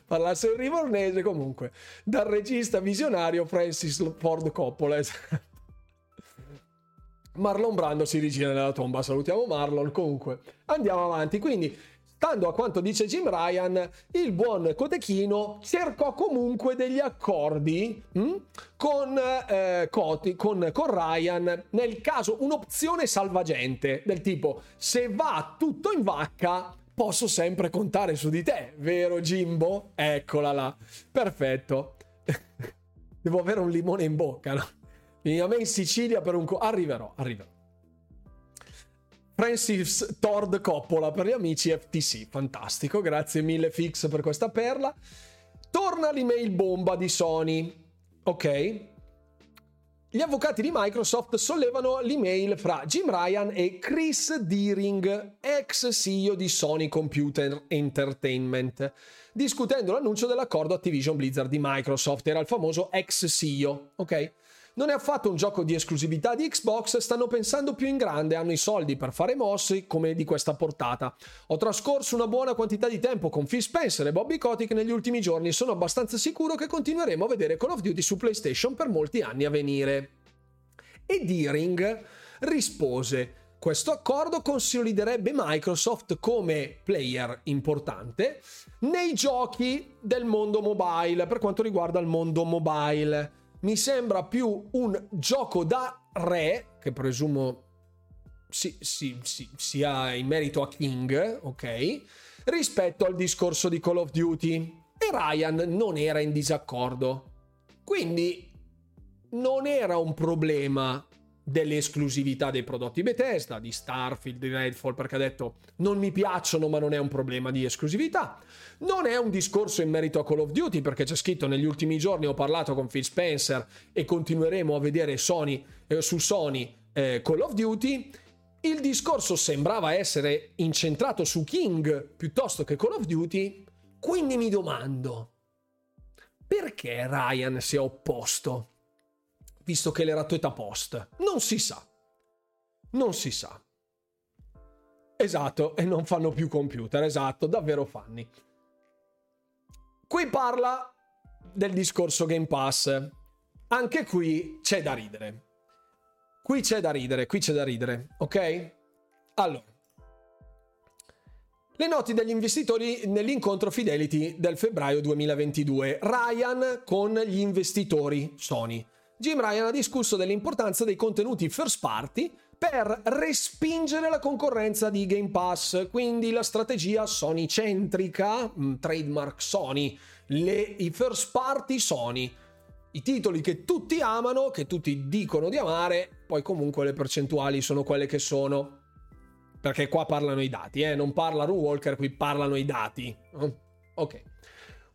parlasse il livornese, comunque dal regista visionario Francis Ford Coppola. Marlon Brando si rigira nella tomba, salutiamo Marlon. Comunque andiamo avanti, quindi stando a quanto dice Jim Ryan, il buon Cotechino cercò comunque degli accordi con Ryan, nel caso un'opzione salvagente del tipo: se va tutto in vacca posso sempre contare su di te, vero Jimbo? Eccola là, perfetto. Devo avere un limone in bocca, no? Vieni a me in Sicilia per un arriverò. Francis Ford Coppola per gli amici FTC, fantastico, grazie mille Fix per questa perla. Torna l'email bomba di Sony, ok? Gli avvocati di Microsoft sollevano l'email fra Jim Ryan e Chris Deering, ex CEO di Sony Computer Entertainment, discutendo l'annuncio dell'accordo Activision Blizzard di Microsoft. Era il famoso ex CEO, ok? Non è affatto un gioco di esclusività di Xbox, stanno pensando più in grande, hanno i soldi per fare mosse come di questa portata. Ho trascorso una buona quantità di tempo con Phil Spencer e Bobby Kotick negli ultimi giorni e sono abbastanza sicuro che continueremo a vedere Call of Duty su PlayStation per molti anni a venire. E Deering rispose: questo accordo consoliderebbe Microsoft come player importante nei giochi del mondo mobile, per quanto riguarda il mondo mobile. Mi sembra più un gioco da re, che presumo sia in merito a King, ok, rispetto al discorso di Call of Duty. E Ryan non era in disaccordo, quindi non era un problema dell'esclusività dei prodotti Bethesda, di Starfield, di Redfall, perché ha detto non mi piacciono ma non è un problema di esclusività. Non è un discorso in merito a Call of Duty, perché c'è scritto: negli ultimi giorni ho parlato con Phil Spencer e continueremo a vedere su Sony Call of Duty. Il discorso sembrava essere incentrato su King piuttosto che Call of Duty, quindi mi domando perché Ryan si è opposto, visto che l'era tueta post. Non si sa. Esatto, e non fanno più computer, esatto, davvero fanni. Qui parla del discorso Game Pass. Anche qui c'è da ridere. Ok? Allora. Le note degli investitori nell'incontro Fidelity del febbraio 2022. Ryan con gli investitori Sony. Jim Ryan ha discusso dell'importanza dei contenuti first party per respingere la concorrenza di Game Pass, quindi la strategia Sony-centrica, trademark Sony, i first party Sony, i titoli che tutti amano, che tutti dicono di amare, poi comunque le percentuali sono quelle che sono, perché qua parlano i dati, non parla Rune Walker, qui parlano i dati, ok.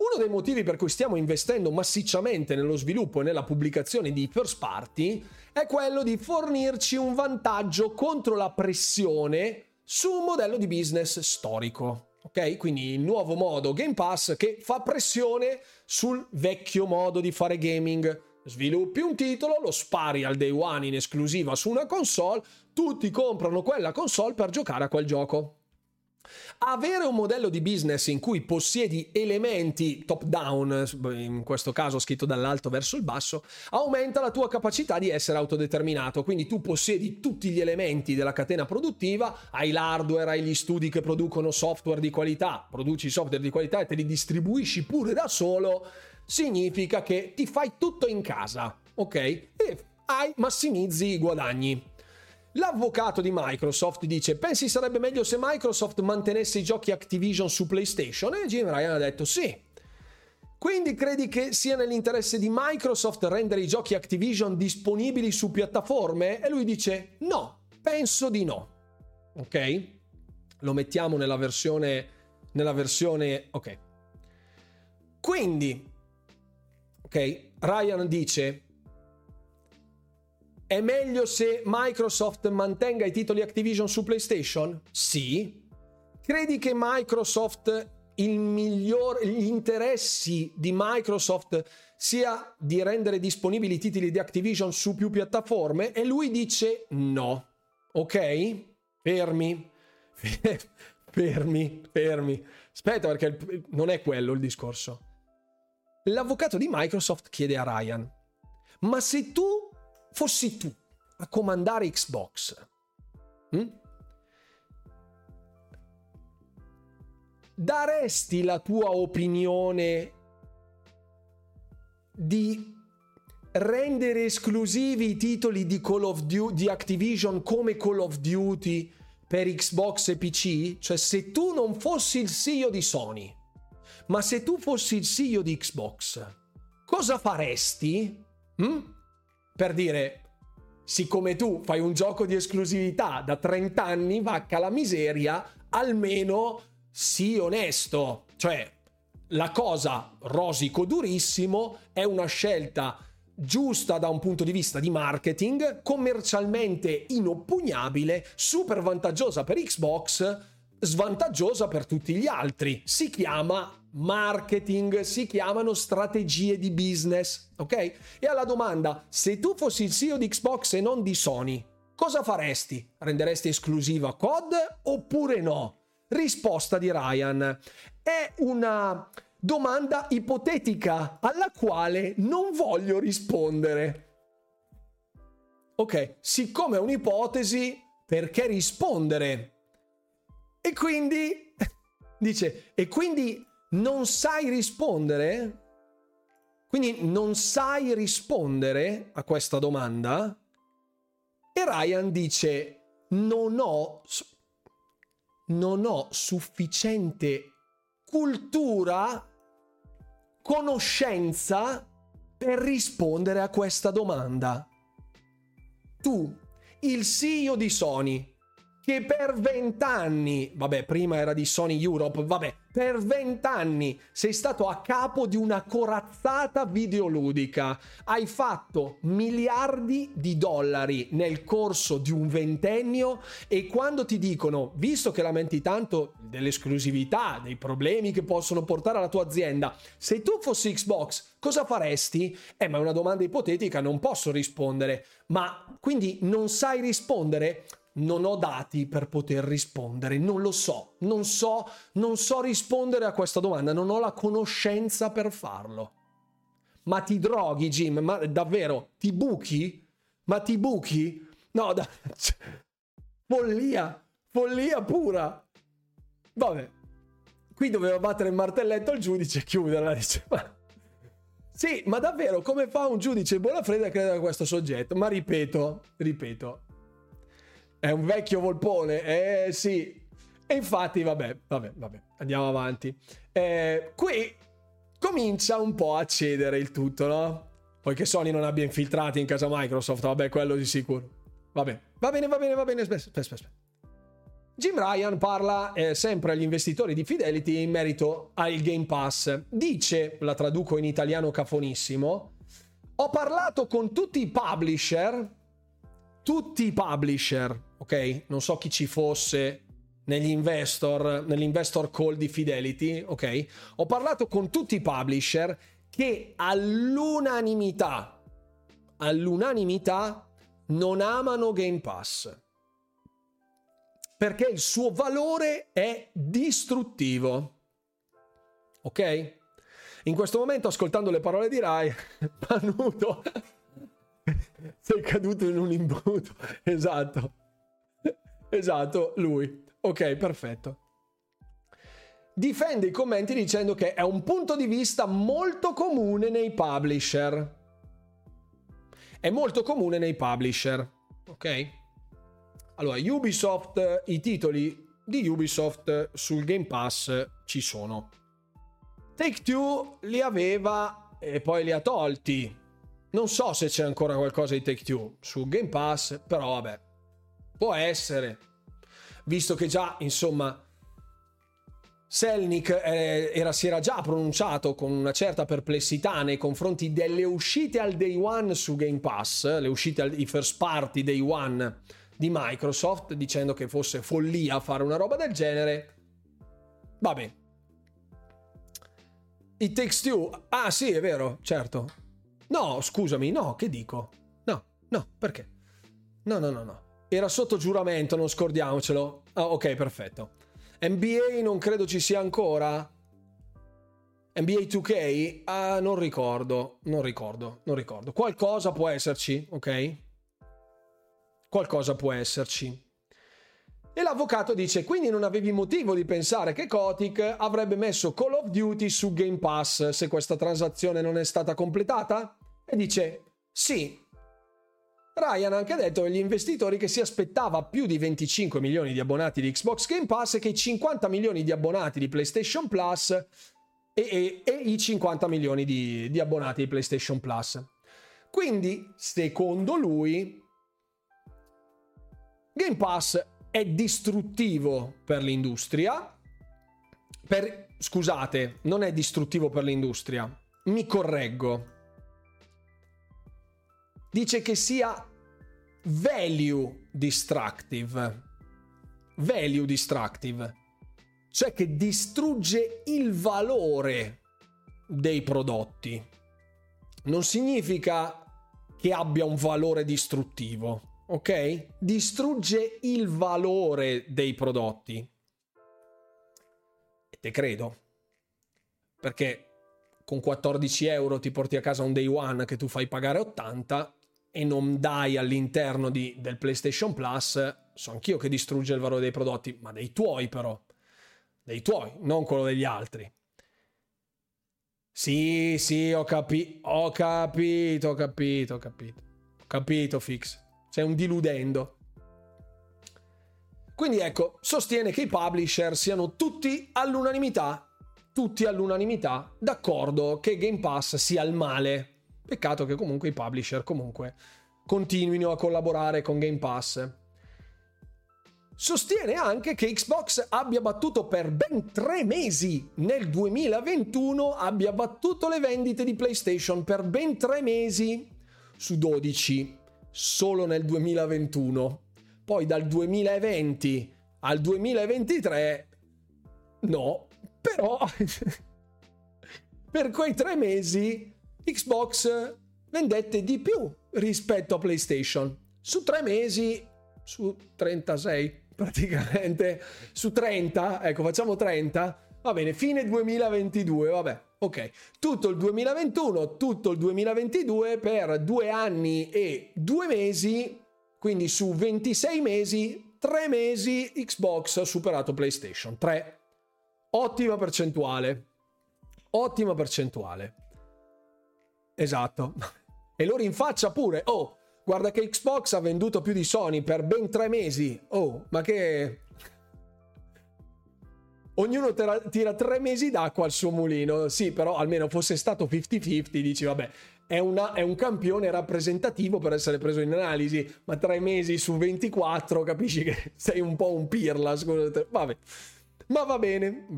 Uno dei motivi per cui stiamo investendo massicciamente nello sviluppo e nella pubblicazione di first party è quello di fornirci un vantaggio contro la pressione su un modello di business storico. Ok? Quindi il nuovo modo Game Pass che fa pressione sul vecchio modo di fare gaming. Sviluppi un titolo, lo spari al day one in esclusiva su una console, tutti comprano quella console per giocare a quel gioco. Avere un modello di business in cui possiedi elementi top down, in questo caso scritto dall'alto verso il basso, aumenta la tua capacità di essere autodeterminato. Quindi tu possiedi tutti gli elementi della catena produttiva, hai l'hardware, hai gli studi che producono software di qualità, produci software di qualità e te li distribuisci pure da solo, significa che ti fai tutto in casa, ok? E massimizzi i guadagni. L'avvocato di Microsoft dice: pensi sarebbe meglio se Microsoft mantenesse i giochi Activision su PlayStation? E Jim Ryan ha detto sì. Quindi credi che sia nell'interesse di Microsoft rendere i giochi Activision disponibili su piattaforme? E lui dice no, penso di no. Ok? Lo mettiamo nella versione ok. Quindi ok, Ryan dice: è meglio se Microsoft mantenga i titoli Activision su PlayStation? Sì. Credi che Microsoft, gli interessi di Microsoft sia di rendere disponibili i titoli di Activision su più piattaforme? E lui dice no. Ok? Fermi. Aspetta, perché non è quello il discorso. L'avvocato di Microsoft chiede a Ryan: ma se tu fossi tu a comandare Xbox, daresti la tua opinione di rendere esclusivi i titoli di Call of Duty, di Activision, come Call of Duty per Xbox e PC? Cioè, se tu non fossi il CEO di Sony, ma se tu fossi il CEO di Xbox, cosa faresti? Per dire, siccome tu fai un gioco di esclusività da 30 anni, vacca la miseria, almeno sii onesto. Cioè, la cosa, rosico durissimo, è una scelta giusta da un punto di vista di marketing, commercialmente inoppugnabile, super vantaggiosa per Xbox, svantaggiosa per tutti gli altri. Si chiama marketing, si chiamano strategie di business, ok? E alla domanda, se tu fossi il CEO di Xbox e non di Sony, cosa faresti? Renderesti esclusiva COD oppure no? Risposta di Ryan. È una domanda ipotetica alla quale non voglio rispondere. Ok, siccome è un'ipotesi, perché rispondere? E quindi, dice, e quindi non sai rispondere? Quindi non sai rispondere a questa domanda? E Ryan dice, non ho sufficiente cultura, conoscenza per rispondere a questa domanda. Tu, il CEO di Sony, che per 20 anni, vabbè, prima era di Sony Europe, vabbè, per 20 anni sei stato a capo di una corazzata videoludica, hai fatto miliardi di dollari nel corso di un 20ennio, e quando ti dicono, visto che lamenti tanto dell'esclusività, dei problemi che possono portare alla tua azienda, se tu fossi Xbox cosa faresti? Ma è una domanda ipotetica, non posso rispondere. Ma quindi non sai rispondere? Non ho dati per poter rispondere, non lo so, non so rispondere a questa domanda, non ho la conoscenza per farlo. Ma ti droghi, Jim? Ma davvero, ti buchi? Ma ti buchi? No, follia pura. Vabbè, qui doveva battere il martelletto al giudice e chiuderla, diceva. Sì, ma davvero, come fa un giudice Bonafreda a credere a questo soggetto? Ma ripeto, è un vecchio volpone, sì. E infatti, vabbè, andiamo avanti. Qui comincia un po' a cedere il tutto, no? Poi che Sony non abbia infiltrati in casa Microsoft, vabbè, quello di sicuro. Va bene, aspetta. Jim Ryan parla sempre agli investitori di Fidelity in merito al Game Pass. Dice, la traduco in italiano cafonissimo, ho parlato con tutti i publisher, ok? Non so chi ci fosse nell'investor call di Fidelity, ok? Ho parlato con tutti i publisher che all'unanimità non amano Game Pass, perché il suo valore è distruttivo, ok? In questo momento, ascoltando le parole di Rai, Panuto sei caduto in un imbuto. Esatto, lui. Ok, perfetto. Difende i commenti dicendo che è un punto di vista molto comune nei publisher. Ok? Allora, Ubisoft, i titoli di Ubisoft sul Game Pass ci sono. Take-Two li aveva e poi li ha tolti. Non so se c'è ancora qualcosa di Take-Two su Game Pass, però vabbè, può essere, visto che già, insomma, Selnick si era già pronunciato con una certa perplessità nei confronti delle uscite al Day One su Game Pass, le uscite i first party Day One di Microsoft, dicendo che fosse follia fare una roba del genere. Vabbè. It Takes Two, ah sì, è vero, certo. No, scusami, no, che dico? No, perché? No. Era sotto giuramento, non scordiamocelo. Ah, ok, perfetto. NBA non credo ci sia ancora. NBA 2K? Ah, non ricordo. Qualcosa può esserci, ok? E l'avvocato dice, quindi non avevi motivo di pensare che Kotick avrebbe messo Call of Duty su Game Pass se questa transazione non è stata completata? E dice sì. Ryan ha anche detto agli investitori che si aspettava più di 25 milioni di abbonati di Xbox Game Pass e che i 50 milioni di abbonati di PlayStation Plus e i 50 milioni di abbonati di PlayStation Plus. Quindi, secondo lui, Game Pass è distruttivo per l'industria. Scusate, non è distruttivo per l'industria. Mi correggo. dice che sia value destructive. Value destructive, cioè che distrugge il valore dei prodotti. Non significa che abbia un valore distruttivo, ok? Distrugge il valore dei prodotti. E te credo, perché con 14 euro ti porti a casa un day one che tu fai pagare 80 e non dai all'interno del PlayStation Plus. So anch'io che distrugge il valore dei prodotti, ma dei tuoi però, dei tuoi, non quello degli altri. Sì, sì, ho capito, Fix. Sei un diludendo. Quindi ecco, sostiene che i publisher siano tutti all'unanimità d'accordo che Game Pass sia il male. Peccato che comunque i publisher continuino a collaborare con Game Pass. Sostiene anche che Xbox abbia battuto per ben 3 mesi nel 2021, abbia battuto le vendite di PlayStation per ben 3 mesi su 12 solo nel 2021. Poi dal 2020 al 2023 no, però per quei 3 mesi Xbox vendette di più rispetto a PlayStation. Su 3 mesi, su 36 praticamente, su 30, ecco, facciamo 30, va bene, fine 2022, vabbè, ok, tutto il 2021, tutto il 2022, per 2 anni e 2 mesi, quindi su 26 mesi, 3 mesi Xbox ha superato PlayStation, 3, ottima percentuale, esatto, e lo rinfaccia pure, oh, guarda che Xbox ha venduto più di Sony per ben 3 mesi. Oh, ma che... Ognuno tira 3 mesi d'acqua al suo mulino. Sì, però almeno fosse stato 50-50, dici vabbè, è un campione rappresentativo per essere preso in analisi, ma 3 mesi su 24, capisci che sei un po' un pirla, scusate. Vabbè, ma va bene.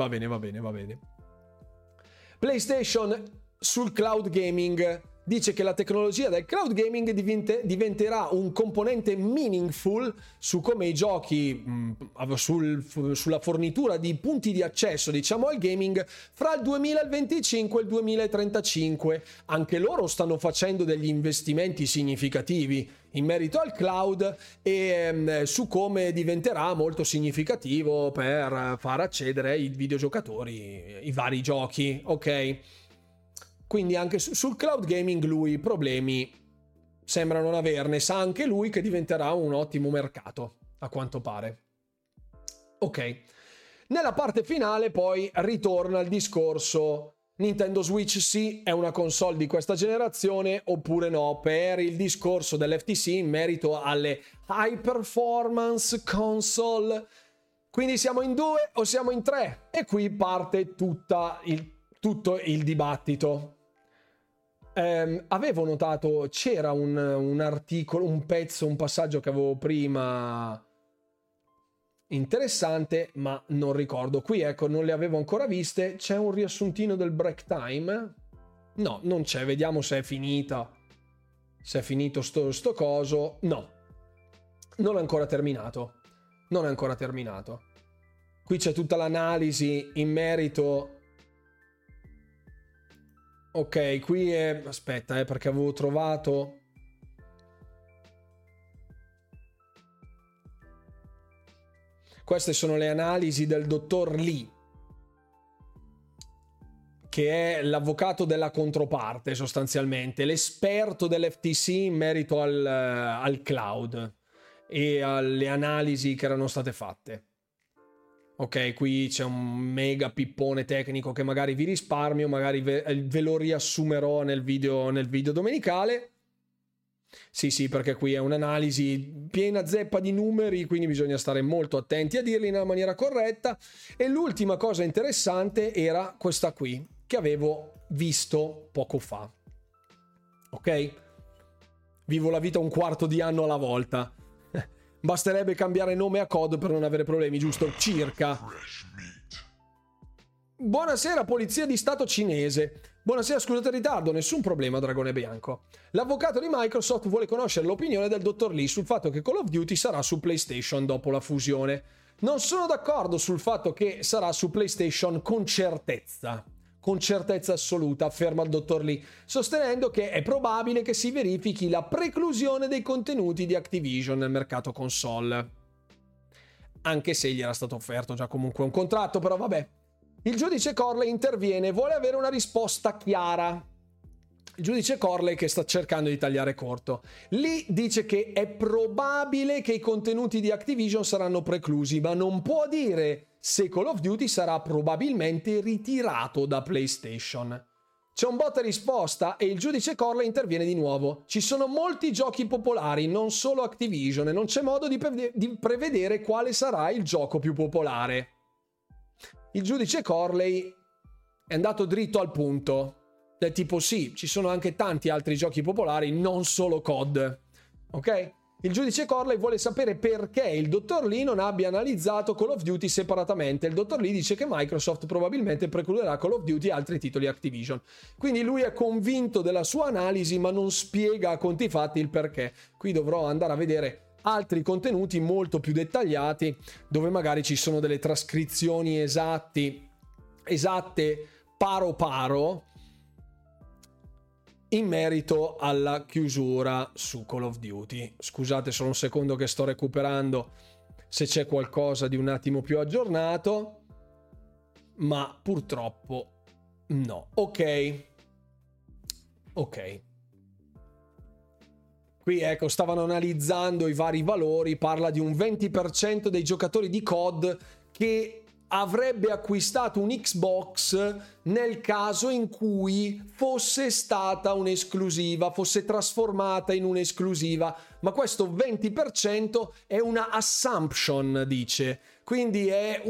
PlayStation sul cloud gaming... Dice che la tecnologia del cloud gaming diventerà un componente meaningful su come i giochi, sulla fornitura di punti di accesso, diciamo, al gaming fra il 2025 e il 2035. Anche loro stanno facendo degli investimenti significativi in merito al cloud e su come diventerà molto significativo per far accedere i videogiocatori, i vari giochi, ok? Quindi anche sul cloud gaming lui problemi sembra non averne, sa anche lui che diventerà un ottimo mercato, a quanto pare. Ok, nella parte finale poi ritorna il discorso Nintendo Switch sì, è una console di questa generazione oppure no, per il discorso dell'FTC in merito alle high performance console. Quindi siamo in 2 o siamo in 3? E qui parte tutto il dibattito. Avevo notato, c'era un articolo, un pezzo, un passaggio che avevo prima interessante, ma non ricordo. Qui ecco, non le avevo ancora viste. C'è un riassuntino del break time? No, non c'è. Vediamo se è finita. Se è finito sto coso. No, non è ancora terminato. Qui c'è tutta l'analisi in merito... Ok, qui è... Aspetta, perché avevo trovato... Queste sono le analisi del dottor Lee, che è l'avvocato della controparte, sostanzialmente, l'esperto dell'FTC in merito al cloud e alle analisi che erano state fatte. Ok, qui c'è un mega pippone tecnico che magari vi risparmio, magari ve lo riassumerò nel video domenicale. Sì, perché qui è un'analisi piena zeppa di numeri, quindi bisogna stare molto attenti a dirli nella maniera corretta. E l'ultima cosa interessante era questa qui, che avevo visto poco fa. Ok? Vivo la vita un quarto di anno alla volta. Basterebbe cambiare nome a COD per non avere problemi, giusto? Circa. Buonasera, polizia di stato cinese. Buonasera, scusate il ritardo, nessun problema, Dragone Bianco. L'avvocato di Microsoft vuole conoscere l'opinione del dottor Lee sul fatto che Call of Duty sarà su PlayStation dopo la fusione. Non sono d'accordo sul fatto che sarà su PlayStation con certezza assoluta, afferma il dottor Lee, sostenendo che è probabile che si verifichi la preclusione dei contenuti di Activision nel mercato console. Anche se gli era stato offerto già comunque un contratto, però vabbè. Il giudice Corley interviene, vuole avere una risposta chiara. Il giudice Corley che sta cercando di tagliare corto. Lì dice che è probabile che i contenuti di Activision saranno preclusi, ma non può dire se Call of Duty sarà probabilmente ritirato da PlayStation. C'è un botta risposta e il giudice Corley interviene di nuovo. Ci sono molti giochi popolari, non solo Activision, e non c'è modo di prevedere quale sarà il gioco più popolare. Il giudice Corley è andato dritto al punto, del tipo sì, ci sono anche tanti altri giochi popolari, non solo COD, ok? Il giudice Corley vuole sapere perché il dottor Lee non abbia analizzato Call of Duty separatamente. Il dottor Lee dice che Microsoft probabilmente precluderà Call of Duty e altri titoli Activision. Quindi lui è convinto della sua analisi, ma non spiega a conti fatti il perché. Qui dovrò andare a vedere altri contenuti molto più dettagliati, dove magari ci sono delle trascrizioni esatte paro paro in merito alla chiusura su Call of Duty. Scusate solo un secondo che sto recuperando se c'è qualcosa di un attimo più aggiornato, ma purtroppo no. Ok. Qui ecco, stavano analizzando i vari valori, parla di un 20% dei giocatori di COD che avrebbe acquistato un Xbox nel caso in cui fosse stata un'esclusiva, fosse trasformata in un'esclusiva, ma questo 20% è una assumption, dice, quindi è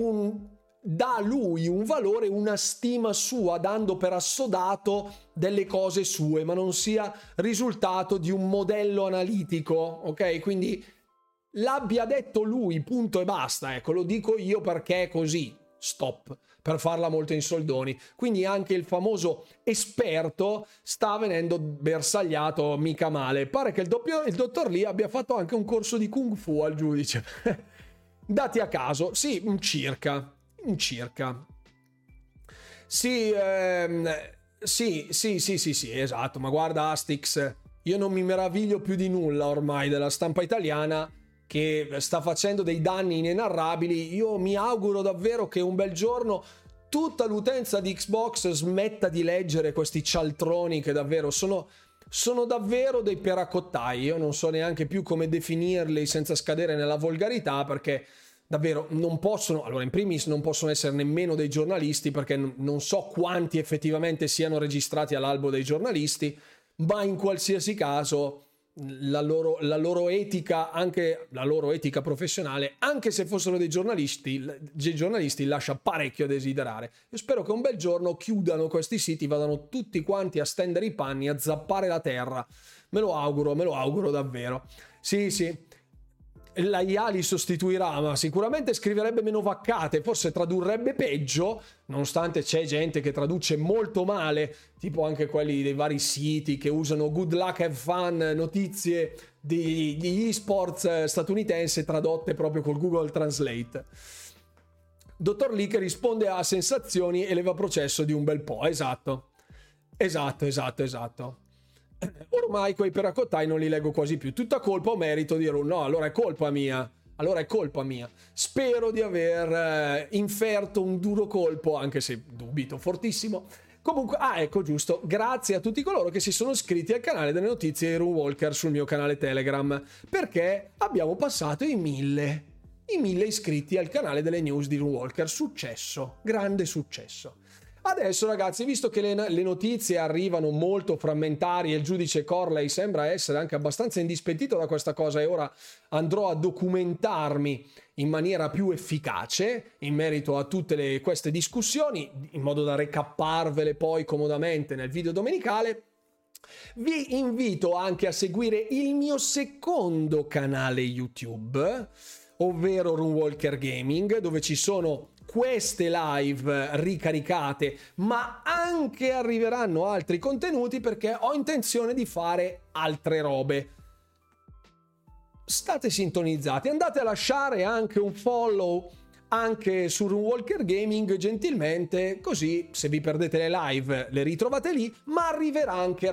da lui un valore, una stima sua, dando per assodato delle cose sue, ma non sia risultato di un modello analitico, ok? Quindi l'abbia detto lui, punto e basta, ecco, lo dico io perché è così, stop, per farla molto in soldoni. Quindi anche il famoso esperto sta venendo bersagliato mica male. Pare che il dottor Lee abbia fatto anche un corso di Kung Fu al giudice. Dati a caso, sì, circa. Sì, esatto, ma guarda Astix, io non mi meraviglio più di nulla ormai della stampa italiana che sta facendo dei danni inenarrabili. Io mi auguro davvero che un bel giorno tutta l'utenza di Xbox smetta di leggere questi cialtroni che davvero sono davvero dei peracottai. Io non so neanche più come definirli senza scadere nella volgarità, perché davvero non possono, allora in primis non possono essere nemmeno dei giornalisti, perché non so quanti effettivamente siano registrati all'albo dei giornalisti, ma in qualsiasi caso la loro etica, anche la loro etica professionale, anche se fossero dei giornalisti, lascia parecchio a desiderare. Io spero che un bel giorno chiudano questi siti, vadano tutti quanti a stendere i panni, a zappare la terra. Me lo auguro davvero. Sì. La IA li sostituirà, ma sicuramente scriverebbe meno vaccate, forse tradurrebbe peggio, nonostante c'è gente che traduce molto male, tipo anche quelli dei vari siti che usano good luck have fun, notizie degli esports statunitense tradotte proprio col Google Translate. Dottor Lee che risponde a sensazioni e leva processo di un bel po', esatto. Ormai quei peracottai non li leggo quasi più, tutta colpa o merito di Rune. No, allora è colpa mia. Spero di aver inferto un duro colpo, anche se dubito fortissimo. Comunque, ecco, giusto, grazie a tutti coloro che si sono iscritti al canale delle notizie di Rune Walker sul mio canale Telegram, perché abbiamo passato i 1000 iscritti al canale delle news di Rune Walker. Successo, grande successo. Adesso ragazzi, visto che le notizie arrivano molto frammentarie, il giudice Corley sembra essere anche abbastanza indispettito da questa cosa, e ora andrò a documentarmi in maniera più efficace in merito a tutte queste discussioni, in modo da recapparvele poi comodamente nel video domenicale. Vi invito anche a seguire il mio secondo canale YouTube, ovvero Runewalker Gaming, dove ci sono queste live ricaricate, ma anche arriveranno altri contenuti, perché ho intenzione di fare altre robe. State sintonizzati, andate a lasciare anche un follow anche su Runewalker Gaming gentilmente, così se vi perdete le live le ritrovate lì, ma arriverà anche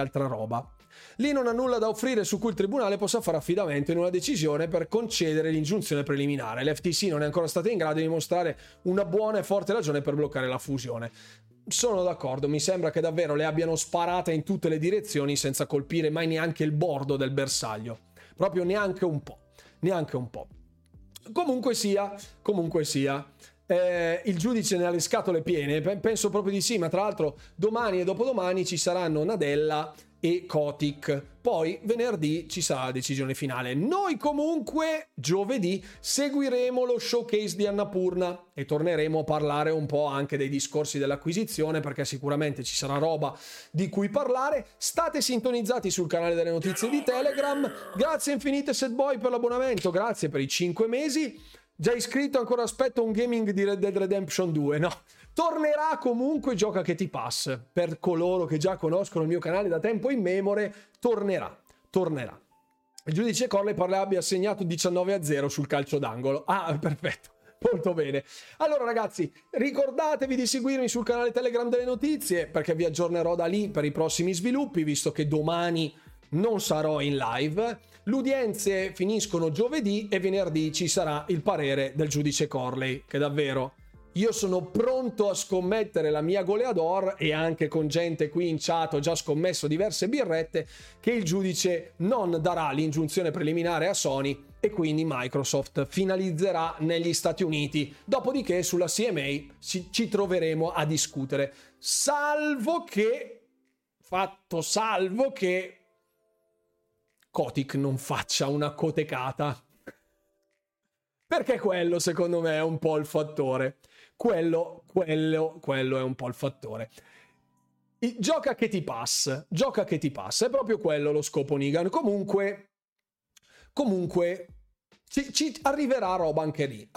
altra roba. Lì non ha nulla da offrire su cui il tribunale possa fare affidamento in una decisione per concedere l'ingiunzione preliminare. L'FTC non è ancora stata in grado di mostrare una buona e forte ragione per bloccare la fusione. Sono d'accordo, mi sembra che davvero le abbiano sparate in tutte le direzioni senza colpire mai neanche il bordo del bersaglio. Proprio neanche un po'. Comunque sia... il giudice ne ha le scatole piene, penso proprio di sì, ma tra l'altro domani e dopodomani ci saranno Nadella e Kotick, poi venerdì ci sarà la decisione finale. Noi comunque giovedì seguiremo lo showcase di Annapurna e torneremo a parlare un po' anche dei discorsi dell'acquisizione, perché sicuramente ci sarà roba di cui parlare. State sintonizzati sul canale delle notizie di Telegram. Grazie infinite Sadboy per l'abbonamento, grazie per i 5 mesi. Già iscritto, ancora aspetto un gaming di Red Dead Redemption 2, no? Tornerà comunque Gioca che ti passa. Per coloro che già conoscono il mio canale da tempo immemore, tornerà. Il giudice Corley pare abbia assegnato 19-0 sul calcio d'angolo. Ah, perfetto. Molto bene. Allora ragazzi, ricordatevi di seguirmi sul canale Telegram delle notizie, perché vi aggiornerò da lì per i prossimi sviluppi, visto che domani non sarò in live. L'udienze finiscono giovedì e venerdì ci sarà il parere del giudice Corley, che davvero io sono pronto a scommettere la mia goleador, e anche con gente qui in chat ho già scommesso diverse birrette, che il giudice non darà l'ingiunzione preliminare a Sony e quindi Microsoft finalizzerà negli Stati Uniti, dopodiché sulla CMA ci troveremo a discutere, salvo che Kotick non faccia una cotecata, perché quello secondo me è un po' il fattore, quello è un po' il fattore. Gioca che ti passa, è proprio quello lo scopo Nigan. Comunque ci arriverà roba anche lì,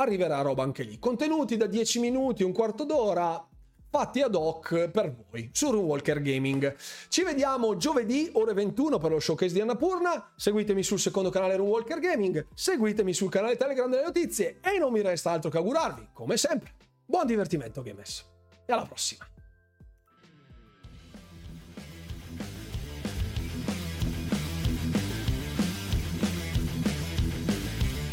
contenuti da 10 minuti, un quarto d'ora fatti ad hoc per voi su Runewalker Gaming. Ci vediamo giovedì ore 21 per lo showcase di Annapurna. Seguitemi sul secondo canale Runewalker Gaming, seguitemi sul canale Telegram delle notizie e non mi resta altro che augurarvi, come sempre, buon divertimento gamers e alla prossima.